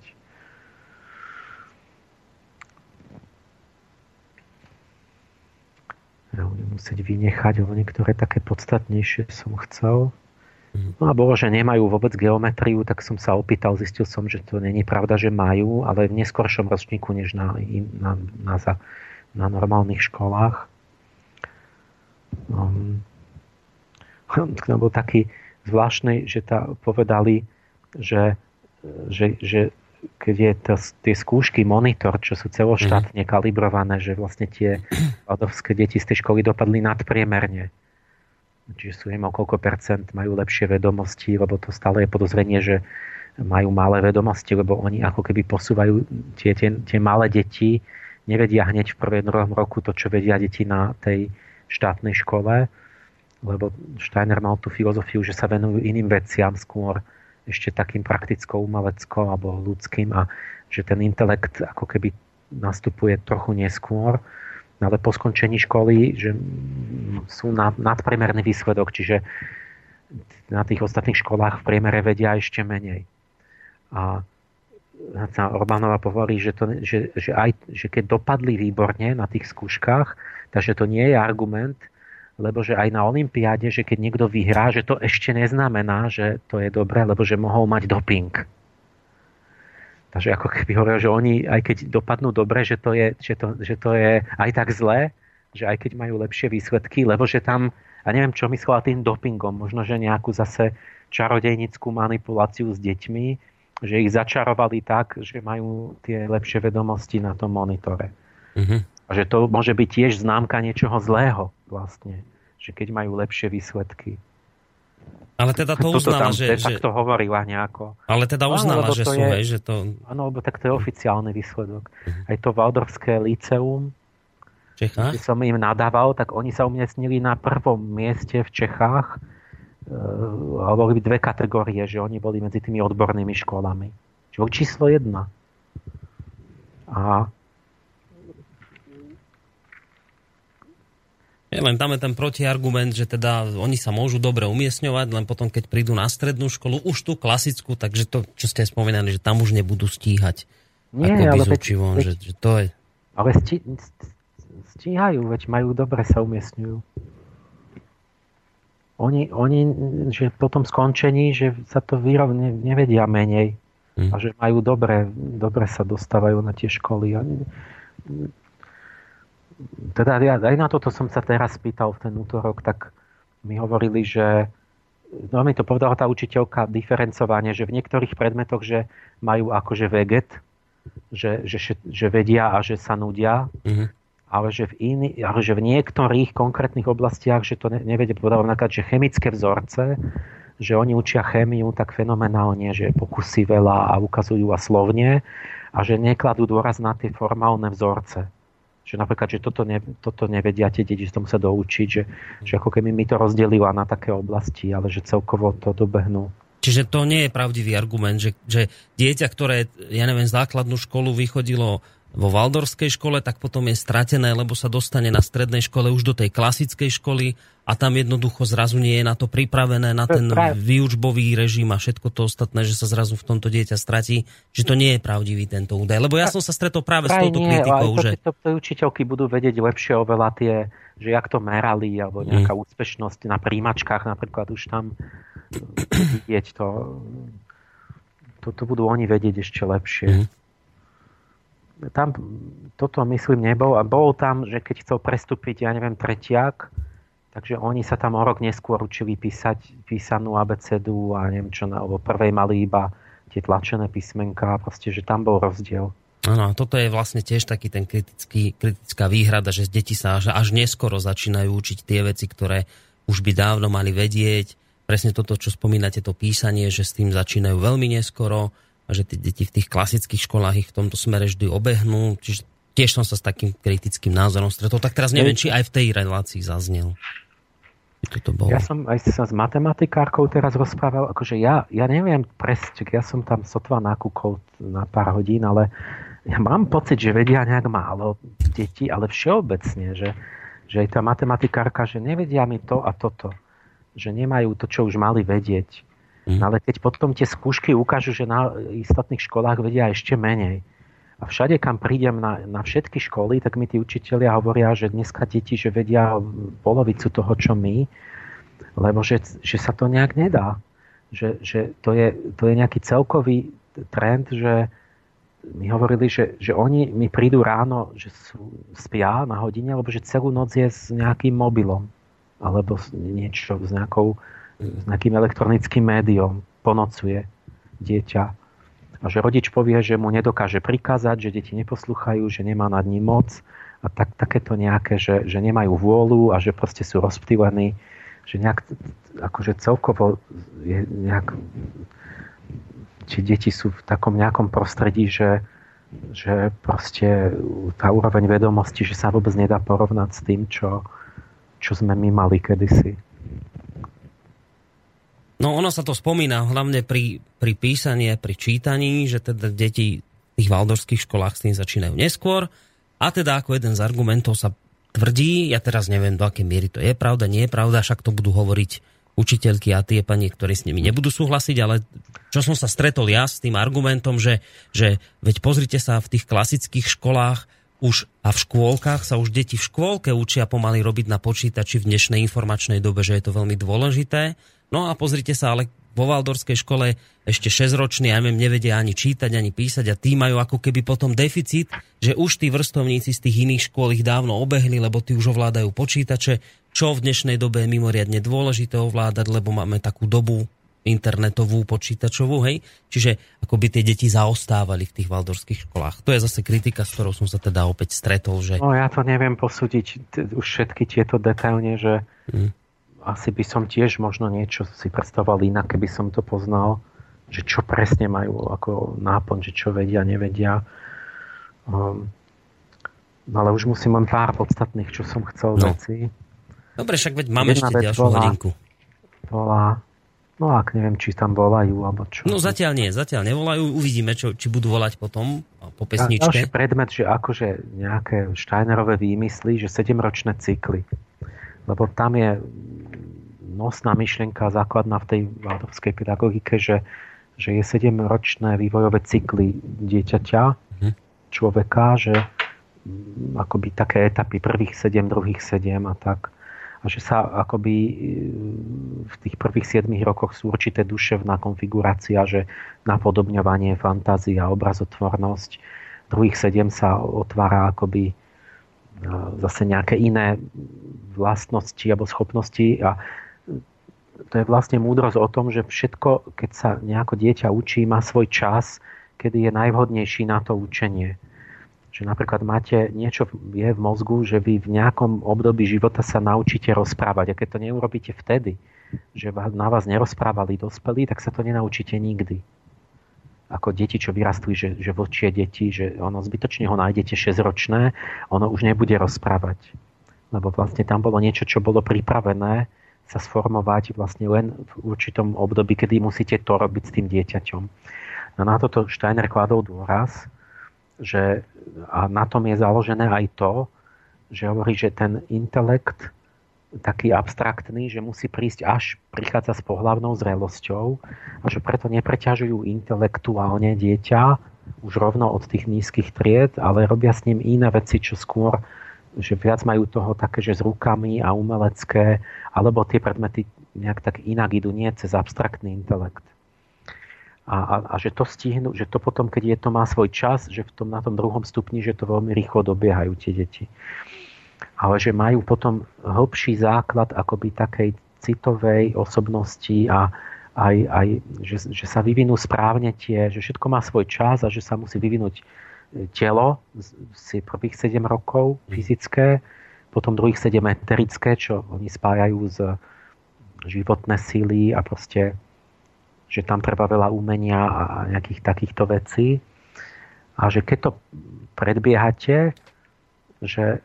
Ja budem musieť vynechať, ale niektoré také podstatnejšie som chcel. No a bolo, že nemajú vôbec geometriu, tak som sa opýtal, zistil som, že to není pravda, že majú, ale v neskoršom ročníku než na normálnych školách. To bol taký zvláštny, že povedali, že keď je tie skúšky monitor, čo sú celoštátne kalibrované, že vlastne tie ľadovské deti z tej školy dopadli nadpriemerne. Čiže sú neviem, o koľko percent majú lepšie vedomosti, lebo to stále je podozrenie, že majú malé vedomosti, lebo oni ako keby posúvajú tie malé deti, nevedia hneď v prvom druhom roku to, čo vedia deti na tej štátnej škole, lebo Steiner mal tú filozofiu, že sa venujú iným veciam skôr, ešte takým prakticko-umelecko alebo ľudským, a že ten intelekt ako keby nastupuje trochu neskôr. Ale po skončení školy, že sú nadpriemerný výsledok, čiže na tých ostatných školách v priemere vedia ešte menej. A Orbánova pohovorí, že keď dopadli výborne na tých skúškach, takže to nie je argument, lebo že aj na olympiáde, že keď niekto vyhrá, že to ešte neznamená, že to je dobré, lebo že mohol mať doping. Takže ako keby hovoril, že oni, aj keď dopadnú dobre, že to je aj tak zlé, že aj keď majú lepšie výsledky, lebo že tam, ja neviem, čo myslela tým dopingom, možno, že nejakú zase čarodejnickú manipuláciu s deťmi, že ich začarovali tak, že majú tie lepšie vedomosti na tom monitore. Mm-hmm. A že to môže byť tiež známka niečoho zlého vlastne, že keď majú lepšie výsledky. Ale teda to uznala, že... Takto hovorila nejako. Ale teda uznala, že sú, hej, že to... Áno, lebo tak to je oficiálny výsledok. Uh-huh. Aj to Waldorfské líceum, keď som im nadával, tak oni sa umiestnili na prvom mieste v Čechách. Boli dve kategórie, že oni boli medzi tými odbornými školami. Čiže bol číslo 1. A... Je, len tam je ten protiargument, že teda oni sa môžu dobre umiestňovať, len potom, keď prídu na strednú školu, už tú klasickú, takže to, čo ste spomínali, že tam už nebudú stíhať. Nie, ale zúčivom, veď, že to je... Ale stíhajú, veď majú, dobre sa umiestňujú. Oni že po tom skončení, že sa to výrovne nevedia menej. A že majú dobre sa dostávajú na tie školy. Teda ja, aj na toto som sa teraz pýtal v ten útorok, tak mi hovorili, že no mi to povedala tá učiteľka diferencovanie, že v niektorých predmetoch, že majú akože veget, že vedia a že sa nudia, ale, že v niektorých konkrétnych oblastiach, že to nevedia, povedala napríklad, že chemické vzorce, že oni učia chémiu tak fenomenálne, že pokusy veľa a ukazujú a slovne a že nekladú dôraz na tie formálne vzorce. Že napríklad, že toto nevedia tie deti, že to musia doučiť, že ako keby mi to rozdelila na také oblasti, ale že celkovo to dobehnú. Čiže to nie je pravdivý argument, že dieťa, ktoré, ja neviem, základnú školu vychodilo vo Waldorfskej škole, tak potom je stratené, lebo sa dostane na strednej škole už do tej klasickej školy a tam jednoducho zrazu nie je na to pripravené, na ten výučbový režim a všetko to ostatné, že sa zrazu v tomto dieťa stratí, že to nie je pravdivý tento údaj. Lebo ja som sa stretol práve s touto kritikou. Že to učiteľky budú vedieť lepšie oveľa tie, že jak to merali, alebo nejaká úspešnosť na príjmačkách napríklad už tam vidieť to. To budú oni vedieť ešte lepšie. tam toto myslím nebolo. A bolo tam, že keď chcel prestúpiť, ja neviem, tretiak, takže oni sa tam o rok neskôr učili písať písanú abecedu a neviem čo, alebo prvej mali iba tie tlačené písmenká, proste, že tam bol rozdiel. Áno, toto je vlastne tiež taký ten kritická výhrada, že deti sa až neskoro začínajú učiť tie veci, ktoré už by dávno mali vedieť. Presne toto, čo spomínate, to písanie, že s tým začínajú veľmi neskoro a že tie deti v tých klasických školách ich v tomto smere vždy obehnú. Čiže tiež som sa s takým kritickým názorom stretol. Tak teraz neviem, či aj v tej relácii zaznel. Ja som aj s matematikárkou teraz rozprával, akože ja neviem presne, ja som tam sotva nakúkol na pár hodín, ale ja mám pocit, že vedia nejak málo detí, ale všeobecne, že aj tá matematikárka, že nevedia mi to a toto, že nemajú to, čo už mali vedieť. Ale keď potom tie skúšky ukážu, že na ostatných školách vedia ešte menej. A všade, kam prídem na všetky školy, tak mi tí učitelia hovoria, že dneska deti, že vedia polovicu toho, čo my, lebo že sa to nejak nedá. Že to je nejaký celkový trend, že mi hovorili, že oni mi prídu ráno, že spia na hodine, alebo že celú noc je s nejakým mobilom, alebo niečo s nejakým elektronickým médiom ponocuje dieťa. A že rodič povie, že mu nedokáže prikázať, že deti neposlúchajú, že nemá nad ním moc a takéto nejaké, že nemajú vôľu a že proste sú rozptýlení, že nejak akože celkovo je nejak, či deti sú v takom nejakom prostredí, že proste tá úroveň vedomosti, že sa vôbec nedá porovnať s tým, čo sme my mali kedysi. No ono sa to spomína hlavne pri písaní, pri čítaní, že teda deti v tých waldorfských školách s tým začínajú neskôr. A teda ako jeden z argumentov sa tvrdí, ja teraz neviem, do akej miery to je pravda, nie je pravda, však to budú hovoriť učiteľky a tie pani, ktorí s nimi nebudú súhlasiť, ale čo som sa stretol ja s tým argumentom, že veď pozrite sa, v tých klasických školách už a v škôlkach sa už deti v škôlke učia pomaly robiť na počítači v dnešnej informačnej dobe, že je to veľmi dôležité. No a pozrite sa, ale vo waldorfskej škole ešte 6-roční, ja nevedia ani čítať, ani písať a tí majú ako keby potom deficit, že už tí vrstovníci z tých iných škôl ich dávno obehli, lebo tí už ovládajú počítače, čo v dnešnej dobe je mimoriadne dôležité ovládať, lebo máme takú dobu internetovú, počítačovú, hej? Čiže akoby tie deti zaostávali v tých waldorfských školách. To je zase kritika, s ktorou som sa teda opäť stretol, že... No ja to neviem posúdiť už všetky tieto detailne, že... Asi by som tiež možno niečo si predstavoval inak, keby som to poznal, že čo presne majú ako náplň, že čo vedia, nevedia. Ale už musím len pár podstatných, čo som chcel veci. Dobre, však veď máme ešte ďalšiu hodinku. No ak neviem, či tam volajú, alebo čo. No zatiaľ nevolajú, uvidíme, či budú volať potom po pesničke. Ďalší predmet, že akože nejaké Steinerové výmysly, že 7-ročné cykly. Lebo tam je nosná myšlienka základná v tej waldorfskej pedagogike, že je 7-ročné vývojové cykly dieťaťa, človeka, že akoby také etapy prvých 7, druhých 7 a tak. A že sa akoby v tých prvých 7 rokoch sú určité duševná konfigurácia, že napodobňovanie, fantázia, obrazotvornosť. Druhých 7 sa otvára akoby zase nejaké iné vlastnosti alebo schopnosti a to je vlastne múdrosť o tom, že všetko, keď sa nejako dieťa učí, má svoj čas, kedy je najvhodnejší na to učenie. Že napríklad máte niečo je v mozgu, že vy v nejakom období života sa naučíte rozprávať a keď to neurobíte vtedy, že na vás nerozprávali dospelí, tak sa to nenaučíte nikdy. Ako deti, čo vyrastli, že vlčie deti, že ono zbytočne ho nájdete 6-ročné, ono už nebude rozprávať. Lebo vlastne tam bolo niečo, čo bolo pripravené sa sformovať vlastne len v určitom období, kedy musíte to robiť s tým dieťaťom. No na toto Steiner kladol dôraz, že a na tom je založené aj to, že hovorí, že ten intelekt taký abstraktný, že musí prísť až prichádza s pohlavnou zrelosťou a že preto nepreťažujú intelektuálne dieťa už rovno od tých nízkych tried, ale robia s ním iné veci, čo skôr, že viac majú toho také, že s rukami a umelecké, alebo tie predmety nejak tak inak idú, nie cez abstraktný intelekt. a že to stihnú, že to potom, keď je to má svoj čas, že v tom, na tom druhom stupni, že to veľmi rýchlo dobiehajú tie deti. Ale že majú potom hlbší základ akoby takej citovej osobnosti a aj že sa vyvinú správne tie, že všetko má svoj čas a že sa musí vyvinúť telo si prvých 7 rokov fyzické, potom druhých 7 eterické, čo oni spájajú z životné síly a proste že tam treba veľa umenia a nejakých takýchto vecí. A že keď to predbiehate, že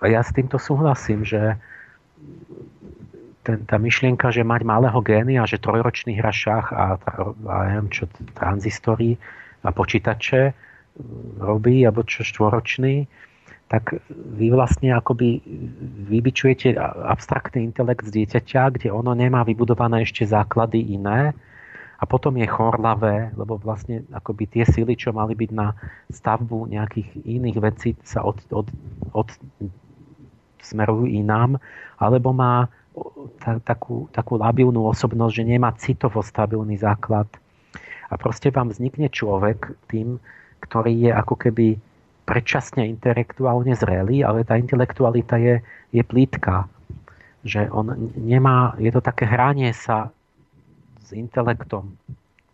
ja s týmto súhlasím, že tá myšlienka, že mať malého génia, že trojročný hra šach a tranzistory a počítače robí, alebo čo štvoročný, tak vy vlastne akoby vybičujete abstraktný intelekt z dieťaťa, kde ono nemá vybudované ešte základy iné. A potom je chorlavé, lebo vlastne akoby tie síly, čo mali byť na stavbu nejakých iných vecí, sa smerujú inám. Alebo má takú labilnú osobnosť, že nemá citovo stabilný základ. A proste vám vznikne človek tým, ktorý je ako keby predčasne intelektuálne zrelý, ale tá intelektualita je plítka. Že on nemá, je to také hranie sa s intelektom.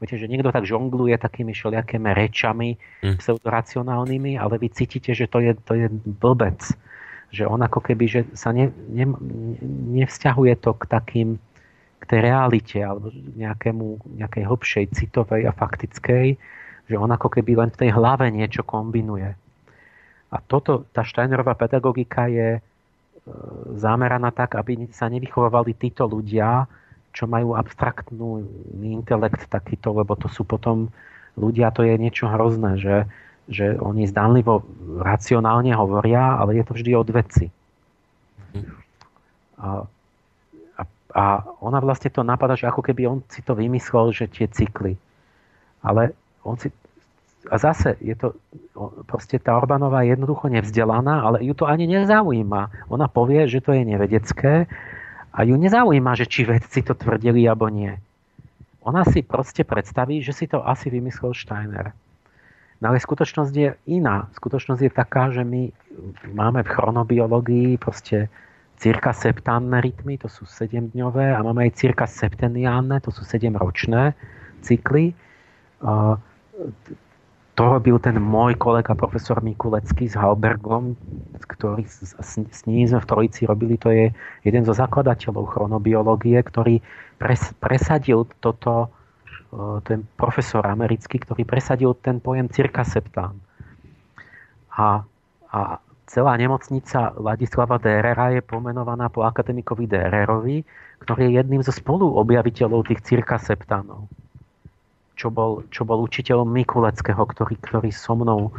Viete, že niekto tak žongluje takými všelijakými rečami pseudoracionálnymi, ale vy cítite, že to je blbec. Že on ako keby, že sa nevzťahuje to k takým, k tej realite alebo nejakej hlbšej citovej a faktickej, že on ako keby len v tej hlave niečo kombinuje. A toto, tá Steinerová pedagogika je zameraná tak, aby sa nevychovávali títo ľudia, čo majú abstraktnú intelekt takýto, lebo to sú potom ľudia, to je niečo hrozné, že oni zdánlivo racionálne hovoria, ale je to vždy od veci. A ona vlastne to napadá, že ako keby on si to vymyslel, že tie cykly. Ale on si... A zase je to, proste tá Orbánová je jednoducho nevzdelaná, ale ju to ani nezaujíma. Ona povie, že to je nevedecké, a ju nezaujíma, že či vedci to tvrdili, alebo nie. Ona si proste predstaví, že si to asi vymyslel Steiner. No ale skutočnosť je iná. Skutočnosť je taká, že my máme v chronobiológii proste cirkaseptánne rytmy, to sú 7-dňové, a máme aj cirkasepteniánne, to sú 7-ročné cykly. To robil ten môj kolega profesor Mikulecký s Halbergom, ktorý s ním sme v Trojici robili. To je jeden zo zakladateľov chronobiológie, ktorý presadil toto, ten profesor americký, ktorý presadil ten pojem cirkaseptán. A celá nemocnica Ladislava Derera je pomenovaná po akademikovi Dererovi, ktorý je jedným zo spoluobjaviteľov tých cirkaseptánov. Čo bol učiteľ Mikuleckého, ktorý so mnou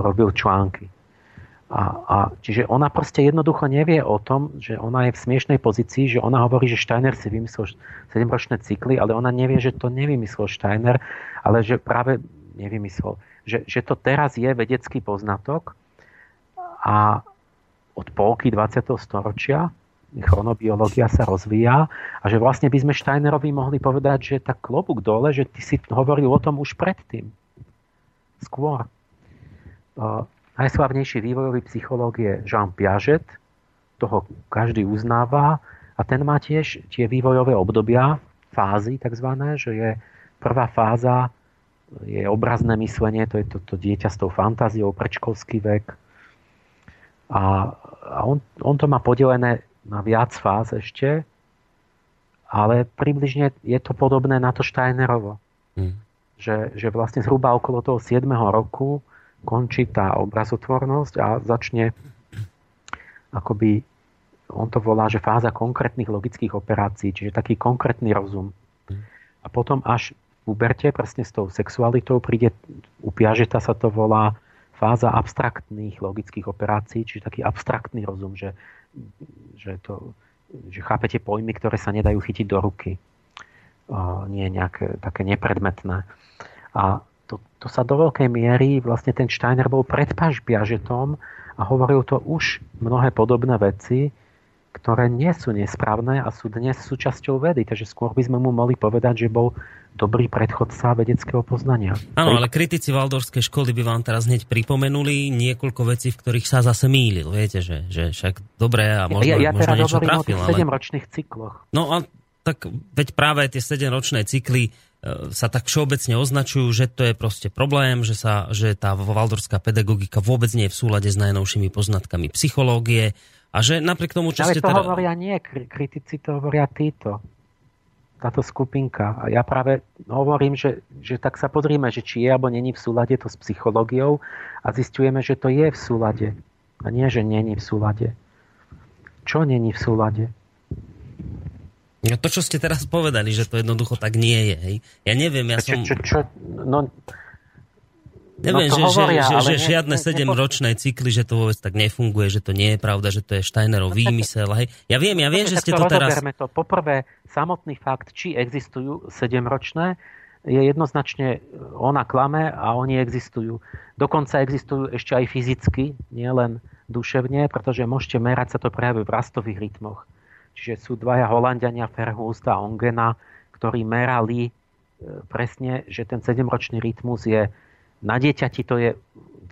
robil články. Čiže ona proste jednoducho nevie o tom, že ona je v smiešnej pozícii, že ona hovorí, že Steiner si vymyslel 7-ročné cykly, ale ona nevie, že to nevymyslel Steiner, ale že práve nevymyslel. Že to teraz je vedecký poznatok a od polky 20. storočia chronobiológia sa rozvíja a že vlastne by sme Steinerovi mohli povedať, že tak klobúk dole, že ty si hovoril o tom už predtým. Skôr. Najslavnejší vývojový psychológ je Jean Piaget, toho každý uznáva a ten má tiež tie vývojové obdobia, fázy takzvané, že je prvá fáza, je obrazné myslenie, to je to dieťa s tou fantáziou, predškolský vek a on to má podelené na viac fáz ešte, ale približne je to podobné na to Steinerovo. Že vlastne zhruba okolo toho 7. roku končí tá obrazotvornosť a začne akoby, on to volá, že fáza konkrétnych logických operácií, čiže taký konkrétny rozum. A potom až v puberte, presne s tou sexualitou, príde, u Piageta sa to volá fáza abstraktných logických operácií, čiže taký abstraktný rozum, že chápete pojmy, ktoré sa nedajú chytiť do ruky. Nie nejaké také nepredmetné. A to sa do veľkej miery, vlastne ten Steiner bol predpáž Piagetom a hovoril to už mnohé podobné veci, ktoré nie sú nesprávne a sú dnes súčasťou vedy. Takže skôr by sme mu mohli povedať, že bol dobrý predchodca vedeckého poznania. Áno, ale kritici Waldorfskej školy by vám teraz hneď pripomenuli niekoľko vecí, v ktorých sa zase mýlil. Viete, že však dobré a možno niečo trafil. Ja teraz hovorím o tých 7-ročných cykloch. No a tak veď práve tie 7-ročné cykly sa tak všeobecne označujú, že to je proste problém, že tá waldorfská pedagogika vôbec nie je v súlade s najnovšími poznatkami psychológie a že napriek tomu, čo ste teda... Ale to hovoria nie, kritici to hovoria títo. Táto skupinka. A ja práve hovorím, že tak sa pozrime, že či je alebo není v súlade to s psychológiou a zistujeme, že to je v súlade. A nie, že není v súlade. Čo není v súlade? No to, čo ste teraz povedali, že to jednoducho tak nie je, hej. Ja neviem, ja som... Neviem, no hovoria, že žiadne 7-ročné cykly, že to vôbec tak nefunguje, že to nie je pravda, že to je Steinerov výmysel, hej. Ja viem, že ste to teraz... To. Poprvé, samotný fakt, či existujú 7-ročné, je jednoznačne ona klame a oni existujú. Dokonca existujú ešte aj fyzicky, nielen duševne, pretože môžete merať sa to prejavuje v rastových rytmoch. Čiže sú dvaja Holanďania, Verhulst a Ongena, ktorí merali presne, že ten 7-ročný rytmus je na dieťati, to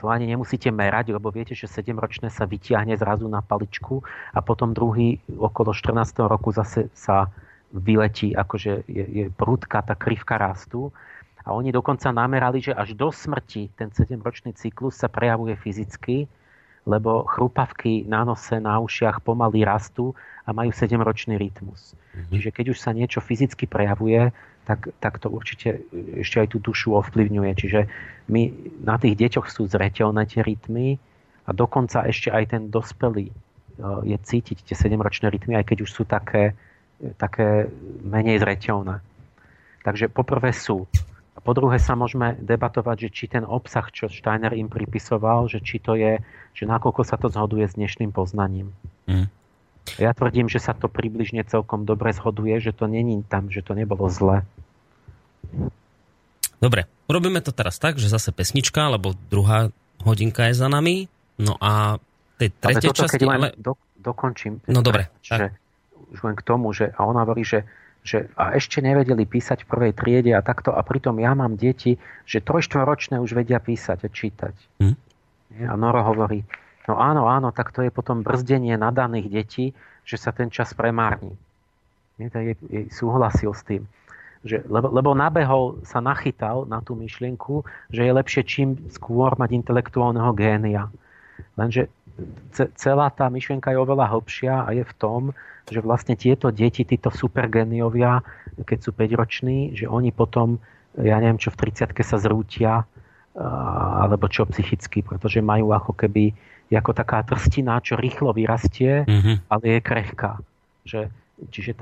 ani nemusíte merať, lebo viete, že 7-ročné sa vytiahne zrazu na paličku a potom druhý okolo 14. roku zase sa vyletí, akože je prudká tá krivka rastu. A oni dokonca namerali, že až do smrti ten 7-ročný cyklus sa prejavuje fyzicky, lebo chrupavky na nose, na ušiach pomaly rastú a majú 7-ročný rytmus. Mm-hmm. Čiže keď už sa niečo fyzicky prejavuje, tak to určite ešte aj tú dušu ovplyvňuje. Čiže my na tých deťoch sú zreteľné tie rytmy a dokonca ešte aj ten dospelý je cítiť tie 7-ročné rytmy, aj keď už sú také menej zreteľné. Takže poprvé sú. A po druhé sa môžeme debatovať, že či ten obsah, čo Steiner im pripisoval, že či to je, že nakoľko sa to zhoduje s dnešným poznaním. Mm. Ja tvrdím, že sa to približne celkom dobre zhoduje, že to není tam, že to nebolo zle. Dobre, urobíme to teraz tak, že zase pesnička, lebo druhá hodinka je za nami. No a tej tretej časti... Ale dokončím. No dobre. Tak. Už len k tomu, že a ona hovorí, že a ešte nevedeli písať v prvej triede a takto, a pritom ja mám deti, že 3-4-ročné už vedia písať a čítať. Hm? A Noro hovorí, no áno, tak to je potom brzdenie nadaných detí, že sa ten čas premárni. Je súhlasil s tým. Že, lebo nabehol, sa nachytal na tú myšlienku, že je lepšie čím skôr mať intelektuálneho génia. Lenže celá tá myšlienka je oveľa hlbšia a je v tom, že vlastne tieto deti, títo supergeniovia, keď sú 5-roční, že oni potom, ja neviem čo, v 30-ke sa zrútia, alebo čo psychicky, pretože majú ako keby, ako taká trstina, čo rýchlo vyrastie, ale je krehká. Čiže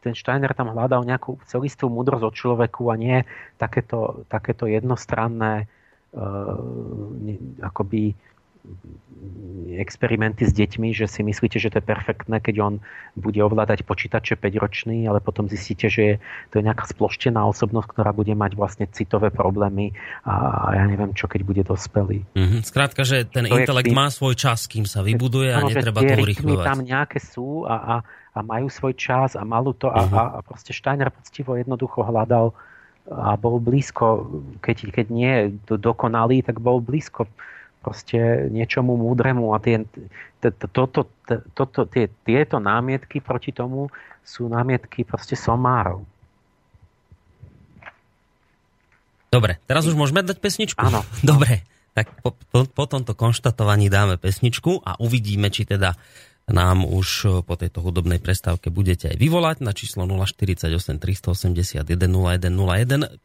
ten Steiner tam hľadal nejakú celistú múdrosť od človeku a nie takéto jednostranné akoby experimenty s deťmi, že si myslíte, že to je perfektné, keď on bude ovládať počítače 5-ročný, ale potom zistíte, že to je nejaká sploštená osobnosť, ktorá bude mať vlastne citové problémy a ja neviem čo, keď bude dospelý. Skrátka, že ten intelekt má svoj čas, kým sa vybuduje a netreba to urychľovať. Tam nejaké sú a majú svoj čas a malú to a proste Steiner poctivo jednoducho hľadal a bol blízko, keď nie dokonalý, tak bol blízko proste niečomu múdremu a tieto námietky proti tomu sú námietky proste somárov. Dobre, teraz už môžeme dať pesničku? Áno. Dobre, tak po tomto konštatovaní dáme pesničku a uvidíme, či teda nám už po tejto hudobnej prestávke budete aj vyvolať na číslo 048 381 0101.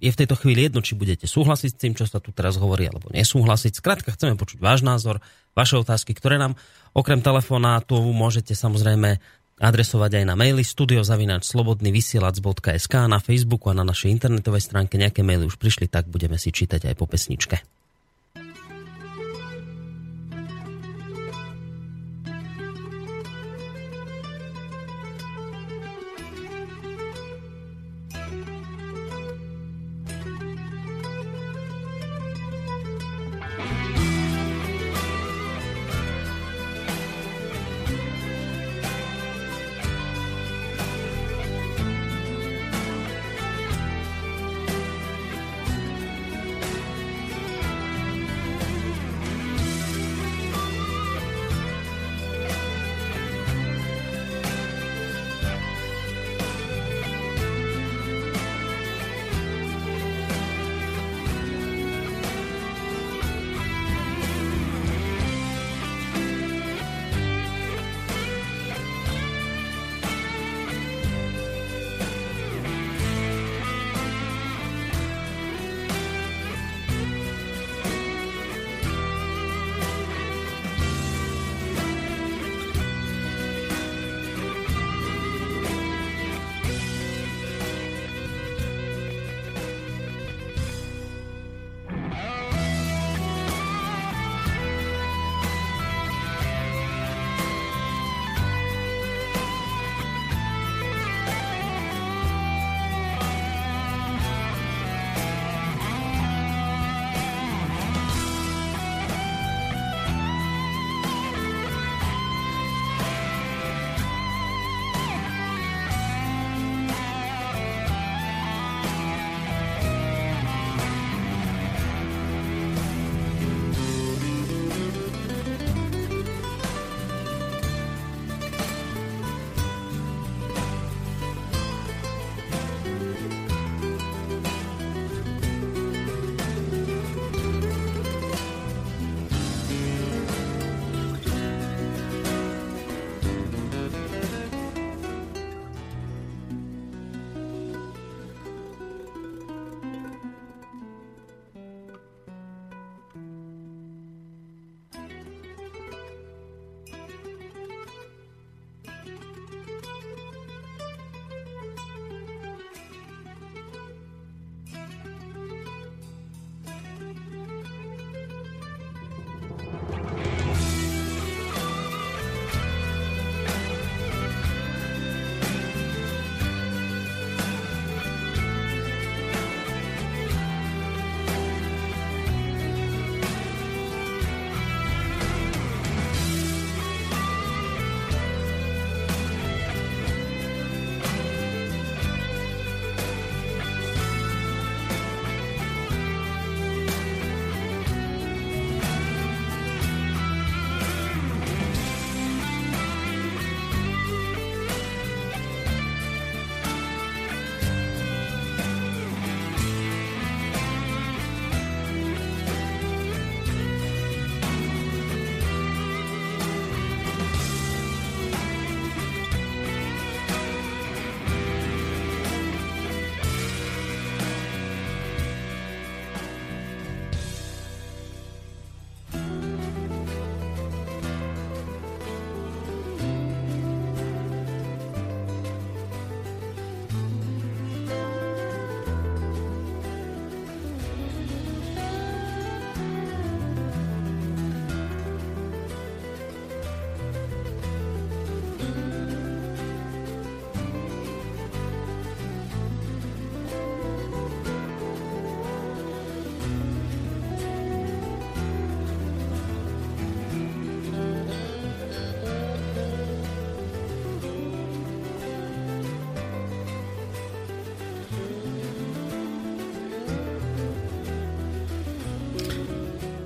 Je v tejto chvíli jedno, či budete súhlasiť s tým, čo sa tu teraz hovorí, alebo nesúhlasiť. Skrátka, chceme počuť váš názor, vaše otázky, ktoré nám okrem telefonátu môžete samozrejme adresovať aj na maily studio@slobodnyvysielac.sk, na Facebooku a na našej internetovej stránke. Nejaké maily už prišli, tak budeme si čítať aj po pesničke.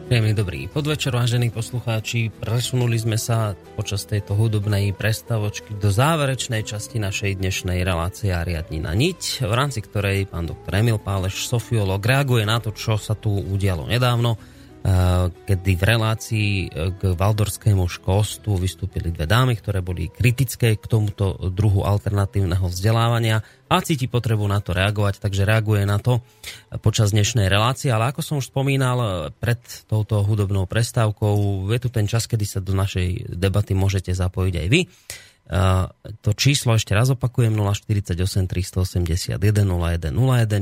Príjemný dobrý podvečer, vážení poslucháči. Presunuli sme sa počas tejto hudobnej prestavočky do záverečnej časti našej dnešnej relácie Ariadnina niť, v rámci ktorej pán doktor Emil Páleš, sofiolog, reaguje na to, čo sa tu udialo nedávno, kedy v relácii k valdorskému školstvu vystúpili dve dámy, ktoré boli kritické k tomuto druhu alternatívneho vzdelávania a cíti potrebu na to reagovať, takže reaguje na to počas dnešnej relácie. Ale ako som už spomínal, pred touto hudobnou prestávkou je tu ten čas, kedy sa do našej debaty môžete zapojiť aj vy. To číslo ešte raz opakujem 048 381 0101.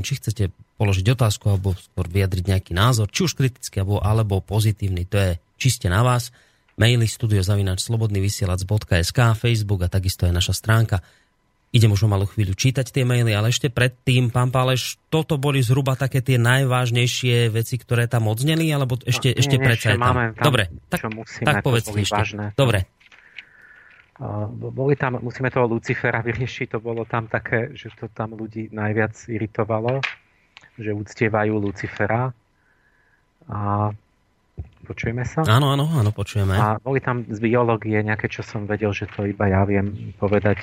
Či chcete položiť otázku alebo skôr vyjadriť nejaký názor, či už kritický alebo pozitívny, to je čiste na vás. Maily studio@slobodnyvysielac.sk, Facebook a takisto je naša stránka. Idem už o malú chvíľu čítať tie maily, ale ešte predtým, pán Páleš, toto boli zhruba také tie najvážnejšie veci, ktoré tam odzneli, alebo ešte predsa je tam. Dobre, tak povedzte ešte. Vážne. Dobre. Boli tam, musíme toho Lucifera vyriešiť, to bolo tam také, že to tam ľudí najviac iritovalo, že uctievajú Lucifera. A počujeme sa? Áno, počujeme. A boli tam z biológie nejaké, čo som vedel, že to iba ja viem povedať,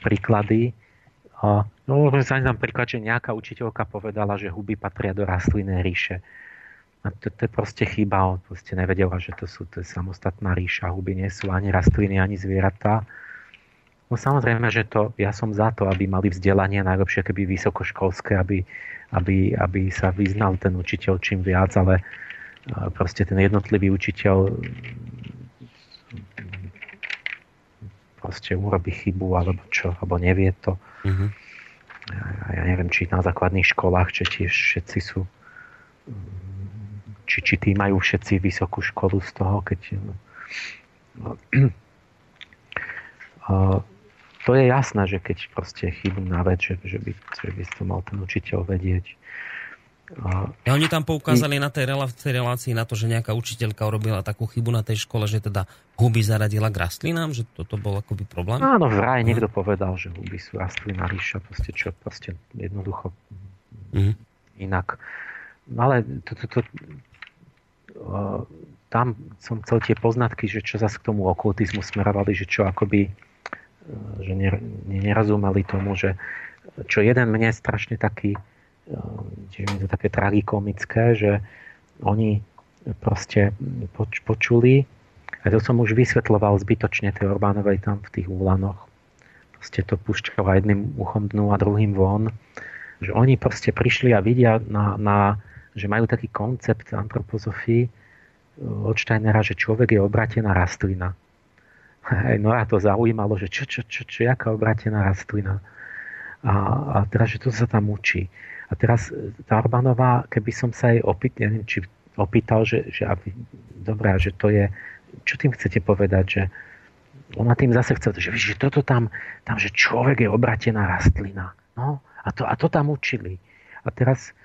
príklady. Môžem sa tam príklad, že nejaká učiteľka povedala, že huby patria do rastlinnej ríše. A to je proste chyba, on proste nevedela, že to je samostatná ríša, huby nie sú ani rastliny, ani zvieratá. No samozrejme, že ja som za to, aby mali vzdelanie, najlepšie keby vysokoškolské, aby sa vyznal ten učiteľ čím viac, ale proste ten jednotlivý učiteľ proste urobí chybu, alebo čo, alebo nevie to. Mm-hmm. Ja neviem, či na základných školách, či tiež všetci sú... Či tí majú všetci vysokú školu z toho, keď... To je jasné, že keď proste chybu na vec, že by to mal ten učiteľ vedieť. Ja oni tam poukázali na tej relácii na to, že nejaká učiteľka urobila takú chybu na tej škole, že teda huby zaradila k rastlinám, že toto bol akoby problém? Áno, vraj niekto povedal, že huby sú rastlina ríša, proste čo, proste jednoducho inak. Ale tam som chcel tie poznatky, že čo zase k tomu okultizmu smerovali, že čo akoby že nerozumeli tomu, že čo jeden mne je strašne taký, že mi to také tragikomické, že oni proste počuli, a to som už vysvetľoval zbytočne tej Orbánovej tam v tých Úlanoch, proste to púšťala jedným uchom dnu a druhým von, že oni proste prišli a vidia že majú taký koncept antropozofii od Steinera, že človek je obrátená rastlina. No a to zaujímalo, že čo jaká obrátená rastlina. A teraz, že to sa tam učí. A teraz tá Orbánová, keby som sa jej opýtal, že dobrá, že to je, čo tým chcete povedať, že ona tým zase chce, že toto tam, že človek je obrátená rastlina. No, a to tam učili. A teraz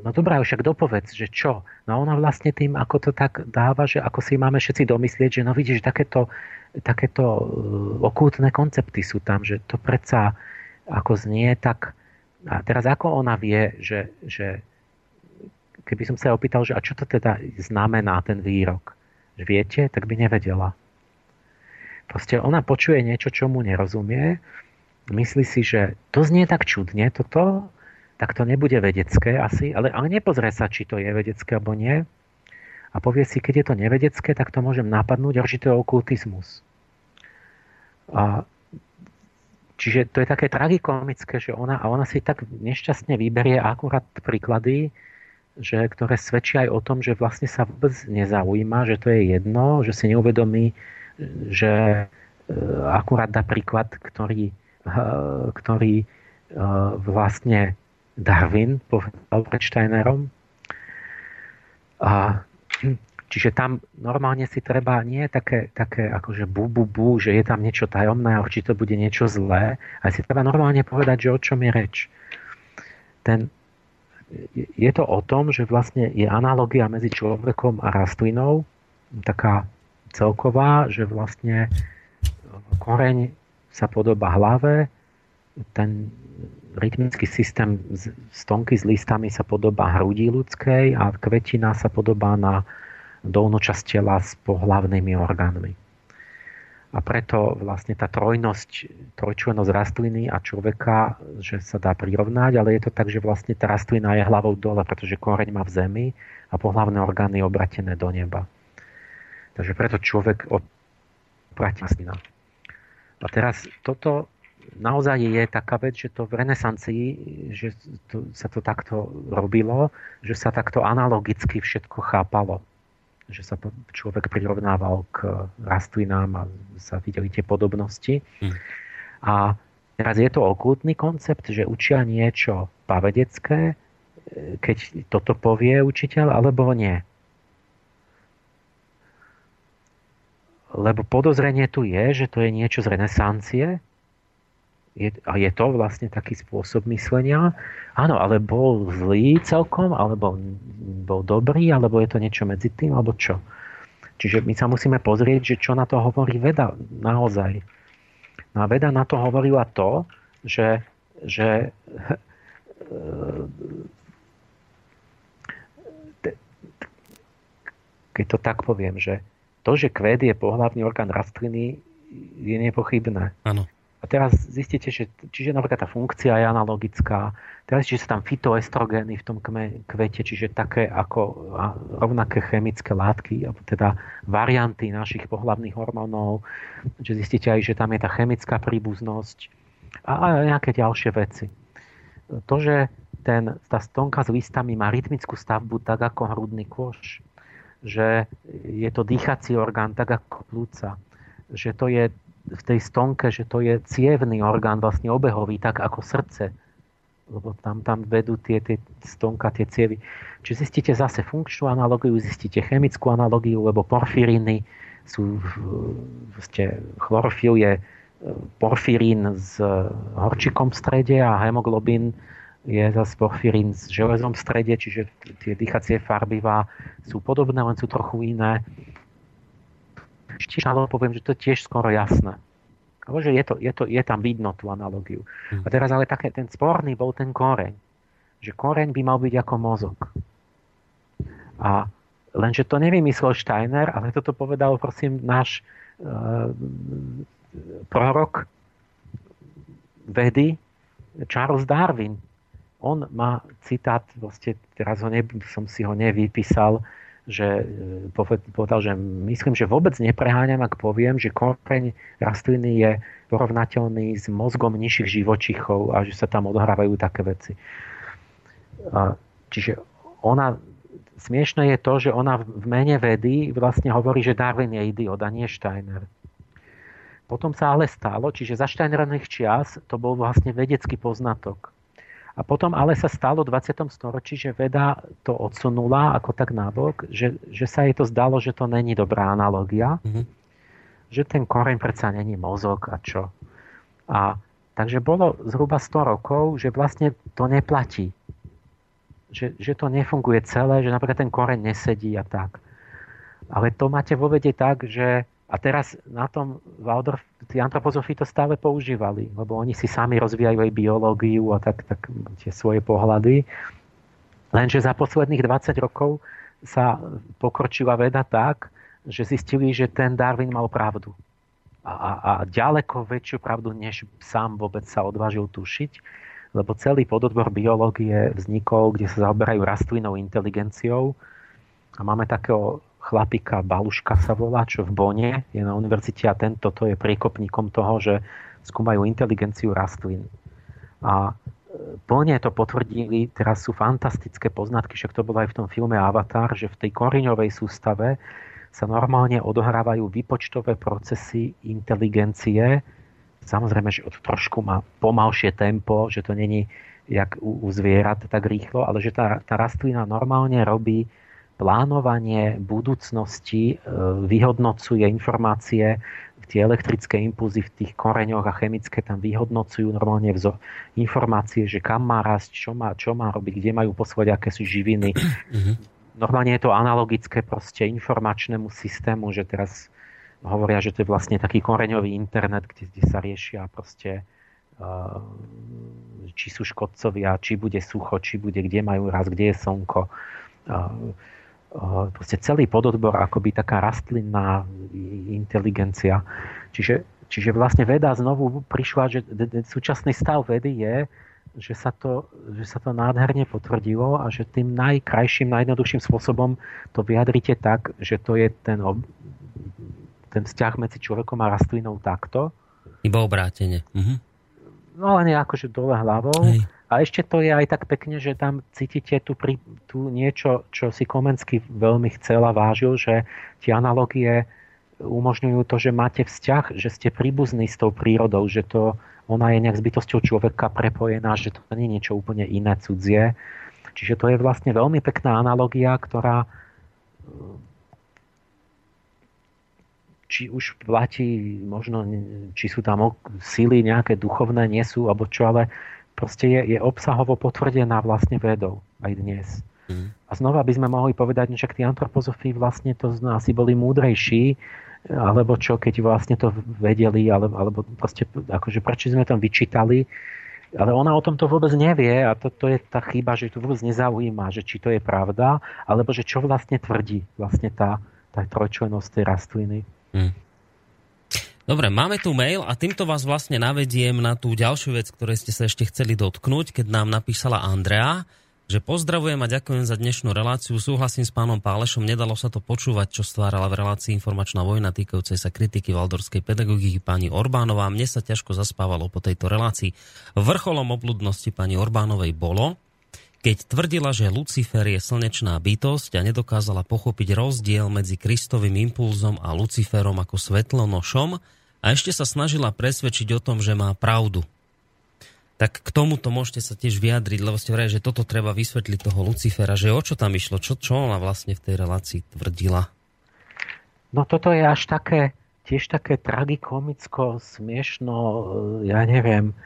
no dobrá, však dopovedz, že čo? No ona vlastne tým, ako to tak dáva, že ako si máme všetci domyslieť, že no vidíš, takéto okultné koncepty sú tam, že to predsa ako znie tak... A teraz ako ona vie, že keby som sa opýtal, že a čo to teda znamená ten výrok? Že viete? Tak by nevedela. Proste ona počuje niečo, čo mu nerozumie, myslí si, že to znie tak čudne toto, tak to nebude vedecké asi, ale nepozrie sa, či to je vedecké alebo nie. A povie si, keď je to nevedecké, tak to môžem napadnúť, že to je okultizmus. Čiže to je také tragikomické, že ona si tak nešťastne vyberie akurát príklady, že, ktoré svedčia aj o tom, že vlastne sa vôbec nezaujíma, že to je jedno, že si neuvedomí, že akurát dá príklad, ktorý vlastne Darwin povedal pred Steinerom. Čiže tam normálne si treba nie také akože že je tam niečo tajomné a určite bude niečo zlé, ale si treba normálne povedať, že o čom je reč. Je to o tom, že vlastne je analogia medzi človekom a rastlinou taká celková, že vlastne koreň sa podobá hlave, ten rytmický systém stonky s listami sa podobá hrudi ľudskej a kvetina sa podobá na dolnú časť tela s pohlavnými orgánmi. A preto vlastne tá trojčlennosť rastliny a človeka, že sa dá prirovnať, ale je to tak, že vlastne tá rastlina je hlavou dole, pretože koreň má v zemi a pohlavné orgány obratené do neba. Takže preto človek obratí rastlina. A teraz toto naozaj je taká vec, že to v renesancii, že to, sa to takto robilo, že sa takto analogicky všetko chápalo. Že sa človek prirovnával k rastlinám a sa videli tie podobnosti. A teraz je to okultný koncept, že učia niečo pavedecké, keď toto povie učiteľ, alebo nie. Lebo podozrenie tu je, že to je niečo z renesancie a je to vlastne taký spôsob myslenia. Áno, ale bol zlý celkom, alebo bol dobrý, alebo je to niečo medzi tým, alebo čo. Čiže my sa musíme pozrieť, že čo na to hovorí veda naozaj. No a veda na to hovorila to, že keď to tak poviem, že to, že kvet je pohlavný orgán rastliny, je nepochybné. Áno. A teraz zistíte, že čiže napríklad tá funkcia je analogická. Teraz čiže sú tam fitoestrogény v tom kvete, čiže také ako rovnaké chemické látky, teda varianty našich pohlavných hormónov. Čiže zistíte aj, že tam je tá chemická príbuznosť a nejaké ďalšie veci. To, že tá stonka s listami má rytmickú stavbu tak ako hrudný kôš, že je to dýchací orgán tak ako plúca, že to je v tej stonke, že to je cievný orgán vlastne obehový, tak ako srdce, lebo tam vedú tie stonka, tie cievy. Čiže zistíte zase funkčnú analogiu, zistíte chemickú analogiu, lebo porfiriny sú chlorofil je porfirín s horčikom v strede a hemoglobín je zase porfirín s železom v strede, čiže tie dýchacie farbivá sú podobné, len sú trochu iné. Tiež poviem, že to je tiež skoro jasné. Alebo že je tam vidno tú analogiu. A teraz ale také, ten sporný bol ten koreň. Že koreň by mal byť ako mozog. A lenže to nevymyslel Steiner, ale toto povedal prosím náš prorok vedy Charles Darwin. On má citát, vlastne teraz som si ho nevypísal, že povedal, že myslím, že vôbec nepreháňam, ak poviem, že koreň rastliny je porovnateľný s mozgom nižších živočíchov a že sa tam odohrávajú také veci. Čiže smiešné je to, že ona v mene vedy vlastne hovorí, že Darwin je idiot a nie Steiner. Potom sa ale stalo, čiže za Steinerových čias to bol vlastne vedecký poznatok. A potom ale sa stalo v 20. storočí, že veda to odsunula ako tak nabok, že sa jej to zdalo, že to není dobrá analogia, že ten koreň predsa není mozog a čo. A takže bolo zhruba 100 rokov, že vlastne to neplatí. Že to nefunguje celé, že napríklad ten koreň nesedí a tak. Ale to máte vo vede tak, že a teraz na tom Waldorf, tí antropozofi to stále používali, lebo oni si sami rozvíjajú aj biológiu a tak tie svoje pohľady. Lenže za posledných 20 rokov sa pokročila veda tak, že zistili, že ten Darwin mal pravdu. A ďaleko väčšiu pravdu, než sám vôbec sa odvážil tušiť, lebo celý pododbor biológie vznikol, kde sa zaoberajú rastlinnou inteligenciou. A máme takého chlapíka Baluška sa volá, čo v Bonne je na univerzite a toto je priekopníkom toho, že skúmajú inteligenciu rastlín. A Bonne to potvrdili, teraz sú fantastické poznatky, však to bolo aj v tom filme Avatar, že v tej koreňovej sústave sa normálne odohrávajú výpočtové procesy inteligencie. Samozrejme, že trošku má pomalšie tempo, že to není jak u zvierat tak rýchlo, ale že tá rastlina normálne robí plánovanie budúcnosti, vyhodnocuje informácie, tie elektrické impulzy v tých koreňoch a chemické tam vyhodnocujú normálne informácie, že kam má rásť, čo má robiť, kde majú posúvať, aké sú živiny. Normálne je to analogické proste informačnému systému, že teraz hovoria, že to je vlastne taký koreňový internet, kde sa riešia proste či sú škodcovia, či bude sucho, či bude, kde majú rast, kde je slnko. Proste celý pododbor, akoby taká rastlinná inteligencia. Čiže vlastne veda znovu prišla, že súčasný stav vedy je, že sa to nádherne potvrdilo a že tým najkrajším, najjednoduchším spôsobom to vyjadrite tak, že to je ten vzťah medzi človekom a rastlinou takto. Iba obrátenie. Mhm. No len je akože dole hlavou. Hej. A ešte to je aj tak pekne, že tam cítite tu niečo, čo si Komenský veľmi chcel a vážil, že tie analogie umožňujú to, že máte vzťah, že ste príbuzní s tou prírodou, že to ona je nejak s bytosťou človeka prepojená, že to nie je niečo úplne iné, cudzie. Čiže to je vlastne veľmi pekná analogia, ktorá či už platí, možno, či sú tam síly nejaké duchovné, nie sú, alebo čo, ale proste je obsahovo potvrdená vlastne vedou aj dnes. A znova by sme mohli povedať, že tí antropozofí vlastne to asi boli múdrejší, alebo čo, keď vlastne to vedeli, alebo proste, akože prečo sme tam vyčítali, ale ona o tom to vôbec nevie a to je tá chyba, že to vôbec nezaujíma, že či to je pravda, alebo že čo vlastne tvrdí vlastne tá trojčlenosť tej rastliny. Dobre, máme tu mail a týmto vás vlastne navediem na tú ďalšiu vec, ktorej ste sa ešte chceli dotknúť, keď nám napísala Andrea, že pozdravujem a ďakujem za dnešnú reláciu. Súhlasím s pánom Pálešom, nedalo sa to počúvať, čo stvárala v relácii Informačná vojna týkajúcej sa kritiky valdorskej pedagogiky pani Orbánová. Mne sa ťažko zaspávalo po tejto relácii. Vrcholom obludnosti pani Orbánovej bolo, keď tvrdila, že Lucifer je slnečná bytosť a nedokázala pochopiť rozdiel medzi Kristovým impulzom a Luciferom ako svetlonošom a ešte sa snažila presvedčiť o tom, že má pravdu. Tak k tomuto môžete sa tiež vyjadriť, lebo ste vraj, že toto treba vysvetliť toho Lucifera, že o čo tam išlo, čo ona vlastne v tej relácii tvrdila. No toto je až také, tiež také tragikomicko, smiešno, ja neviem,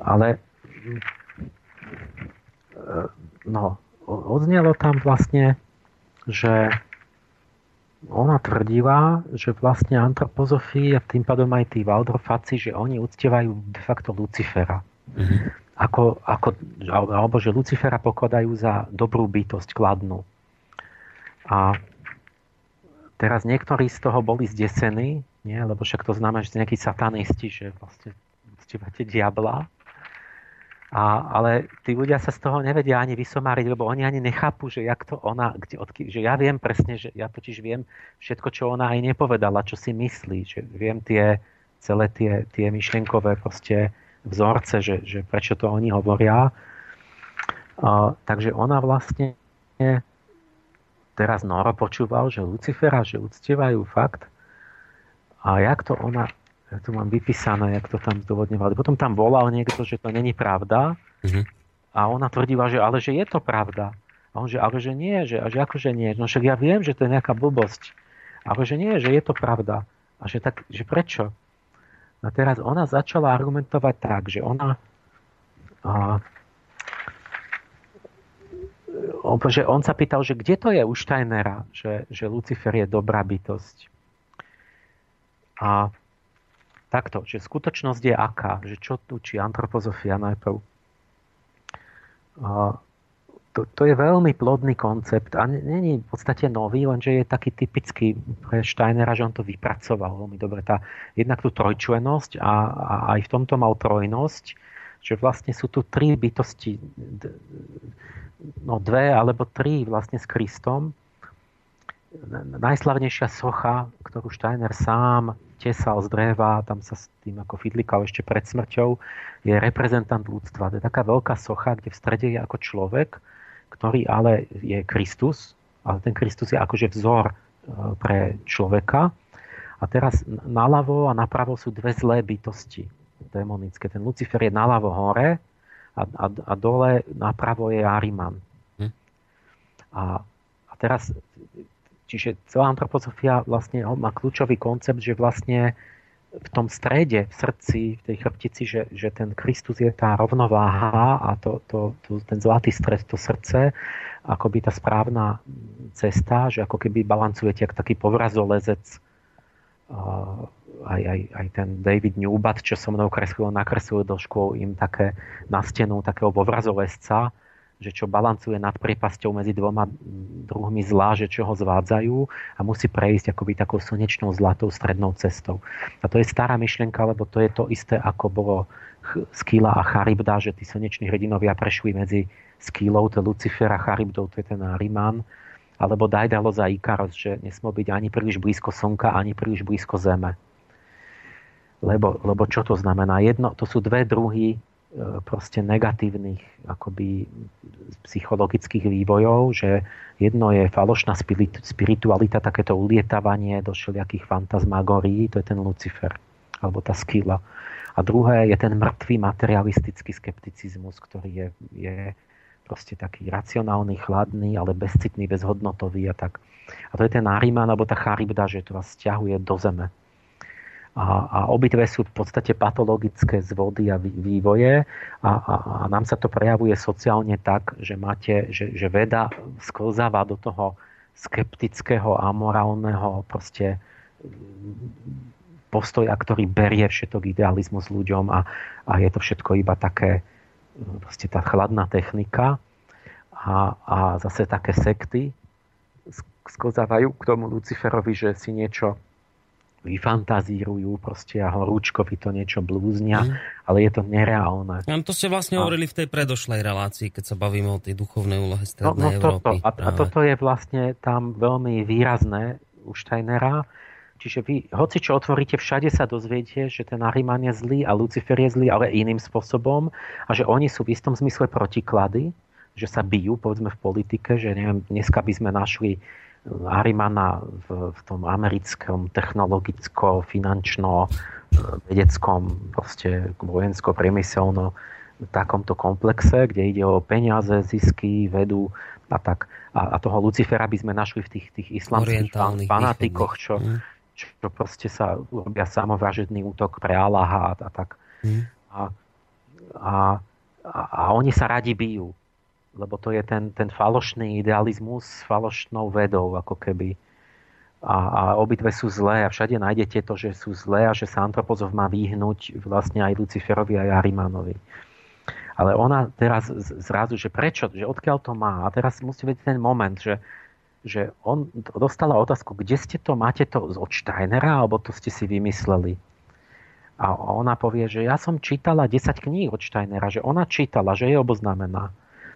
ale... No, odznelo tam vlastne, že ona tvrdila, že vlastne antropozofii a tým pádom aj tí waldorfáci, že oni uctievajú de facto Lucifera. Alebo že Lucifera pokladajú za dobrú bytosť, kladnú. A teraz niektorí z toho boli zdesení, nie? Lebo však to znamená, že ste nejakí satanisti, že vlastne uctievate diabla. Ale tí ľudia sa z toho nevedia ani vysomáriť, lebo oni ani nechápu, že jak to ona, že ja viem presne, že ja totiž viem všetko, čo ona aj nepovedala, čo si myslí, že viem celé tie myšlienkové proste vzorce, že prečo to oni hovoria. Takže ona vlastne teraz Noro počúval, že Lucifera, že uctievajú fakt a jak to ona... Ja tu mám vypísané, jak to tam zdôvodňovali. Potom tam volal niekto, že to není pravda. A ona tvrdila, že ale že je to pravda. A on že ale že nie, že akože nie. No však ja viem, že to je nejaká blbosť. Ale že nie, že je to pravda. A že tak, že prečo? A teraz ona začala argumentovať tak, že ona... že on sa pýtal, že kde to je u Steinera, že Lucifer je dobrá bytosť. A takto, že skutočnosť je aká, že čo tu učí antropozofia najprv. To je veľmi plodný koncept a nie je v podstate nový, lenže je taký typický pre Steinera, že on to vypracoval veľmi dobre. Jednak tú trojčlenosť a aj v tomto mal trojnosť, že vlastne sú tu tri bytosti, no dve alebo tri vlastne s Kristom. Najslavnejšia socha, ktorú Steiner sám tesal z dreva, tam sa s tým ako fidlikal ešte pred smrťou, je reprezentant ľudstva. To je taká veľká socha, kde v strede je ako človek, ktorý ale je Kristus, ale ten Kristus je akože vzor pre človeka. A teraz naľavo a napravo sú dve zlé bytosti demonické. Ten Lucifer je naľavo hore a dole napravo je Ahriman. A teraz... Čiže celá antropozofia vlastne má kľúčový koncept, že vlastne v tom strede, v srdci, v tej chrbtici, že ten Kristus je tá rovnováha a ten zlatý stred, to srdce, akoby tá správna cesta, že ako keby balancujete jak taký povrazolezec aj ten David Newbat, čo so mnou nakreslil do škôl im také na stenu takého vovrazolesca, že čo balancuje nad priepasťou medzi dvoma druhmi zla, že čo ho zvádzajú a musí prejsť akoby takou slnečnou zlatou strednou cestou. A to je stará myšlienka, lebo to je to isté, ako bolo Skýla a Charibda, že tí slneční hrdinovia prešli medzi Skýlou, to je Lucifer a Charibdou, to je ten Riman, alebo Daedalus a Ikaros, že nesmú byť ani príliš blízko slnka, ani príliš blízko zeme. Lebo čo to znamená? To sú dve druhy proste negatívnych akoby psychologických vývojov, že jedno je falošná spiritualita, takéto ulietavanie do všelijakých fantasmagórií, to je ten Lucifer, alebo tá Skýla. A druhé je ten mŕtvý materialistický skepticizmus, ktorý je proste taký racionálny, chladný, ale bezcitný, bezhodnotový a tak. A to je ten Ahriman, alebo tá Charibda, že to vás sťahuje do zeme. A obidve sú v podstate patologické zvody a vývoje a nám sa to prejavuje sociálne tak, že veda sklzáva do toho skeptického, amorálneho proste postoja, ktorý berie všetok idealizmus ľuďom a je to všetko iba také proste tá chladná technika a zase také sekty sklzávajú k tomu Luciferovi, že si niečo vyfantazírujú proste a horúčkovi to niečo blúznia, ale je to nereálne. To ste vlastne hovorili v tej predošlej relácii, keď sa bavíme o tej duchovnej úlohe Strednej Európy. A toto je vlastne tam veľmi výrazné u Steinera. Čiže vy, hoci čo otvoríte, všade sa dozviete, že ten Ahriman je zlý a Lucifer je zlý, ale iným spôsobom a že oni sú v istom zmysle protiklady, že sa bijú, povedzme v politike, že neviem, dneska by sme našli Ahrimana v tom americkom technologicko-finančno-vedeckom proste vojensko-priemyselno takomto komplexe, kde ide o peniaze, zisky, vedu a tak. A toho Lucifera by sme našli v tých islamských fanatikoch, čo proste sa robia samovražedný útok pre Allaha a tak. A oni sa radi bijú. Lebo to je ten falošný idealizmus s falošnou vedou, ako keby. A obidve sú zlé a všade nájdete to, že sú zlé a že sa antropozov má vyhnúť vlastne aj Luciferovi, aj Ahrimanovi. Ale ona teraz zrazu, že prečo, že odkiaľ to má? A teraz musíte vedieť ten moment, že on dostala otázku, kde ste to, máte to od Steinera, alebo to ste si vymysleli? A ona povie, že ja som čítala 10 kníh od Steinera, že ona čítala, že je oboznamená.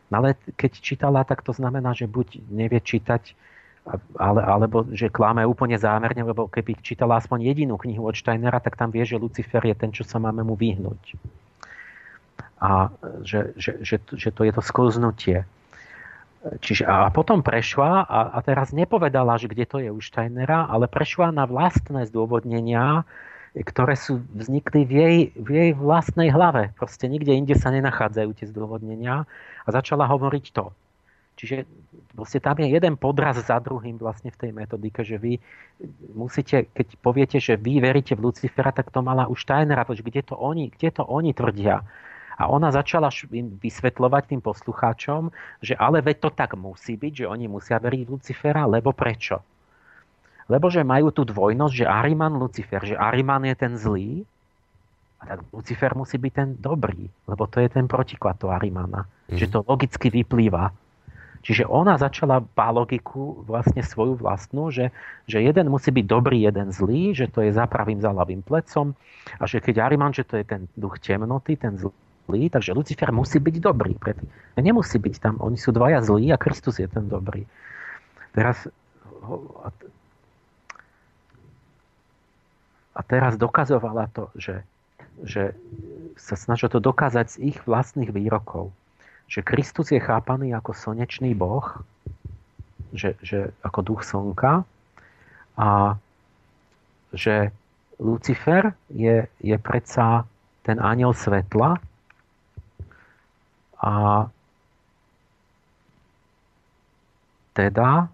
Ale keď čítala, tak to znamená, že buď nevie čítať, alebo že klame úplne zámerne, lebo keby čítala aspoň jedinú knihu od Steinera, tak tam vie, že Lucifer je ten, čo sa máme mu vyhnúť. A že to je to sklznutie. Čiže, a potom prešla a teraz nepovedala, že kde to je u Steinera, ale prešla na vlastné zdôvodnenia, ktoré sú vznikli v jej vlastnej hlave. Proste nikde inde sa nenachádzajú tie zdôvodnenia a začala hovoriť to. Čiže proste tam je jeden podraz za druhým vlastne v tej metodike, že vy musíte, keď poviete, že vy veríte v Lucifera, tak to mala už Steinera, pretože kde to oni tvrdia. A ona začala im vysvetľovať tým poslucháčom, že ale veď to tak musí byť, že oni musia veriť v Lucifera, lebo prečo? Lebo že majú tú dvojnosť, že Ahriman, Lucifer, že Ahriman je ten zlý a tak Lucifer musí byť ten dobrý, lebo to je ten protiklad toho Ahrimana, že to logicky vyplýva. Čiže ona začala logiku vlastne svoju vlastnú, že jeden musí byť dobrý, jeden zlý, že to je za pravým, za ľavým plecom a že keď Ahriman, že to je ten duch temnoty, ten zlý, takže Lucifer musí byť dobrý. Nemusí byť tam, oni sú dvaja zlí a Kristus je ten dobrý. Teraz dokazovala to, že sa snažil to dokázať z ich vlastných výrokov. Že Kristus je chápaný ako slnečný boh, že ako duch slnka a že Lucifer je predsa ten anjel svetla a teda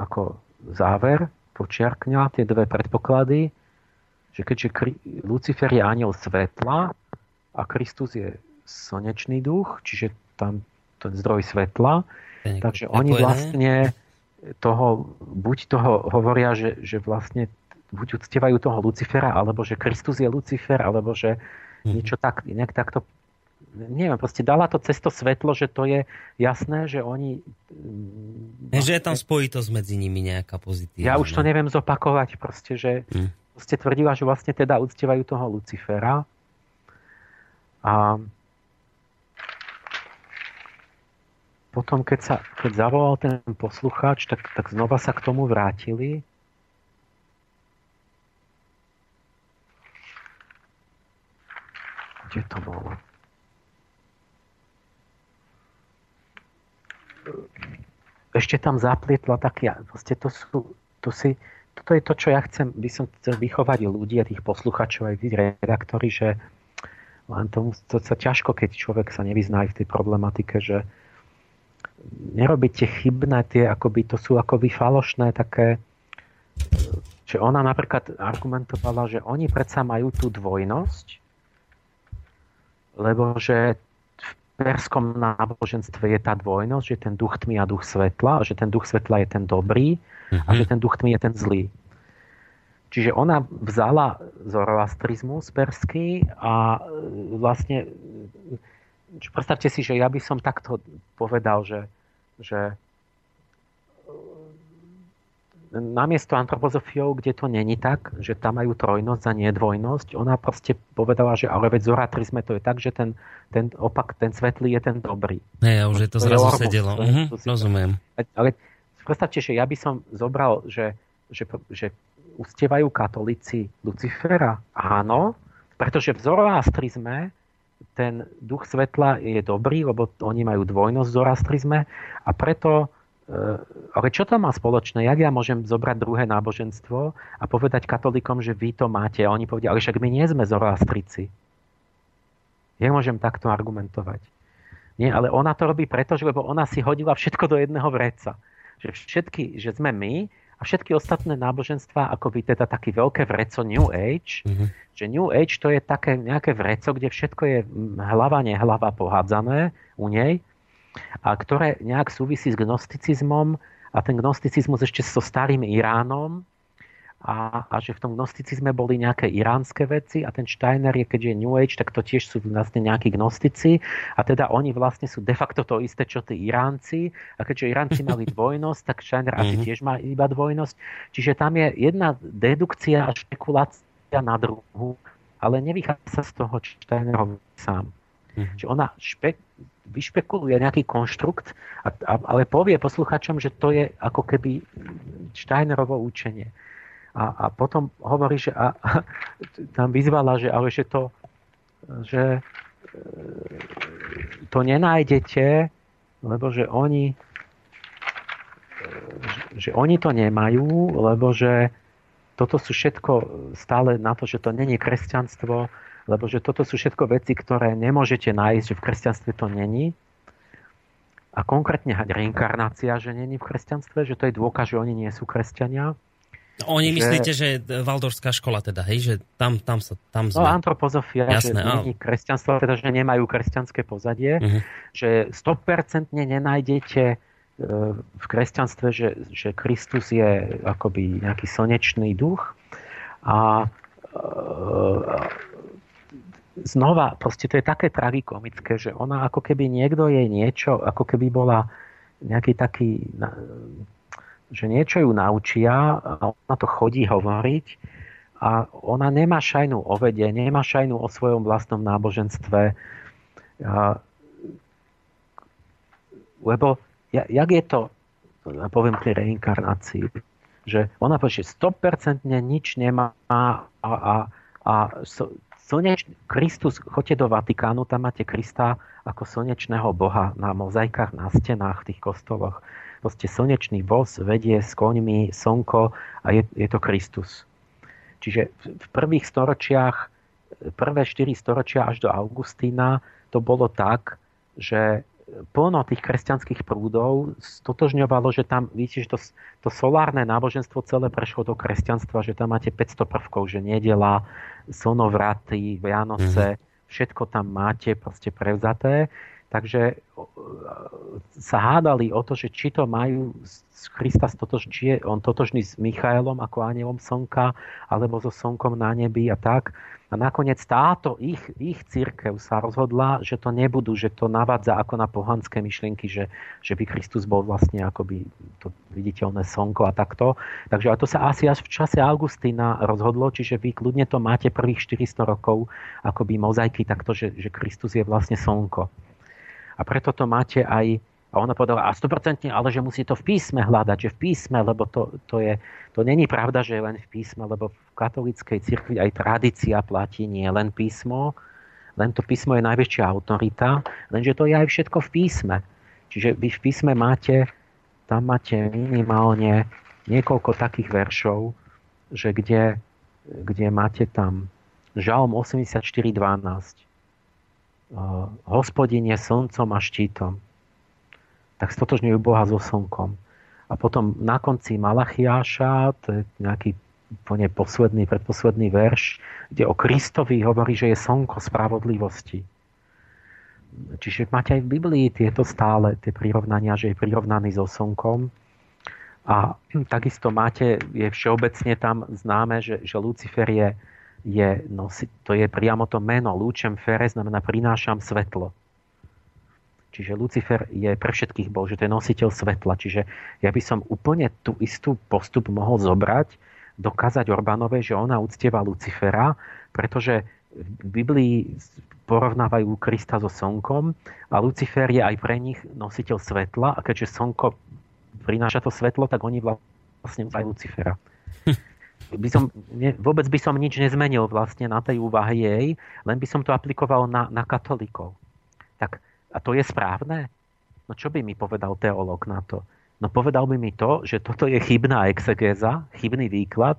ako záver počiarkňa tie dve predpoklady, že keďže Lucifer je anjel svetla a Kristus je slnečný duch, čiže tam ten zdroj svetla, takže oni vlastne toho, buď toho hovoria, že vlastne buď uctievajú toho Lucifera, alebo že Kristus je Lucifer, alebo že niečo tak, inak takto, neviem, proste dala to cez to svetlo, že to je jasné, že oni... Že je tam spojitosť medzi nimi nejaká pozitívna. Ja už to neviem zopakovať, proste, že proste tvrdila, že vlastne teda uctievajú toho Lucifera. A potom, keď zavolal ten poslucháč, tak znova sa k tomu vrátili. Kde to bolo? Ešte tam zaplietla taký... Vlastne toto je to, čo ja chcem... By som chcel vychovať ľudí a tých posluchačov aj tí redaktori, že len tomu to sa ťažko, keď človek sa nevyzná v tej problematike, že nerobí tie chybné, tie akoby, to sú akoby falošné také... Že ona napríklad argumentovala, že oni predsa majú tú dvojnosť, lebo že v perskom náboženstve je tá dvojnosť, že ten duch tmy a duch svetla, a že ten duch svetla je ten dobrý a že ten duch tmy je ten zlý. Čiže ona vzala zoroastrizmus perský a vlastne predstavte si, že ja by som takto povedal, že namiesto antropozofiou, kde to není tak, že tam majú trojnosť a nie dvojnosť, ona proste povedala, že ale veď zoratrizme to je tak, že ten opak, ten svetlý je ten dobrý. Ne, ja už je to zrazu orbus, sedelo. Rozumiem. Ale predstavte, že ja by som zobral, že uctievajú katolíci Lucifera. Áno, pretože v zoroastrizme ten duch svetla je dobrý, lebo oni majú dvojnosť v zoroastrizme a preto ale čo to má spoločné? Jak ja môžem zobrať druhé náboženstvo a povedať katolíkom, že vy to máte? A oni povedia, ale však my nie sme zoroastrici. Ja môžem takto argumentovať. Nie, ale ona to robí preto, lebo ona si hodila všetko do jedného vreca. Že sme my a všetky ostatné náboženstvá, akoby teda také veľké vreco New Age, že New Age to je také nejaké vreco, kde všetko je hlava, nehlava pohádzané u nej, a ktoré nejak súvisí s gnosticizmom a ten gnosticizmus ešte so starým Iránom a že v tom gnosticizme boli nejaké iránske veci a ten Steiner je, keďže je New Age, tak to tiež sú vlastne nejakí gnostici a teda oni vlastne sú de facto to isté, čo tí Iránci a keďže Iránci mali dvojnosť, tak Steiner asi tiež má iba dvojnosť. Čiže tam je jedna dedukcia a špekulácia na druhu, ale nevychádza z toho, čo Steiner hovorí sám. Čiže ona vyšpekuluje nejaký konštrukt, ale povie posluchačom, že to je ako keby Steinerovo učenie. A potom hovorí, že tam vyzvala, že, ale že to nenájdete, lebo že oni to nemajú, lebo že toto sú všetko stále na to, že to nie je kresťanstvo, lebo že toto sú všetko veci, ktoré nemôžete nájsť, že v kresťanstve to není. A konkrétne reinkarnácia, že není v kresťanstve, že to je dôkaz, že oni nie sú kresťania. Oni že... myslíte, že Waldorfská škola teda, hej, že tam sa... Tam no antropozofia, jasné, že není kresťanstvo, teda že nemajú kresťanské pozadie, že 100% nenájdete v kresťanstve, že Kristus je akoby nejaký slnečný duch a znova, proste to je také tragikomické, že ona ako keby niekto jej niečo, ako keby bola nejaký taký, že niečo ju naučia a ona to chodí hovoriť a ona nemá šajnu o vede, nemá šajnu o svojom vlastnom náboženstve. Lebo jak je to, poviem pri reinkarnácii, že ona povie, že 100% nič nemá a Kristus, choďte do Vatikánu, tam máte Krista ako slnečného boha na mozaikách, na stenách v tých kostoloch. Proste slnečný voz vedie s koňmi slnko a je to Kristus. Čiže v prvých storočiach, prvé 4 storočia až do Augustína to bolo tak, že plno tých kresťanských prúdov stotožňovalo, že tam, vidíte, že to solárne náboženstvo celé prešlo do kresťanstva, že tam máte 500 prvkov, že nedeľa, slnovraty, Vianoce, všetko tam máte proste prevzaté. Takže sa hádali o to, že či to majú Krista, či je on totožný s Michaelom ako anjelom slnka, alebo so slnkom na nebi a tak. A nakoniec táto ich cirkev sa rozhodla, že to nebudú, že to navádza ako na pohanské myšlienky, že by Kristus bol vlastne akoby to viditeľné slnko a takto. Takže a to sa asi až v čase Augustína rozhodlo, čiže vy kľudne to máte prvých 400 rokov akoby mozaiky takto, že Kristus je vlastne slnko. A preto to máte aj. A ona povedala, a 100%, ale že musí to v písme hľadať, že v písme, lebo to není pravda, že len v písme, lebo v katolíckej cirkvi aj tradícia platí, nie len písmo, len to písmo je najväčšia autorita, lenže to je aj všetko v písme. Čiže vy v písme máte minimálne niekoľko takých veršov, že kde máte tam Žalm 84:12. Hospodin je slncom a štítom. Tak stotožňujú Boha so slnkom. A potom na konci Malachiáša, to je nejaký predposledný verš, kde o Kristovi hovorí, že je slnko spravodlivosti. Čiže máte aj v Biblii tieto stále tie prirovnania, že je prirovnaný so slnkom. A takisto je všeobecne tam známe, že Lucifer to je priamo to meno. Lucem fere znamená prinášam svetlo. Čiže Lucifer je pre všetkých Boh, že to je nositeľ svetla. Čiže ja by som úplne tú istú postup mohol zobrať, dokázať Orbánovej, že ona uctieva Lucifera, pretože v Biblii porovnávajú Krista so slnkom a Lucifer je aj pre nich nositeľ svetla a keďže slnko prináša to svetlo, tak oni vlastne uctievajú Lucifera. Vôbec by som nič nezmenil vlastne na tej úvahe jej, len by som to aplikoval na katolíkov. Tak a to je správne? No čo by mi povedal teológ na to? No povedal by mi to, že toto je chybná exegéza, chybný výklad,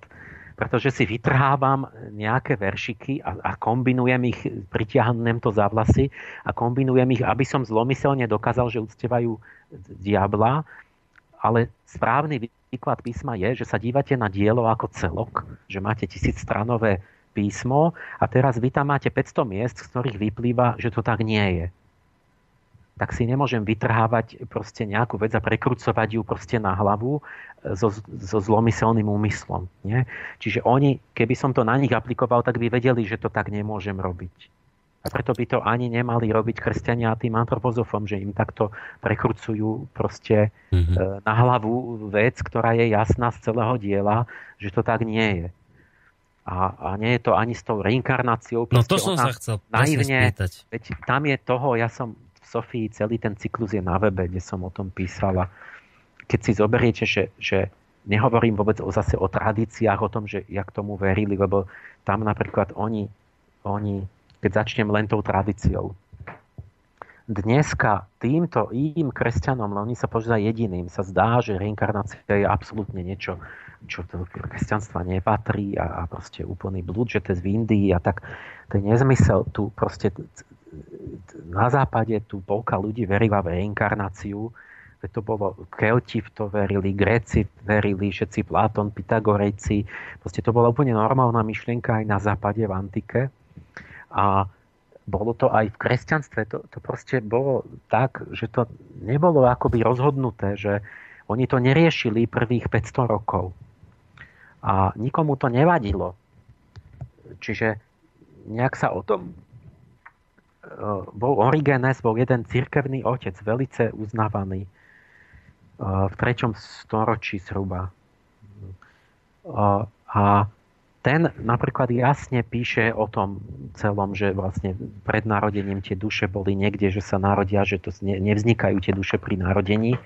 pretože si vytrhávam nejaké veršiky a kombinujem ich, pritiahnem to za vlasy a kombinujem ich, aby som zlomyselne dokázal, že uctievajú diabla, ale správny výklad písma je, že sa dívate na dielo ako celok, že máte 1000-stranové písmo a teraz vy tam máte 500 miest, z ktorých vyplýva, že to tak nie je. Tak si nemôžem vytrhávať proste nejakú vec a prekrucovať ju proste na hlavu so zlomyselným úmyslom. Nie? Čiže oni, keby som to na nich aplikoval, tak by vedeli, že to tak nemôžem robiť. A preto by to ani nemali robiť kresťania tým antropozofom, že im takto prekrucujú proste na hlavu vec, ktorá je jasná z celého diela, že to tak nie je. A nie je to ani s tou reinkarnáciou. No to som sa chcel naivne spýtať. Veď tam je toho, ja som v Sofii, celý ten cyklus je na webe, kde som o tom písala. Keď si zoberiete, že nehovorím vôbec zase o tradíciách, o tom, že jak tomu verili, lebo tam napríklad oni keď začnem len tou tradíciou. Dneska týmto kresťanom, oni sa požiadajú jediným, sa zdá, že reinkarnácia je absolútne niečo, čo do kresťanstva nepatrí a proste úplný blúd, že to je z Indii a tak. To je nezmysel tu proste. Na západe tu polka ľudí verila v reinkarnáciu, to bolo Kelti v to verili, Gréci verili, všetci Platón, Pythagorejci, proste to bola úplne normálna myšlienka aj na západe v antike a bolo to aj v kresťanstve, to proste bolo tak, že to nebolo akoby rozhodnuté, že oni to neriešili prvých 500 rokov a nikomu to nevadilo, čiže nejak sa o tom bol Origenes, bol jeden cirkevný otec, velice uznávaný v 3. storočí zhruba. A ten napríklad jasne píše o tom celom, že vlastne pred narodením tie duše boli niekde, že sa narodia, že to nevznikajú tie duše pri narodení.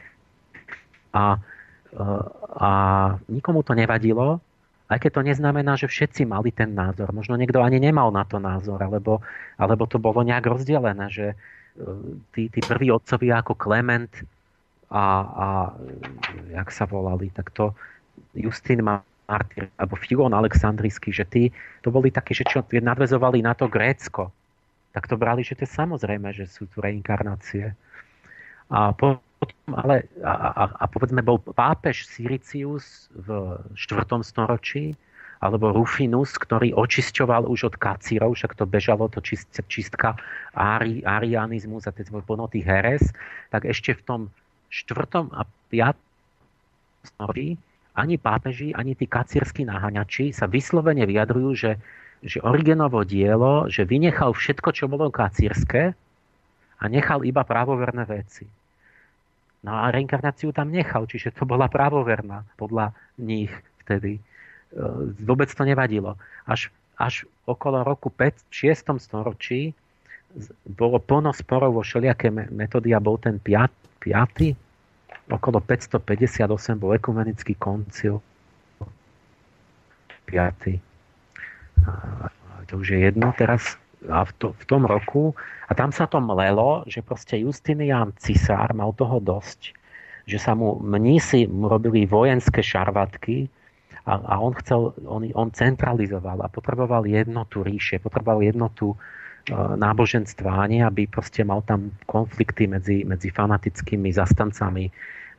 A nikomu to nevadilo, aj keď to neznamená, že všetci mali ten názor. Možno niekto ani nemal na to názor, alebo to bolo nejak rozdelené, že tí prví otcovia ako Klement a jak sa volali, tak to Justín Martyr alebo Filon Alexandrijský, že tí to boli také, že čo nadväzovali na to Grécko. Tak to brali, že to je samozrejme, že sú tu reinkarnácie. A povedzme, bol pápež Siricius v 4. storočí alebo Rufinus, ktorý očisťoval už od kacírov, však to bežalo, to čistka arianizmus a tie plnoty heres, tak ešte v tom 4. a 5. storočí ani pápeži, ani tí kacírskí naháňači sa vyslovene vyjadrujú, že Origenovo dielo, že vynechal všetko, čo bolo kacírske a nechal iba právoverné veci. No a reinkarnáciu tam nechal, čiže to bola právoverná podľa nich vtedy. Vôbec to nevadilo. Až okolo roku 5. 6. storočí bolo plno sporov vo všelijaké metódy a bol ten 5. okolo 558 bol ekumenický koncil 5. To už je jedno teraz a v tom roku a tam sa to mlelo, že proste Justinian cisár mal toho dosť, že sa mu mnísi robili vojenské šarvátky a on chcel, on centralizoval a potreboval jednotu ríše, potreboval jednotu náboženstva, nie aby proste mal tam konflikty medzi fanatickými zastancami,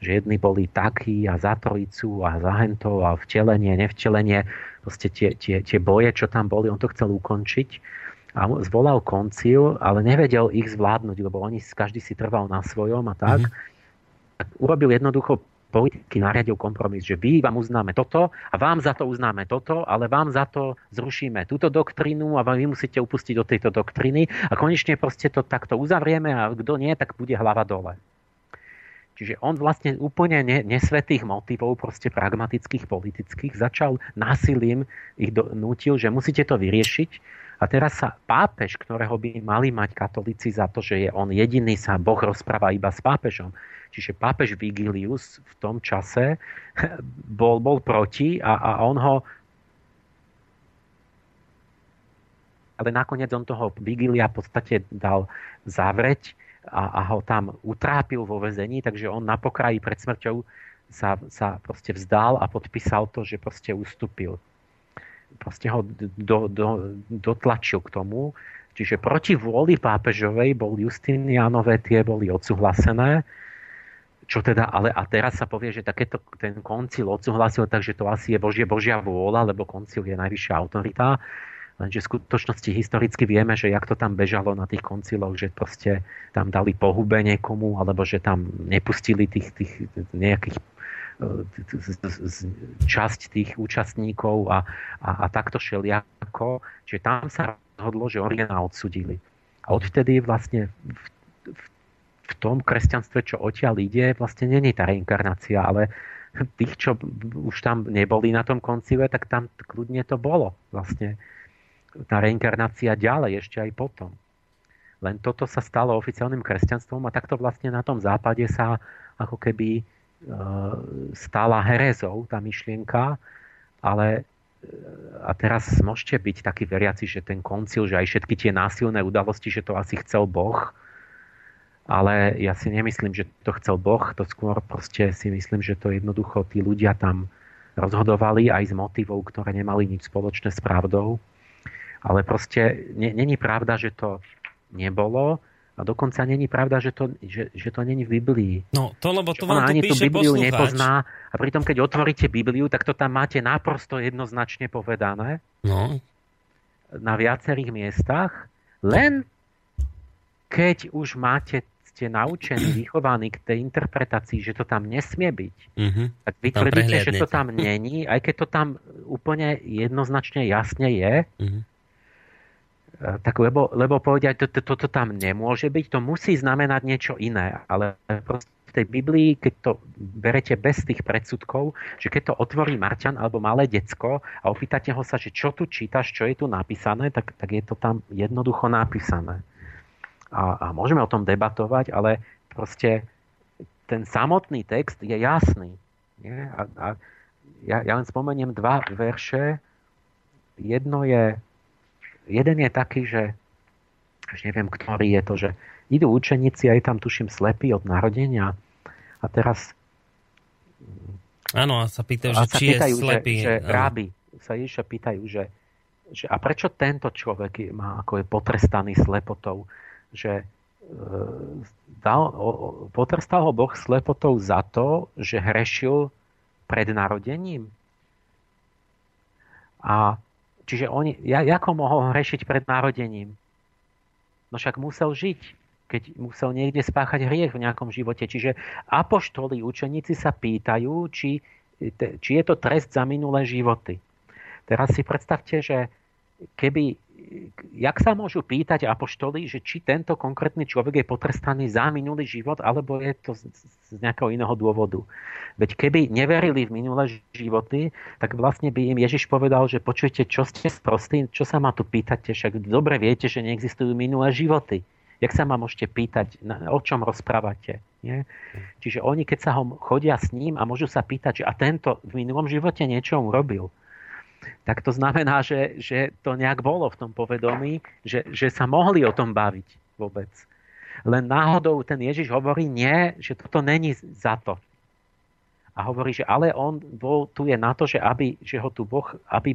že jedni boli takí a za trojicu a za hentov a vtelenie, nevtelenie, proste tie boje, čo tam boli, on to chcel ukončiť a zvolal koncil, ale nevedel ich zvládnuť, lebo oni každý si trval na svojom a tak. Mm-hmm. Urobil jednoducho politiky, nariadil kompromis, že vy vám uznáme toto a vám za to uznáme toto, ale vám za to zrušíme túto doktrínu a vy musíte upustiť do tejto doktríny a konečne proste to takto uzavrieme a kto nie, tak bude hlava dole. Čiže on vlastne úplne nesvetých motivov, proste pragmatických, politických, začal násilím ich nútil, že musíte to vyriešiť. A teraz sa pápež, ktorého by mali mať katolíci za to, že je on jediný, sa Boh rozpráva iba s pápežom. Čiže pápež Vigilius v tom čase bol proti a on ho... Ale nakoniec on toho Vigilia v podstate dal zavreť a ho tam utrápil vo väzení, takže on na pokraji pred smrťou sa proste vzdal a podpísal to, že proste ustúpil. Proste ho dotlačil k tomu. Čiže proti vôli pápežovej bol Justinianové, tie boli odsúhlasené. Čo teda, ale a teraz sa povie, že takéto ten koncil odsúhlasil, takže to asi je Božia vôľa, lebo koncil je najvyššia autorita. Lenže v skutočnosti historicky vieme, že jak to tam bežalo na tých konciloch, že proste tam dali pohube niekomu, alebo že tam nepustili tých nejakých časť tých účastníkov a takto šeliako. Čiže tam sa rozhodlo, že Origena odsudili. A odvtedy vlastne v tom kresťanstve, čo odtiaľ ide, vlastne není tá reinkarnácia, ale tých, čo už tam neboli na tom koncile, tak tam kľudne to bolo. Vlastne tá reinkarnácia ďalej, ešte aj potom. Len toto sa stalo oficiálnym kresťanstvom a takto vlastne na tom západe sa ako keby stála herezou tá myšlienka, ale a teraz môžete byť takí veriaci, že ten koncil, že aj všetky tie násilné udalosti, že to asi chcel Boh, ale ja si nemyslím, že to chcel Boh, to skôr proste si myslím, že to jednoducho tí ľudia tam rozhodovali aj z motivov, ktoré nemali nič spoločné s pravdou, ale proste není pravda, že to nebolo. A dokonca není pravda, že to není v Biblii. No, to lebo to vám tu píše Bibliu poslucháč. Nepozná. A pritom, keď otvoríte Bibliu, tak to tam máte naprosto jednoznačne povedané. No. Na viacerých miestach. Len keď už ste naučení, vychovaní k tej interpretácii, že to tam nesmie byť, tak vy tvrdíte, že to tam není, aj keď to tam úplne jednoznačne jasne je, tak lebo povedať, toto tam nemôže byť, to musí znamenať niečo iné. Ale v tej Biblii, keď to berete bez tých predsudkov, že keď to otvorí Marťan alebo malé decko a opýtate ho sa, že čo tu čítaš, čo je tu napísané, tak je to tam jednoducho napísané. A môžeme o tom debatovať, ale proste ten samotný text je jasný. Nie? A ja len spomeniem 2 verše. Jeden je taký, že už neviem, ktorý je to, že idú učeníci a je tam, tuším, slepí od narodenia a teraz áno, a sa pýtajú, že či je slepý. Že rábi sa Ježiša pýtajú, že a prečo tento človek má, ako je potrestaný slepotou, že potrestal ho Boh slepotou za to, že hrešil pred narodením. A čiže oni, ako mohol hrešiť pred narodením? No však musel žiť, keď musel niekde spáchať hriech v nejakom živote. Čiže apoštoli, učeníci sa pýtajú, či je to trest za minulé životy. Teraz si predstavte, že jak sa môžu pýtať apoštoli, že či tento konkrétny človek je potrestaný za minulý život, alebo je to z nejakého iného dôvodu. Veď keby neverili v minulé životy, tak vlastne by im Ježiš povedal, že počujte, čo ste sprostí, čo sa ma tu pýtate, však dobre viete, že neexistujú minulé životy. Jak sa ma môžete pýtať, o čom rozprávate? Nie? Čiže oni, keď sa chodia s ním a môžu sa pýtať, že a tento v minulom živote niečo urobil, tak to znamená, že to nejak bolo v tom povedomí, že sa mohli o tom baviť vôbec. Len náhodou ten Ježiš hovorí nie, že toto není za to. A hovorí, že ale on bol, tu je na to, aby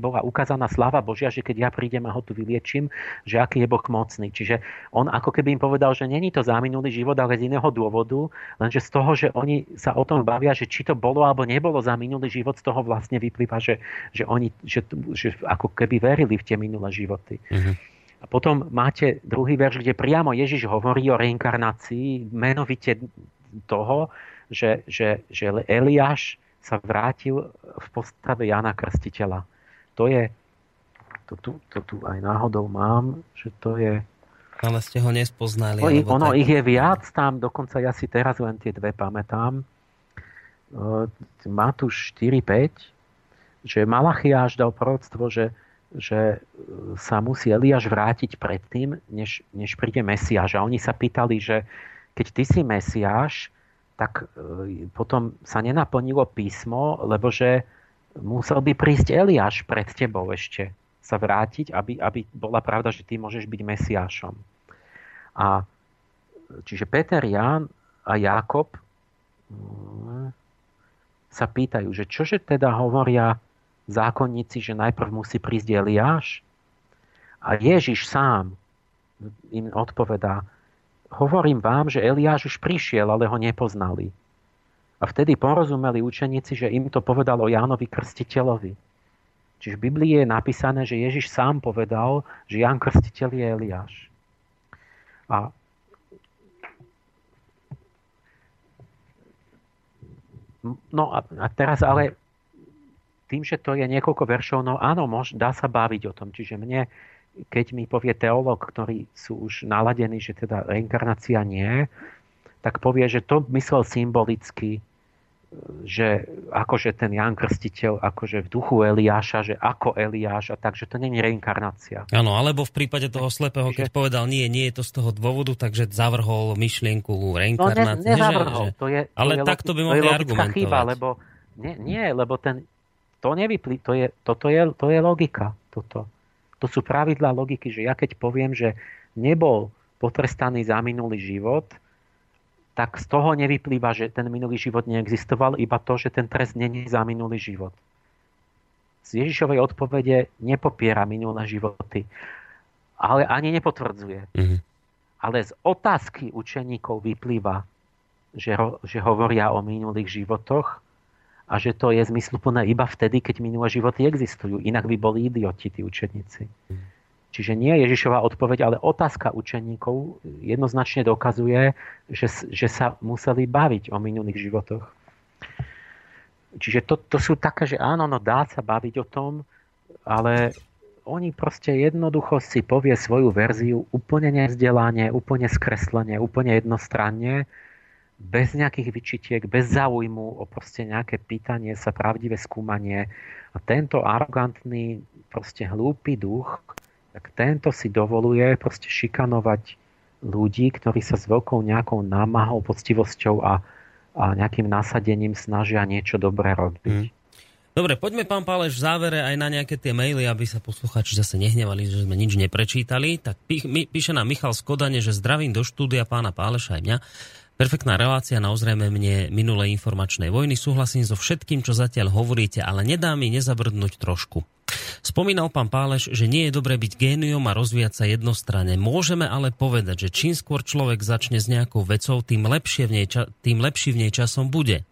bola ukázaná sláva Božia, že keď ja prídem a ho tu vyliečím, že aký je Boh mocný. Čiže on ako keby im povedal, že není to za minulý život, ale z iného dôvodu, lenže z toho, že oni sa o tom bavia, že či to bolo alebo nebolo za minulý život, z toho vlastne vyplýva, že ako keby verili v tie minulé životy. Mhm. A potom máte druhý verš, kde priamo Ježiš hovorí o reinkarnácii, menovite toho, že Eliáš sa vrátil v postave Jana Krstiteľa. To je... To tu aj náhodou mám, že to je... Ale ste ho nespoznali. Ich je viac tam, dokonca ja si teraz len tie dve pamätám. Matúš 4:5, že Malachiáš dal proroctvo, že sa musí Eliáš vrátiť predtým, než príde Mesiáš. A oni sa pýtali, že keď ty si Mesiáš, tak potom sa nenaplnilo písmo, lebo že musel by prísť Eliáš pred tebou ešte sa vrátiť, aby bola pravda, že ty môžeš byť Mesiášom. A čiže Peter, Ján a Jákob sa pýtajú, že čože teda hovoria zákonníci, že najprv musí prísť Eliáš? A Ježiš sám im odpovedá: hovorím vám, že Eliáš už prišiel, ale ho nepoznali. A vtedy porozumeli učeníci, že im to povedal o Jánovi Krstiteľovi. Čiže v Biblii je napísané, že Ježiš sám povedal, že Ján Krstiteľ je Eliáš. A no a teraz ale tým, že to je niekoľko veršov, no áno, dá sa baviť o tom. Čiže mne, keď mi povie teológ, ktorí sú už naladení, že teda reinkarnácia nie, tak povie, že to myslel symbolicky, že akože ten Ján Krstiteľ, akože v duchu Eliáša, že ako Eliáš, a takže to nie je reinkarnácia. Áno, alebo v prípade toho slepého, keď povedal nie je to z toho dôvodu, takže zavrhol myšlienku reinkarnácie. No nezavrhol. Ale takto by mohli argumentovať. Chyba, lebo lebo ten to je logika. To sú pravidlá logiky, že ja keď poviem, že nebol potrestaný za minulý život, tak z toho nevyplýva, že ten minulý život neexistoval, iba to, že ten trest není za minulý život. Z Ježišovej odpovede nepopiera minulé životy, ale ani nepotvrdzuje. Mhm. Ale z otázky učeníkov vyplýva, že hovoria o minulých životoch, a že to je zmysluplné iba vtedy, keď minulé životy existujú. Inak by boli idioti, tí učeníci. Čiže nie Ježišova odpoveď, ale otázka učeníkov jednoznačne dokazuje, že sa museli baviť o minulých životoch. Čiže to sú také, že áno, dá sa baviť o tom, ale oni proste jednoducho si povie svoju verziu úplne nevzdelanie, úplne skreslenie, úplne jednostranne, bez nejakých vyčitiek, bez záujmu o proste nejaké pýtanie sa, pravdivé skúmanie. A tento arogantný, proste hlúpy duch, tak tento si dovoluje proste šikanovať ľudí, ktorí sa s veľkou nejakou námahou, poctivosťou a nejakým nasadením snažia niečo dobré robiť. Dobre, poďme, pán Páleš, v závere aj na nejaké tie maily, aby sa poslucháči zase nehnevali, že sme nič neprečítali. Tak píše nám Michal z Kodane, že zdravím do štúdia pána Páleša aj mňa. Perfektná relácia na ozrejme mne minulé informačnej vojny. Súhlasím so všetkým, čo zatiaľ hovoríte, ale nedá mi nezabrdnúť trošku. Spomínal pán Páleš, že nie je dobré byť géniom a rozvíjať sa jednostranne. Môžeme ale povedať, že čím skôr človek začne s nejakou vecou, tým lepší v nej časom bude.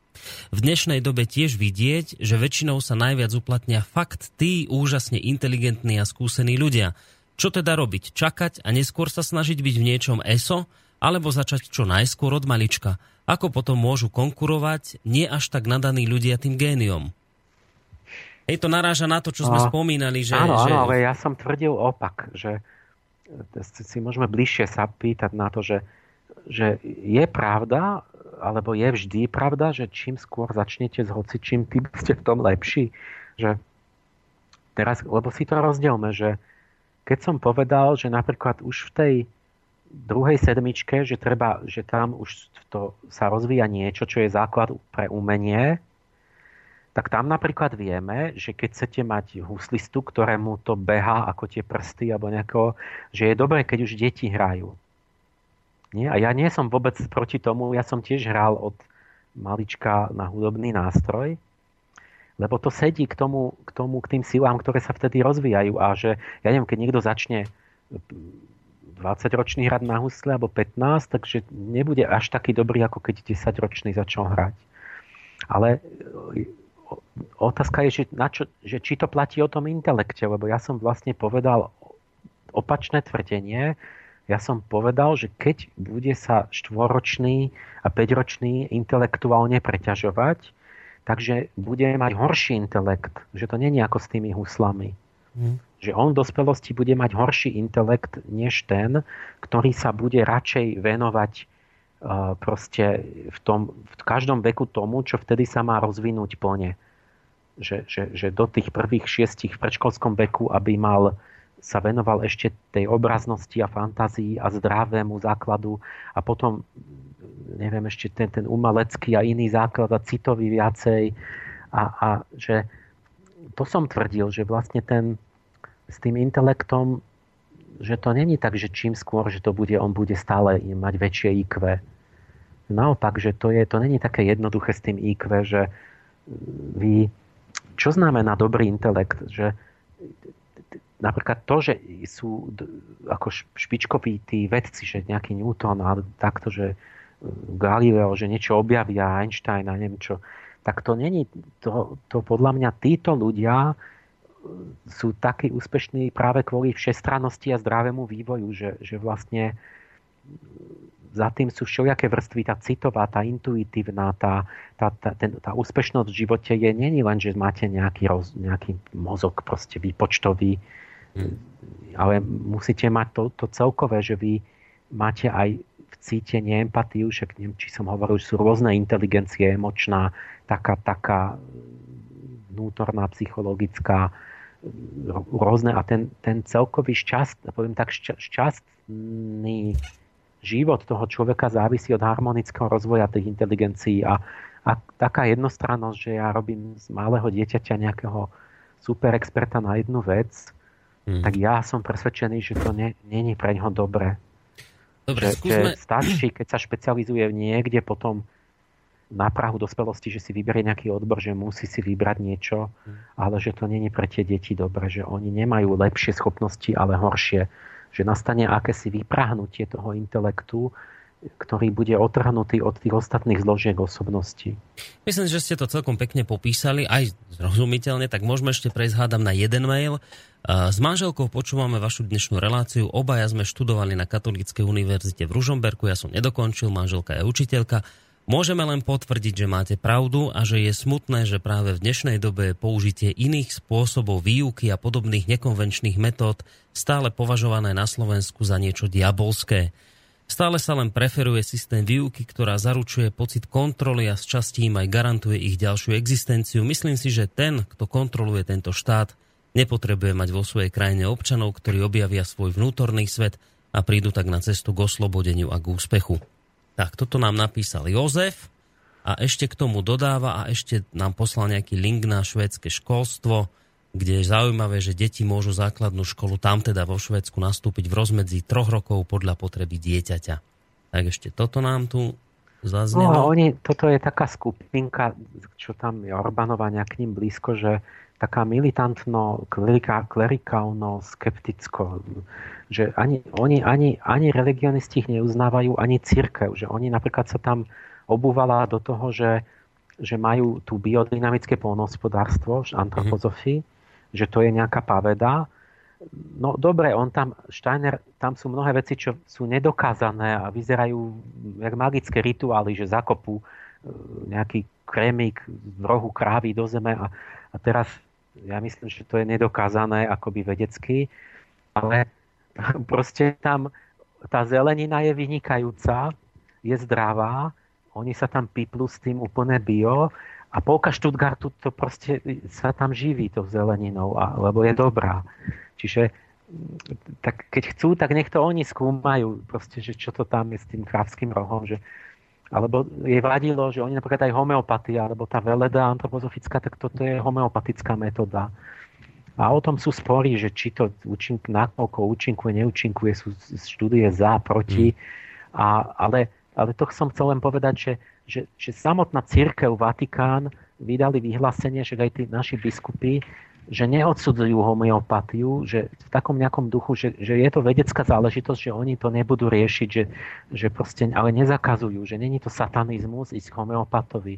V dnešnej dobe tiež vidieť, že väčšinou sa najviac uplatnia fakt tí úžasne inteligentní a skúsení ľudia. Čo teda robiť? Čakať a neskôr sa snažiť byť v niečom eso, alebo začať čo najskôr od malička? Ako potom môžu konkurovať nie až tak nadaní ľudia tým géniom? Hej, to naráža na to, čo sme spomínali. Že, áno, ale ja som tvrdil opak, že si môžeme bližšie sa pýtať na to, že je pravda, alebo je vždy pravda, že čím skôr začnete s hocičím, tým ste v tom lepší. Že teraz, lebo si to rozdielme, že keď som povedal, že napríklad už v tej druhej sedmičke, že tam už to sa rozvíja niečo, čo je základ pre umenie, tak tam napríklad vieme, že keď chcete mať huslistu, ktorému to behá ako tie prsty alebo nejako, že je dobré, keď už deti hrajú. Nie? A ja nie som vôbec proti tomu, ja som tiež hral od malička na hudobný nástroj, lebo to sedí k tým silám, ktoré sa vtedy rozvíjajú. A že, ja neviem, keď niekto začne 20-ročný hrať na husle alebo 15, takže nebude až taký dobrý, ako keď 10-ročný začal hrať. Ale otázka je, že či to platí o tom intelekte, lebo ja som vlastne povedal opačné tvrdenie. Ja som povedal, že keď bude sa 4-ročný a 5-ročný intelektuálne preťažovať, takže bude mať horší intelekt, že to nie je ako s tými huslami. Že on v dospelosti bude mať horší intelekt než ten, ktorý sa bude radšej venovať proste v každom veku tomu, čo vtedy sa má rozvinúť plne. Že do tých prvých 6 v predškolskom veku, aby sa venoval ešte tej obraznosti a fantázii a zdravému základu a potom, neviem, ešte ten umelecký a iný základ a citový viacej. A že to som tvrdil, že vlastne s tým intelektom, že to není tak, že čím skôr, že on bude stále mať väčšie IQ. Naopak, že to není také jednoduché s tým IQ, že čo znamená dobrý intelekt? Že napríklad to, že sú ako špičkoví tí vedci, že nejaký Newton a takto, že Galileo, že niečo objavia, Einstein a neviem čo, tak to není, to podľa mňa títo ľudia sú takí úspešní práve kvôli všestrannosti a zdravému vývoju, že vlastne za tým sú všelijaké vrstvy, tá citová, tá intuitívna, tá úspešnosť v živote není len, že máte nejaký mozog proste výpočtový, ale musíte mať to celkové, že vy máte aj v cítenie empatiu, však neviem, či som hovoril, že sú rôzne inteligencie, emočná, taká vnútorná, psychologická, rôzne. A ten celkový šťastný život toho človeka závisí od harmonického rozvoja tých inteligencií. A taká jednostrannosť, že ja robím z malého dieťaťa nejakého super experta na jednu vec, tak ja som presvedčený, že to nie je pre ňoho dobré. Dobre, že starší, keď sa špecializuje niekde potom na prahu dospelosti, že si vyberie nejaký odbor, že musí si vybrať niečo, ale že to nie je pre tie deti dobré, že oni nemajú lepšie schopnosti, ale horšie. Že nastane akési vyprahnutie toho intelektu, ktorý bude otrhnutý od tých ostatných zložiek osobnosti. Myslím, že ste to celkom pekne popísali, aj zrozumiteľne, tak môžeme ešte prejsť, hádam, na jeden mail. S manželkou počúvame vašu dnešnú reláciu. Obaja sme študovali na Katolíckej univerzite v Ružomberku, ja som nedokončil, manželka je učiteľka. Môžeme len potvrdiť, že máte pravdu a že je smutné, že práve v dnešnej dobe je použitie iných spôsobov výuky a podobných nekonvenčných metód stále považované na Slovensku za niečo diabolské. Stále sa len preferuje systém výuky, ktorá zaručuje pocit kontroly a sčastí im aj garantuje ich ďalšiu existenciu. Myslím si, že ten, kto kontroluje tento štát, nepotrebuje mať vo svojej krajine občanov, ktorí objavia svoj vnútorný svet a prídu tak na cestu k oslobodeniu a k úspechu. Tak, toto nám napísal Jozef a ešte k tomu dodáva a ešte nám poslal nejaký link na švédske školstvo, kde je zaujímavé, že deti môžu základnú školu tam teda vo Švédsku nastúpiť v rozmedzi 3 rokov podľa potreby dieťaťa. Tak ešte toto nám tu zaznelo. No, toto je taká skupinka, čo tam je Orbánová nejak k ním blízko, že taká militantno-klerikálno-skepticko, že ani religionisti ich neuznávajú, ani cirkev, že oni napríklad sa tam obúvala do toho, že že majú tu biodynamické poľnohospodárstvo v antropozofii, že to je nejaká paveda. No dobre, on tam, Steiner, tam sú mnohé veci, čo sú nedokázané a vyzerajú jak magické rituály, že zakopú nejaký krémik v rohu krávy do zeme a teraz ja myslím, že to je nedokázané akoby vedecky, ale proste tam tá zelenina je vynikajúca, je zdravá, oni sa tam piplu s tým úplne bio a polka Stuttgartu to proste sa tam živí tou zeleninou, lebo je dobrá. Čiže tak keď chcú, tak nech to oni skúmajú proste, že čo to tam je s tým krávským rohom, že alebo jej vadilo, že oni napríklad aj homeopatia, alebo tá veleda antropozofická, tak toto je homeopatická metóda. A o tom sú spory, že či to nakoľko účinkuje, neúčinkuje, sú štúdie za, proti. Ale to som chcel len povedať, že samotná cirkev Vatikán vydali vyhlásenie, že aj tí naši biskupy, že neodsudzujú homeopatiu, že v takom nejakom duchu, že je to vedecká záležitosť, že oni to nebudú riešiť, že proste, ale nezakazujú, že není to satanizmus ísť k homeopatovi.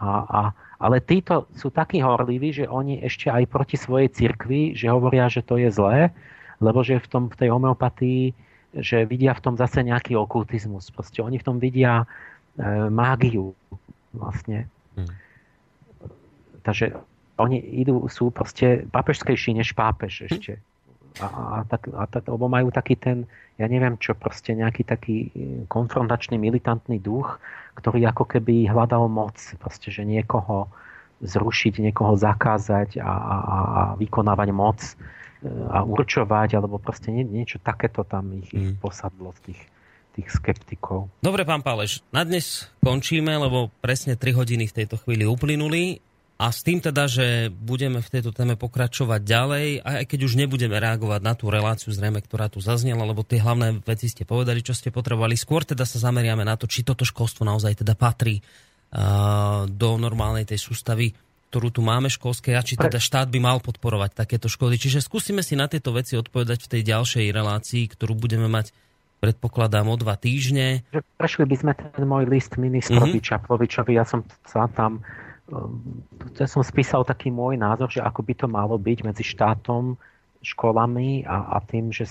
Ale títo sú takí horliví, že oni ešte aj proti svojej cirkvi, že hovoria, že to je zlé, lebo že v tej homeopatii, že vidia v tom zase nejaký okultizmus. Proste oni v tom vidia mágiu vlastne. Takže oni sú proste pápežskejší než pápež ešte. Lebo majú taký ten, ja neviem čo, proste nejaký taký konfrontačný, militantný duch, ktorý ako keby hľadal moc. Proste, že niekoho zrušiť, niekoho zakázať a vykonávať moc a určovať, alebo proste niečo takéto tam ich posadlo v tých skeptikov. Dobre, pán Páleš, na dnes končíme, lebo presne 3 hodiny v tejto chvíli uplynuli. A s tým teda, že budeme v tejto téme pokračovať ďalej, aj keď už nebudeme reagovať na tú reláciu zrejme, ktorá tu zaznela, lebo tie hlavné veci ste povedali, čo ste potrebovali. Skôr teda sa zameriame na to, či toto školstvo naozaj teda patrí do normálnej tej sústavy, ktorú tu máme školskej, a či teda štát by mal podporovať takéto školy. Čiže skúsime si na tieto veci odpovedať v tej ďalšej relácii, ktorú budeme mať, predpokladám, o 2 týždne. Prešli by sme ten môj list ministrovi Čaplovičovi, ja som sa tam... Ja som spísal taký môj názor, že ako by to malo byť medzi štátom, školami a tým, že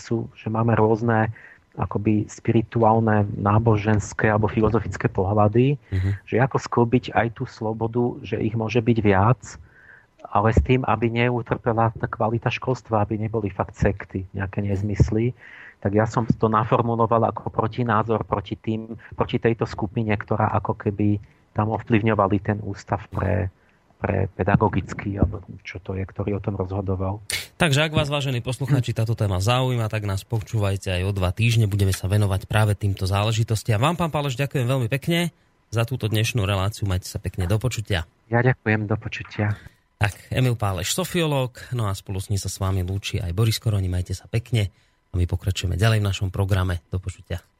máme rôzne akoby spirituálne, náboženské alebo filozofické pohľady, že ako sklbiť aj tú slobodu, že ich môže byť viac, ale s tým, aby neutrpela tá kvalita školstva, aby neboli fakt sekty, nejaké nezmysly. Tak ja som to naformuloval ako protinázor proti tejto skupine, ktorá ako keby tam ovplyvňovali ten ústav pre pedagogický, alebo čo to je, ktorý o tom rozhodoval. Takže ak vás, vážení poslucháči, táto téma zaujíma, tak nás počúvajte aj o 2 týždne. Budeme sa venovať práve týmto záležitostiam. Vám, pán Páleš, ďakujem veľmi pekne za túto dnešnú reláciu. Majte sa pekne, do počutia. Ja ďakujem, do počutia. Tak, Emil Páleš, sofiológ, no a spolu s ním sa s vami lúči aj Boris Koroni. Majte sa pekne a my pokračujeme ďalej v našom programe. Do počutia.